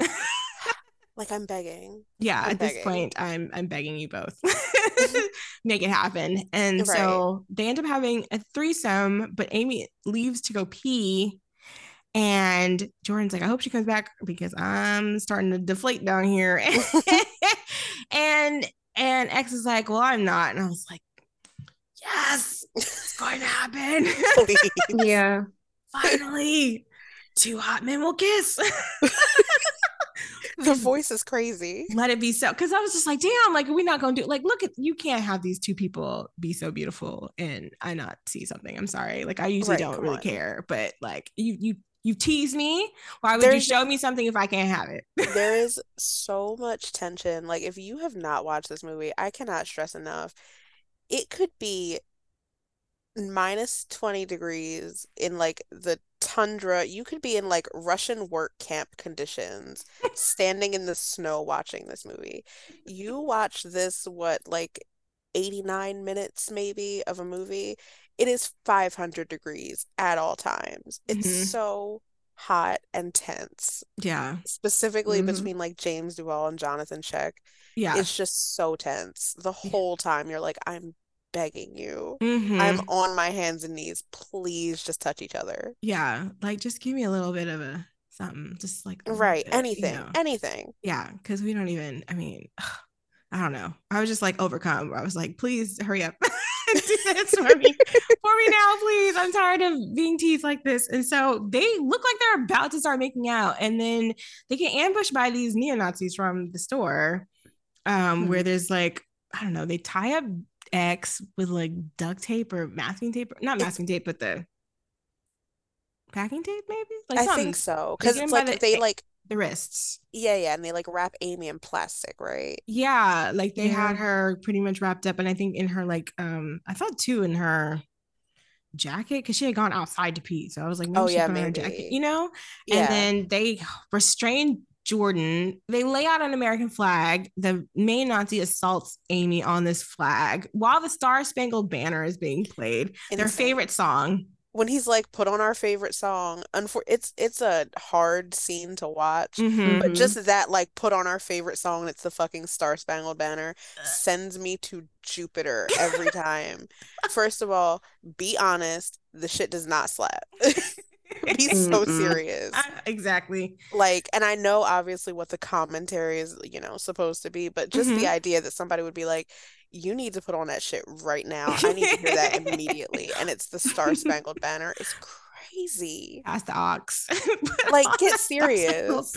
Like, I'm begging. Yeah, I'm at begging. This point, I'm I'm begging you both. Make it happen. And right. so they end up having a threesome, but Amy leaves to go pee. And Jordan's like, I hope she comes back because I'm starting to deflate down here. and and X is like, well, I'm not. And I was like, yes, it's going to happen. Yeah. Finally, two hot men will kiss. The voice is crazy. Let it be so. Because I was just like, damn, like, we're not going to do it. Like, look, at you can't have these two people be so beautiful and I not see something. I'm sorry. Like, I usually right, don't really on. care. But, like, you you you tease me. Why would There's, you show me something if I can't have it? There is so much tension. Like, if you have not watched this movie, I cannot stress enough. It could be minus twenty degrees in, like, the tundra. You could be in like Russian work camp conditions standing in the snow watching this movie. You watch this, what, like eighty-nine minutes maybe of a movie. It is five hundred degrees at all times. It's mm-hmm. so hot and tense. Yeah. Specifically mm-hmm. between like James Duval and Jonathan Schech. Yeah. It's just so tense. The whole time you're like, I'm begging you. Mm-hmm. I'm on my hands and knees. Please just touch each other. Yeah. Like, just give me a little bit of a something. Just like. Right. Bit, anything. You know. Anything. Yeah. Because we don't even, I mean, I don't know. I was just like overcome. I was like, please hurry up. Do this for me. For me now, please. I'm tired of being teased like this. And so they look like they're about to start making out. And then they get ambushed by these neo-Nazis from the store um, mm-hmm. where there's like, I don't know, they tie up X with like duct tape or masking tape, not masking tape, but the packing tape, maybe. Like, I think so, because it's like the, they like the wrists. Yeah, yeah, and they like wrap Amy in plastic, right? Yeah, like they yeah. had her pretty much wrapped up, and I think in her like, um, I thought too in her jacket because she had gone outside to pee, so I was like, maybe oh she yeah, maybe her jacket, you know. Yeah. And then they restrained Jordan. They lay out an American flag. The main Nazi assaults Amy on this flag while the Star Spangled Banner is being played. Insane. Their favorite song. When he's like, put on our favorite song. Unfor- it's it's a hard scene to watch, mm-hmm. but just that, like, put on our favorite song and it's the fucking Star Spangled Banner sends me to Jupiter every time. First of all, be honest, the shit does not slap. Be so serious. I, exactly. Like, and I know obviously what the commentary is, you know, supposed to be, but just mm-hmm. the idea that somebody would be like, you need to put on that shit right now. I need to hear that immediately. And it's the Star Spangled Banner. It's crazy. That's the ox. Like, get serious.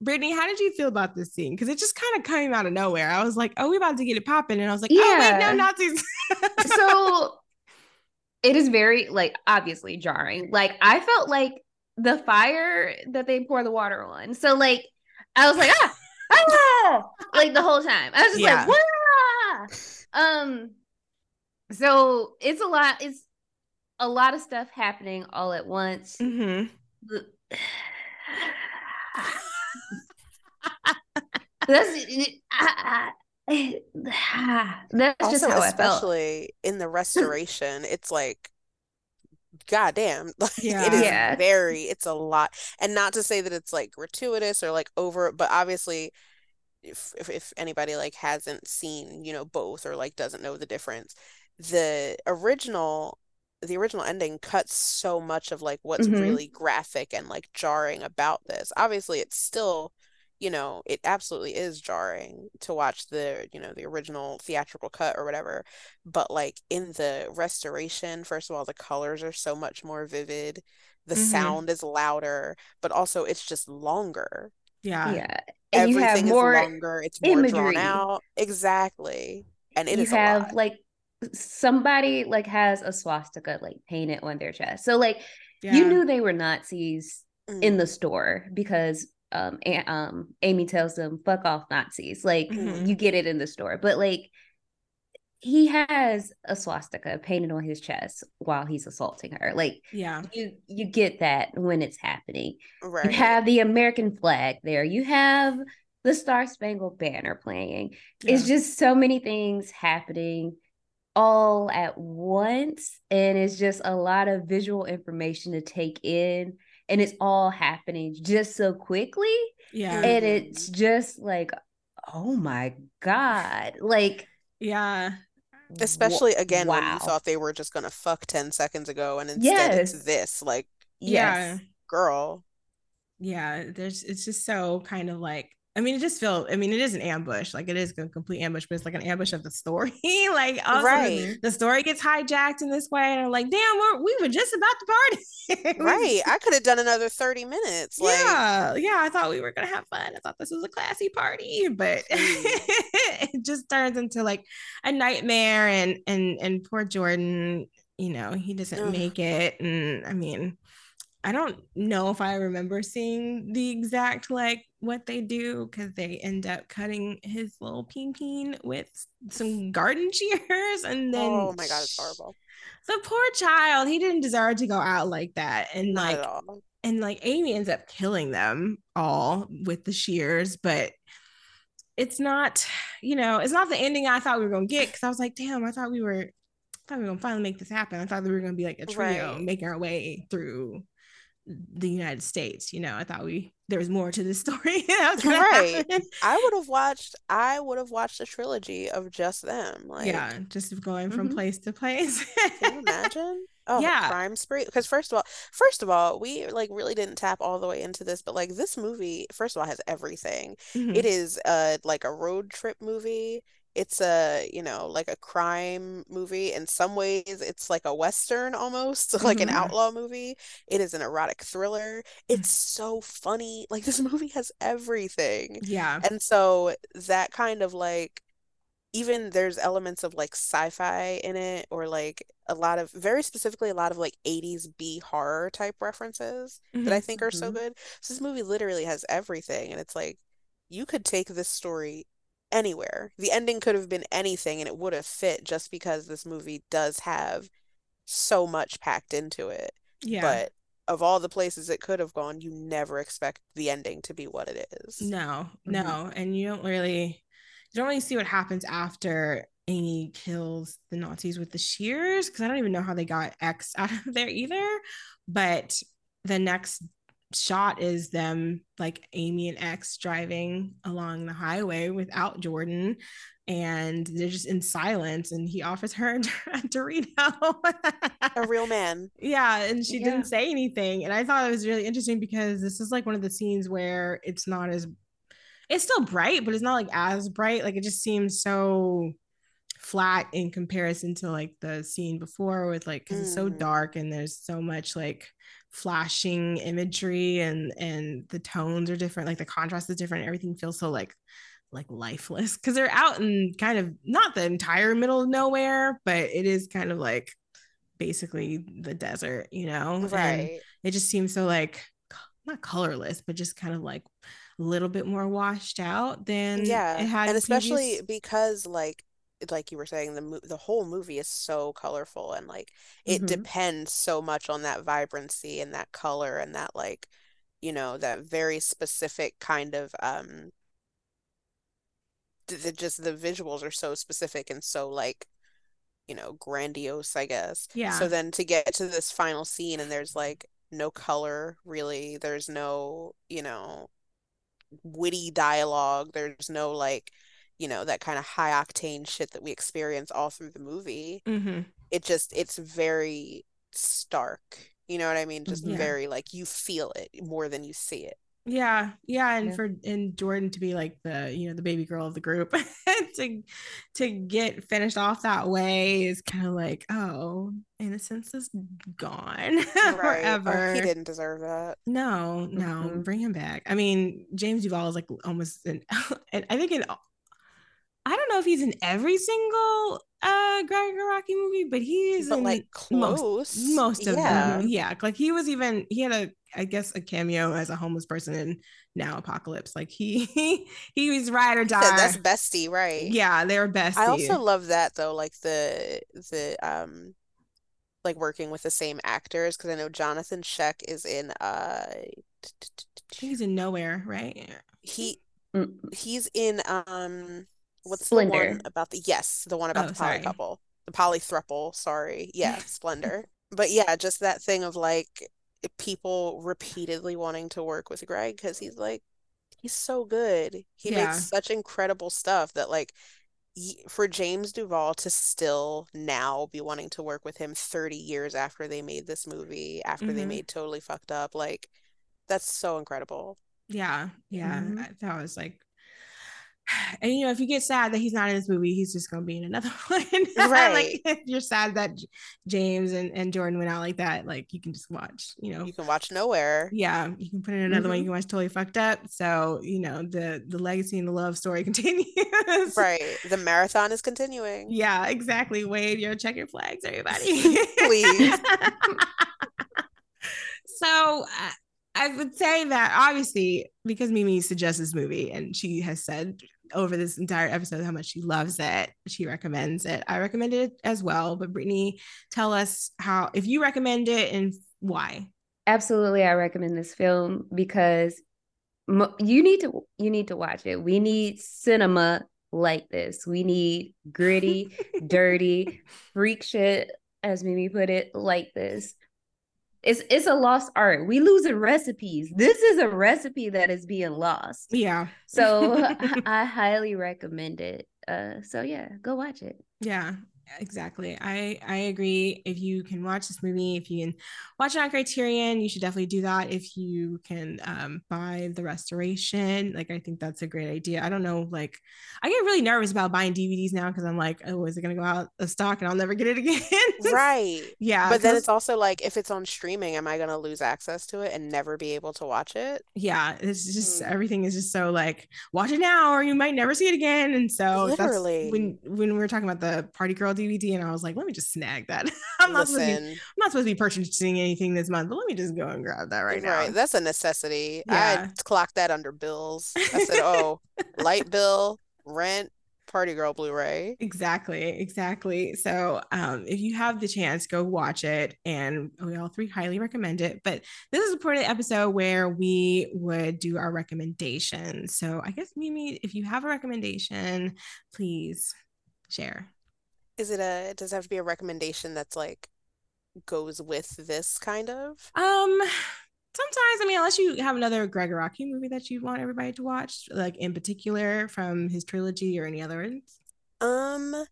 Brittany, how did you feel about this scene? Because it just kind of came out of nowhere. I was like, oh, we're about to get it popping. And I was like, yeah. oh, wait, no Nazis. So it is very, like, obviously jarring. Like, I felt like the fire that they pour the water on. So, like, I was like, ah, ah, like the whole time. I was just yeah. like, wah! Um, so it's a lot, it's a lot of stuff happening all at once. Mm-hmm. That's it. I, I, That's also, just how especially I felt. In the restoration, it's like, goddamn, like yeah. it is yeah. very, it's a lot, and not to say that it's like gratuitous or like over, but obviously, if if, if anybody like hasn't seen, you know, both or like doesn't know the difference, the original. The original ending cuts so much of like what's mm-hmm. really graphic and like jarring about this. Obviously, it's still. You know, it absolutely is jarring to watch the, you know, the original theatrical cut or whatever. But like in the restoration, first of all, the colors are so much more vivid. The mm-hmm. sound is louder, but also it's just longer. Yeah. Yeah. And everything you have more is longer. It's more imagery. Drawn out. Exactly. And it you is have a lot. Like somebody like has a swastika like painted on their chest. So like yeah. you knew they were Nazis mm. in the store because um and um Amy tells them fuck off Nazis like mm-hmm. you get it in the store, but like he has a swastika painted on his chest while he's assaulting her. Like, yeah, you you get that when it's happening. Right. You have the American flag there. You have the Star Spangled Banner playing. Yeah. It's just so many things happening all at once, and it's just a lot of visual information to take in, and it's all happening just so quickly. Yeah. And it's just like, oh my God. Like, yeah. Especially again, wow, when you thought they were just gonna fuck ten seconds ago, and instead yes. it's this, like, yes, yeah, girl. Yeah, there's it's just so kind of like, I mean, it just felt, I mean, it is an ambush. Like, it is a complete ambush, but it's like an ambush of the story. Like, also, right, the story gets hijacked in this way. And I'm like, damn, we're, we were just about to party. Right. I could have done another thirty minutes. Like, yeah. Yeah. I thought we were going to have fun. I thought this was a classy party, but it just turns into like a nightmare. And, and, and poor Jordan, you know, he doesn't Ugh. make it. And I mean, I don't know if I remember seeing the exact, like, what they do, because they end up cutting his little peen peen with some garden shears, and then oh my God, it's horrible. The poor child, he didn't deserve to go out like that. And Not like at all. And like Amy ends up killing them all with the shears, but it's not, you know, it's not the ending I thought we were gonna get, because I was like, damn, I thought we were I thought we were gonna finally make this happen. I thought we were gonna be like a trio, right, making our way through the United States, you know. I thought we there was more to this story. Right. Happen. I would have watched. I would have watched a trilogy of just them. Like, yeah, just going from mm-hmm. place to place. Can you imagine? Oh, yeah, crime spree. Because first of all, first of all, we like really didn't tap all the way into this, but like this movie, first of all, has everything. Mm-hmm. It is uh like a road trip movie. It's a, you know, like a crime movie. In some ways, it's like a Western almost, mm-hmm. like an outlaw movie. It is an erotic thriller. It's so funny. Like, this movie has everything. Yeah. And so that kind of like, even there's elements of like sci-fi in it, or like a lot of, very specifically, a lot of like eighties B horror type references mm-hmm. that I think are mm-hmm. so good. So this movie literally has everything. And it's like, you could take this story anywhere. The ending could have been anything, and it would have fit, just because this movie does have so much packed into it. Yeah. But of all the places it could have gone, you never expect the ending to be what it is. No, no. Mm-hmm. And you don't really you don't really see what happens after Amy kills the Nazis with the shears, because I don't even know how they got X out of there either. But the next shot is them, like, Amy and X driving along the highway without Jordan, and they're just in silence, and he offers her a Dorito. A real man. Yeah, and she yeah. didn't say anything. And I thought it was really interesting, because this is like one of the scenes where it's not as it's still bright, but it's not like as bright. Like, it just seems so flat in comparison to like the scene before, with like, because mm. it's so dark, and there's so much like flashing imagery, and and the tones are different, like the contrast is different, everything feels so like like lifeless, because they're out in kind of not the entire middle of nowhere, but it is kind of like basically the desert, you know. Right. And it just seems so like not colorless, but just kind of like a little bit more washed out than yeah it had. And especially previous- because like like you were saying, the mo- the whole movie is so colorful, and like it mm-hmm. depends so much on that vibrancy and that color, and that, like, you know, that very specific kind of um th- the, just the visuals are so specific and so, like, you know, grandiose, I guess. Yeah. So then to get to this final scene, and there's like no color really, there's no, you know, witty dialogue, there's no like, you know, that kind of high octane shit that we experience all through the movie. Mm-hmm. It just, it's very stark. You know what I mean? Just yeah. very like, you feel it more than you see it. Yeah. Yeah. And yeah. for, and Jordan to be like the, you know, the baby girl of the group to, to get finished off that way is kind of like, oh, innocence is gone forever. Oh, he didn't deserve that. No, no. Mm-hmm. Bring him back. I mean, James Duval is like almost an, and I think in I don't know if he's in every single uh, Gregg Araki movie, but he is but in like close most, most of yeah. them. Yeah, like he was even he had a I guess a cameo as a homeless person in Now Apocalypse. Like he he, he was ride or die. Said that's bestie, right? Yeah, they were bestie. I also love that though, like the the um like working with the same actors, because I know Jonathan Scheck is in uh he's in Nowhere, right? He he's in um what's Splendor. The one about the yes, the one about oh, the poly couple. The polythruple, sorry. Yeah, Splendor. But yeah, just that thing of like people repeatedly wanting to work with Greg because he's like, he's so good. He yeah. makes such incredible stuff that like for James Duval to still now be wanting to work with him thirty years after they made this movie, after mm-hmm. they made Totally Fucked Up, like that's so incredible. Yeah. Yeah. Mm-hmm. I, that was like, and you know, if you get sad that he's not in this movie, he's just gonna be in another one. Right. Like if you're sad that J- James and, and Jordan went out like that, like you can just watch, you know. You can watch Nowhere. Yeah, you can put in another mm-hmm. one, you can watch Totally Fucked Up. So, you know, the the legacy and the love story continues. Right. The marathon is continuing. Yeah, exactly. Wave your checkered flags, everybody. Please. So uh, I would say that obviously because Mimi suggests this movie and she has said over this entire episode how much she loves it, she recommends it. I recommend it as well. But Brittany, tell us how, if you recommend it and why. Absolutely. I recommend this film because mo- you need to, you need to watch it. We need cinema like this. We need gritty, dirty, freak shit, as Mimi put it, like this. It's it's a lost art. We losing recipes. This is a recipe that is being lost. Yeah. So I highly recommend it. Uh, so yeah, go watch it. Yeah, exactly. I, I agree. If you can watch this movie, if you can watch it on Criterion, you should definitely do that. If you can um, buy the restoration, like I think that's a great idea. I don't know, like I get really nervous about buying D V Ds now because I'm like, oh, is it going to go out of stock and I'll never get it again? Right. Yeah. But then it's also like, if it's on streaming, am I going to lose access to it and never be able to watch it? Yeah. It's just mm. everything is just so like, watch it now or you might never see it again. And so literally that's when when we were talking about the Party Girl D V D and I was like, let me just snag that. I'm not, Listen, supposed to be, I'm not supposed to be purchasing anything this month, but let me just go and grab that right, right. now. That's a necessity. Yeah. I clocked that under bills. I said, oh, light bill, rent, Party Girl Blu-ray. Exactly. Exactly. So um, if you have the chance, go watch it. And we all three highly recommend it. But this is a part of the episode where we would do our recommendations. So I guess, Mimi, if you have a recommendation, please share. Is it a, does it have to be a recommendation that's like goes with this kind of? Um, sometimes, I mean, unless you have another Gregg Araki movie that you want everybody to watch, like in particular from his trilogy or any other ones. Um,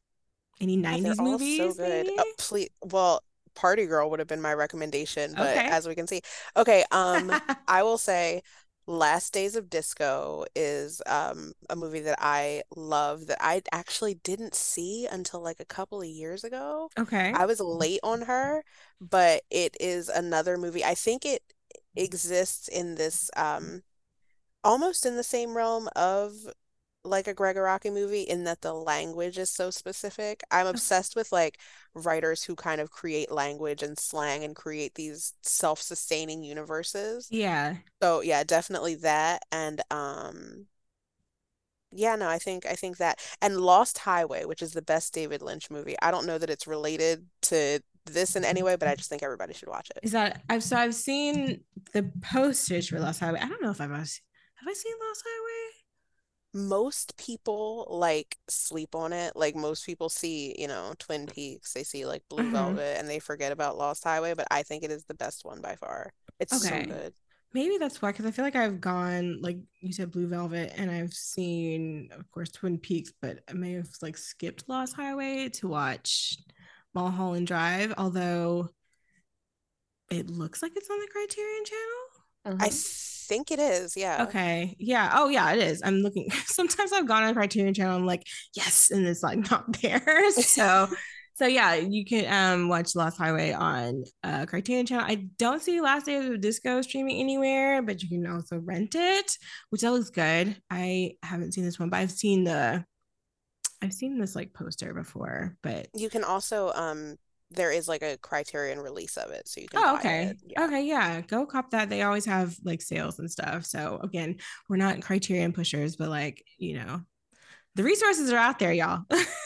any nineties movies? So good. Uh, please, well, Party Girl would have been my recommendation, but okay. As we can see, okay. Um, I will say, Last Days of Disco is um, a movie that I love that I actually didn't see until like a couple of years ago. Okay. I was late on her, but it is another movie. I think it exists in this um, almost in the same realm of like a Gregg Araki movie in that the language is so specific. I'm obsessed with like writers who kind of create language and slang and create these self-sustaining universes. Yeah. So yeah, definitely that. And um yeah, no, I think I think that and Lost Highway, which is the best David Lynch movie. I don't know that it's related to this in any way, but I just think everybody should watch it. Is that I've so I've seen the posters for Lost Highway. I don't know if I've actually, have I seen Lost Highway? Most people like sleep on it. Like most people see, you know, Twin Peaks, they see like Blue uh-huh. Velvet and they forget about Lost Highway, but I think it is the best one by far. It's okay. So good. Maybe that's why, because I feel like I've gone, like you said, Blue Velvet, and I've seen, of course, Twin Peaks, but I may have like skipped Lost Highway to watch Mulholland Drive, although it looks like it's on the Criterion Channel. Uh-huh. I think it is, yeah. Okay, yeah. Oh, yeah, it is. I'm looking. Sometimes I've gone on Criterion Channel. I'm like, yes, and it's like not there. So, so yeah, you can um watch Lost Highway on uh Criterion Channel. I don't see Last Days of Disco streaming anywhere, but you can also rent it, which that looks good. I haven't seen this one, but I've seen the, I've seen this like poster before. But you can also um there is like a Criterion release of it, so you can oh, buy okay. it. Yeah. Okay, yeah, go cop that. They always have like sales and stuff. So again, we're not Criterion pushers, but like, you know, the resources are out there, y'all.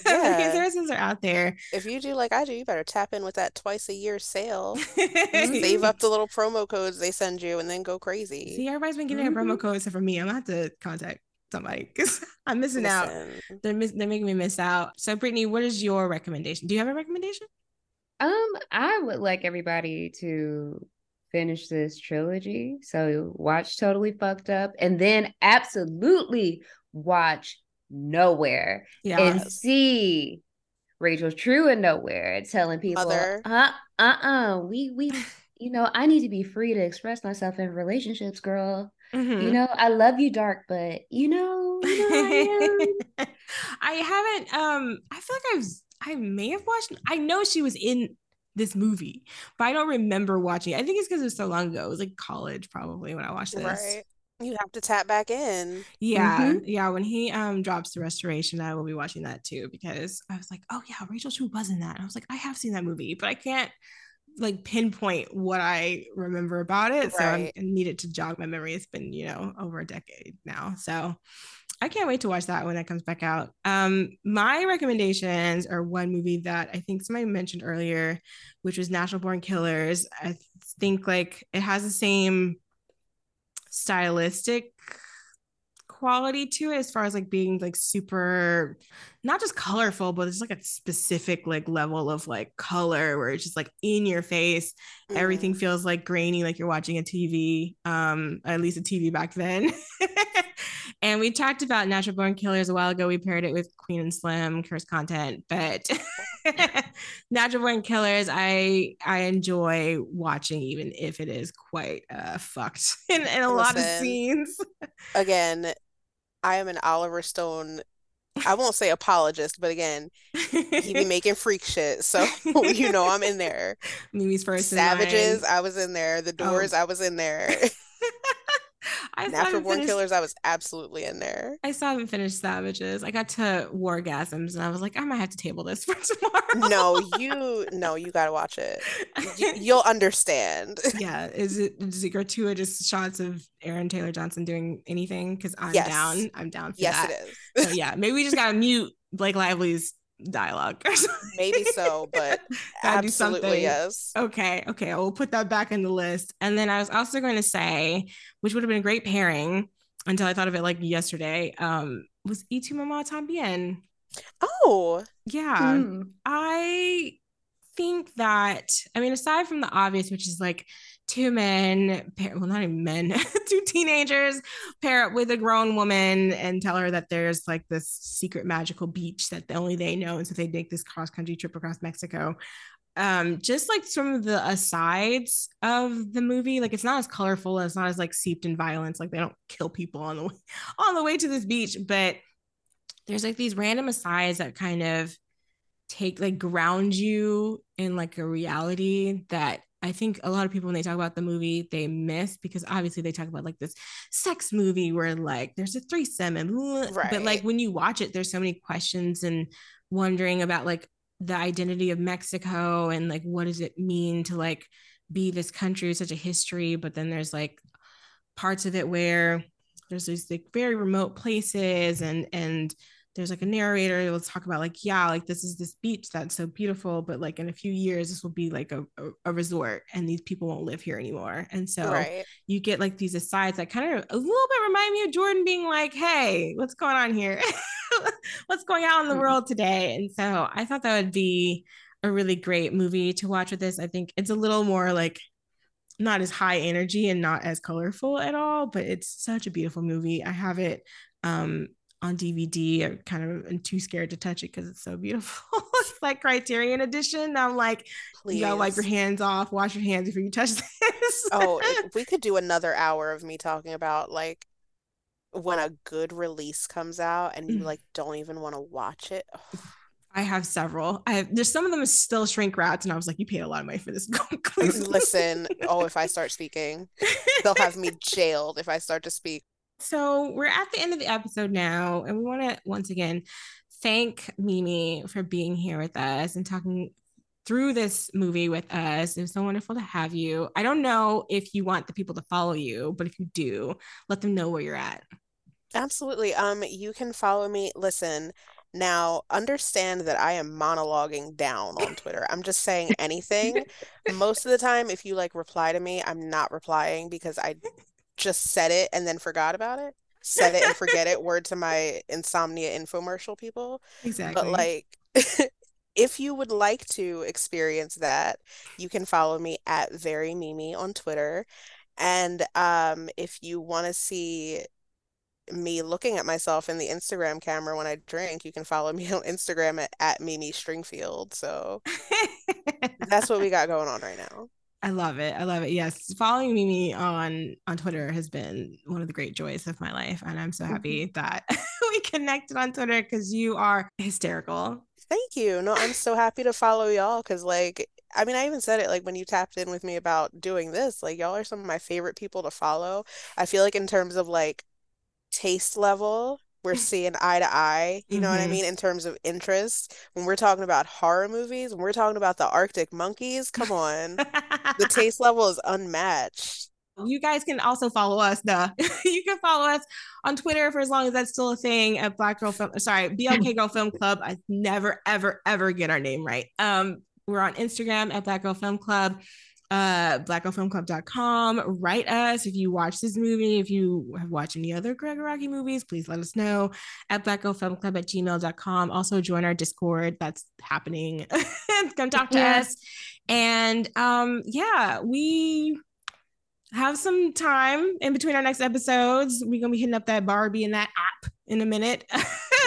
Yeah. The resources are out there. If you do like I do, you better tap in with that twice a year sale. Save up the little promo codes they send you and then go crazy. See, everybody's been giving mm-hmm. a promo code except for me. I'm going to have to contact somebody because I'm missing Listen. out. They're, mis- they're making me miss out. So Brittany, what is your recommendation? Do you have a recommendation? Um, I would like everybody to finish this trilogy. So watch Totally Fucked Up and then absolutely watch Nowhere. Yes. And see Rachel True in Nowhere and telling people, Mother. uh, uh, uh, we, we, you know, I need to be free to express myself in relationships, girl. Mm-hmm. You know, I love you, dark, but you know, you know I am. I haven't. Um, I feel like I've. I may have watched, I know she was in this movie, but I don't remember watching it. I think it's because it was so long ago. It was like college probably when I watched this. Right. You have to tap back in. Yeah. Mm-hmm. Yeah. When he um drops The Restoration, I will be watching that too, because I was like, oh yeah, Rachel Chu was in that. And I was like, I have seen that movie, but I can't like pinpoint what I remember about it. Right. So I'm, I needed to jog my memory. It's been, you know, over a decade now. So I can't wait to watch that when it comes back out. Um, my recommendations are one movie that I think somebody mentioned earlier, which was Natural Born Killers. I think like it has the same stylistic quality to it as far as like being like super, not just colorful, but there's like a specific like level of like color where it's just like in your face. Mm-hmm. Everything feels like grainy, like you're watching a T V, um, at least a T V back then. And we talked about Natural Born Killers a while ago. We paired it with Queen and Slim, Cursed Content, but Natural Born Killers, I I enjoy watching, even if it is quite uh, fucked in, in a Listen, lot of scenes. Again, I am an Oliver Stone, I won't say apologist, but again, he be making freak shit. So, you know, I'm in there. Mimi's first Savages, I was in there. The Doors, oh. I was in there. I Natural Born Killers, I was absolutely in there. I still haven't finished Savages. I got to Wargasms and I was like, I might have to table this for tomorrow. No, you no, you gotta watch it. You, you'll understand. Yeah. Is it, is it gratuitous shots of Aaron Taylor Johnson doing anything? Because I'm yes. down. I'm down for yes, that. Yes, it is. So yeah, maybe we just gotta mute Blake Lively's dialogue or something. Maybe so, but absolutely yes. Okay, okay, I will put that back in the list. And then I was also going to say, which would have been a great pairing until I thought of it like yesterday, um, was Y Tu Mamá También. Oh. Yeah. Hmm. I think that, I mean, aside from the obvious, which is like two men, pair, well, not even men, two teenagers pair up with a grown woman and tell her that there's like this secret magical beach that only they know. And so they make this cross-country trip across Mexico. Um, just like some of the asides of the movie, like it's not as colorful, it's not as like seeped in violence. Like they don't kill people on the way, on the way to this beach, but there's like these random asides that kind of take like ground you in like a reality that I think a lot of people, when they talk about the movie, they miss, because obviously they talk about like this sex movie where like there's a threesome and right. but like when you watch it, there's so many questions and wondering about like the identity of Mexico and like what does it mean to like be this country with such a history. But then there's like parts of it where there's these like very remote places and and there's like a narrator who will talk about like, yeah, like this is this beach that's so beautiful, but like in a few years, this will be like a, a, a resort and these people won't live here anymore. And so right. you get like these asides that kind of a little bit remind me of Jordan being like, hey, what's going on here? What's going on in the world today? And so I thought that would be a really great movie to watch with this. I think it's a little more like not as high energy and not as colorful at all, but it's such a beautiful movie. I have it, um, on D V D. I'm kind of I'm too scared to touch it because it's so beautiful. It's like Criterion edition. I'm like, please, you gotta wipe your hands off, wash your hands before you touch this. Oh, we could do another hour of me talking about like when a good release comes out and you like don't even want to watch it. I have several. I have, there's some of them still shrink wrapped, and I was like, you paid a lot of money for this. Listen, oh, if I start speaking, they'll have me jailed if I start to speak. So we're at the end of the episode now, and we want to once again thank Mimi for being here with us and talking through this movie with us. It was so wonderful to have you. I don't know if you want the people to follow you, but if you do, let them know where you're at. Absolutely. Um, you can follow me. Listen, now understand that I am monologuing down on Twitter. I'm just saying anything. Most of the time, if you like reply to me, I'm not replying because I just said it and then forgot about it. Said it and forget it. Word to my insomnia infomercial people. Exactly. But like, if you would like to experience that, you can follow me at Very Mimi on Twitter. And um, if you want to see me looking at myself in the Instagram camera when I drink, you can follow me on Instagram at, at Mimi Stringfield. So that's what we got going on right now. I love it. I love it. Yes. Following Mimi on, on Twitter has been one of the great joys of my life. And I'm so happy mm-hmm. that we connected on Twitter because you are hysterical. Thank you. No, I'm so happy to follow y'all because, like, I mean, I even said it, like, when you tapped in with me about doing this, like, y'all are some of my favorite people to follow. I feel like in terms of, like, taste level, we're seeing eye to eye, you know mm-hmm. what I mean, in terms of interest. When we're talking about horror movies, when we're talking about the Arctic monkeys, come on. The taste level is unmatched. You guys can also follow us, though. You can follow us on Twitter for as long as that's still a thing at Black Girl Film, sorry, B L K Girl Film Club. I never, ever, ever get our name right. Um, we're on Instagram at Black Girl Film Club. Uh, black girl film club dot com. Write us if you watch this movie. If you have watched any other Gregg Araki movies, please let us know at black girl film club at gmail dot com. Also join our Discord. That's happening. Come talk to yeah. us. And um, yeah, we have some time in between our next episodes. We're going to be hitting up that Barbie and that app in a minute.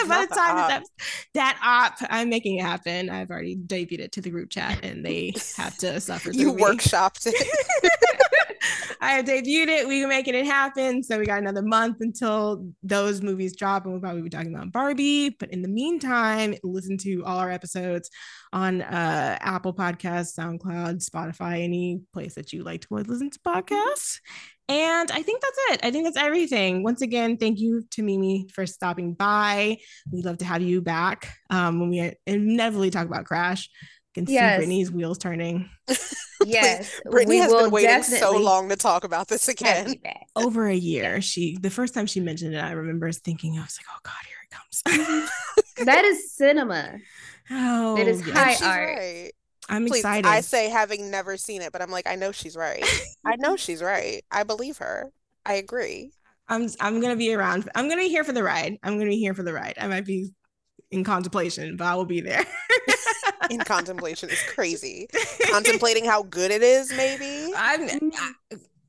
By the time that that op, I'm making it happen. I've already debuted it to the group chat and they have to suffer. You workshopped it. I have debuted it. We're making it happen. So we got another month until those movies drop and we'll probably be talking about Barbie. But in the meantime, listen to all our episodes on uh, Apple Podcasts, SoundCloud, Spotify, any place that you like to listen to podcasts. And I think that's it. I think that's everything. Once again, thank you to Mimi for stopping by. We'd love to have you back um, when we inevitably talk about Crash. I can yes. see Brittany's wheels turning. Yes. Brittany we has been waiting so long to talk about this again. Over a year. She the first time she mentioned it, I remember thinking, I was like, oh God, here it comes. That is cinema. Oh, it is high art. Right. I'm Please, excited. I say having never seen it, but I'm like, I know she's right. I know she's right. I believe her. I agree. I'm I'm gonna be around. I'm gonna be here for the ride. I'm gonna be here for the ride. I might be in contemplation, but I will be there. In contemplation is crazy. Contemplating how good it is, maybe. I'm.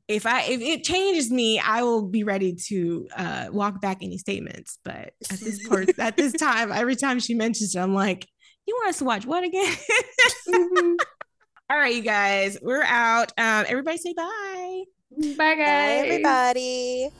If I if it changes me, I will be ready to uh, walk back any statements. But at this part, at this time, every time she mentions it, I'm like, you want us to watch what again? Mm-hmm. All right, you guys, we're out. Um, everybody say bye. Bye, guys. Bye, everybody.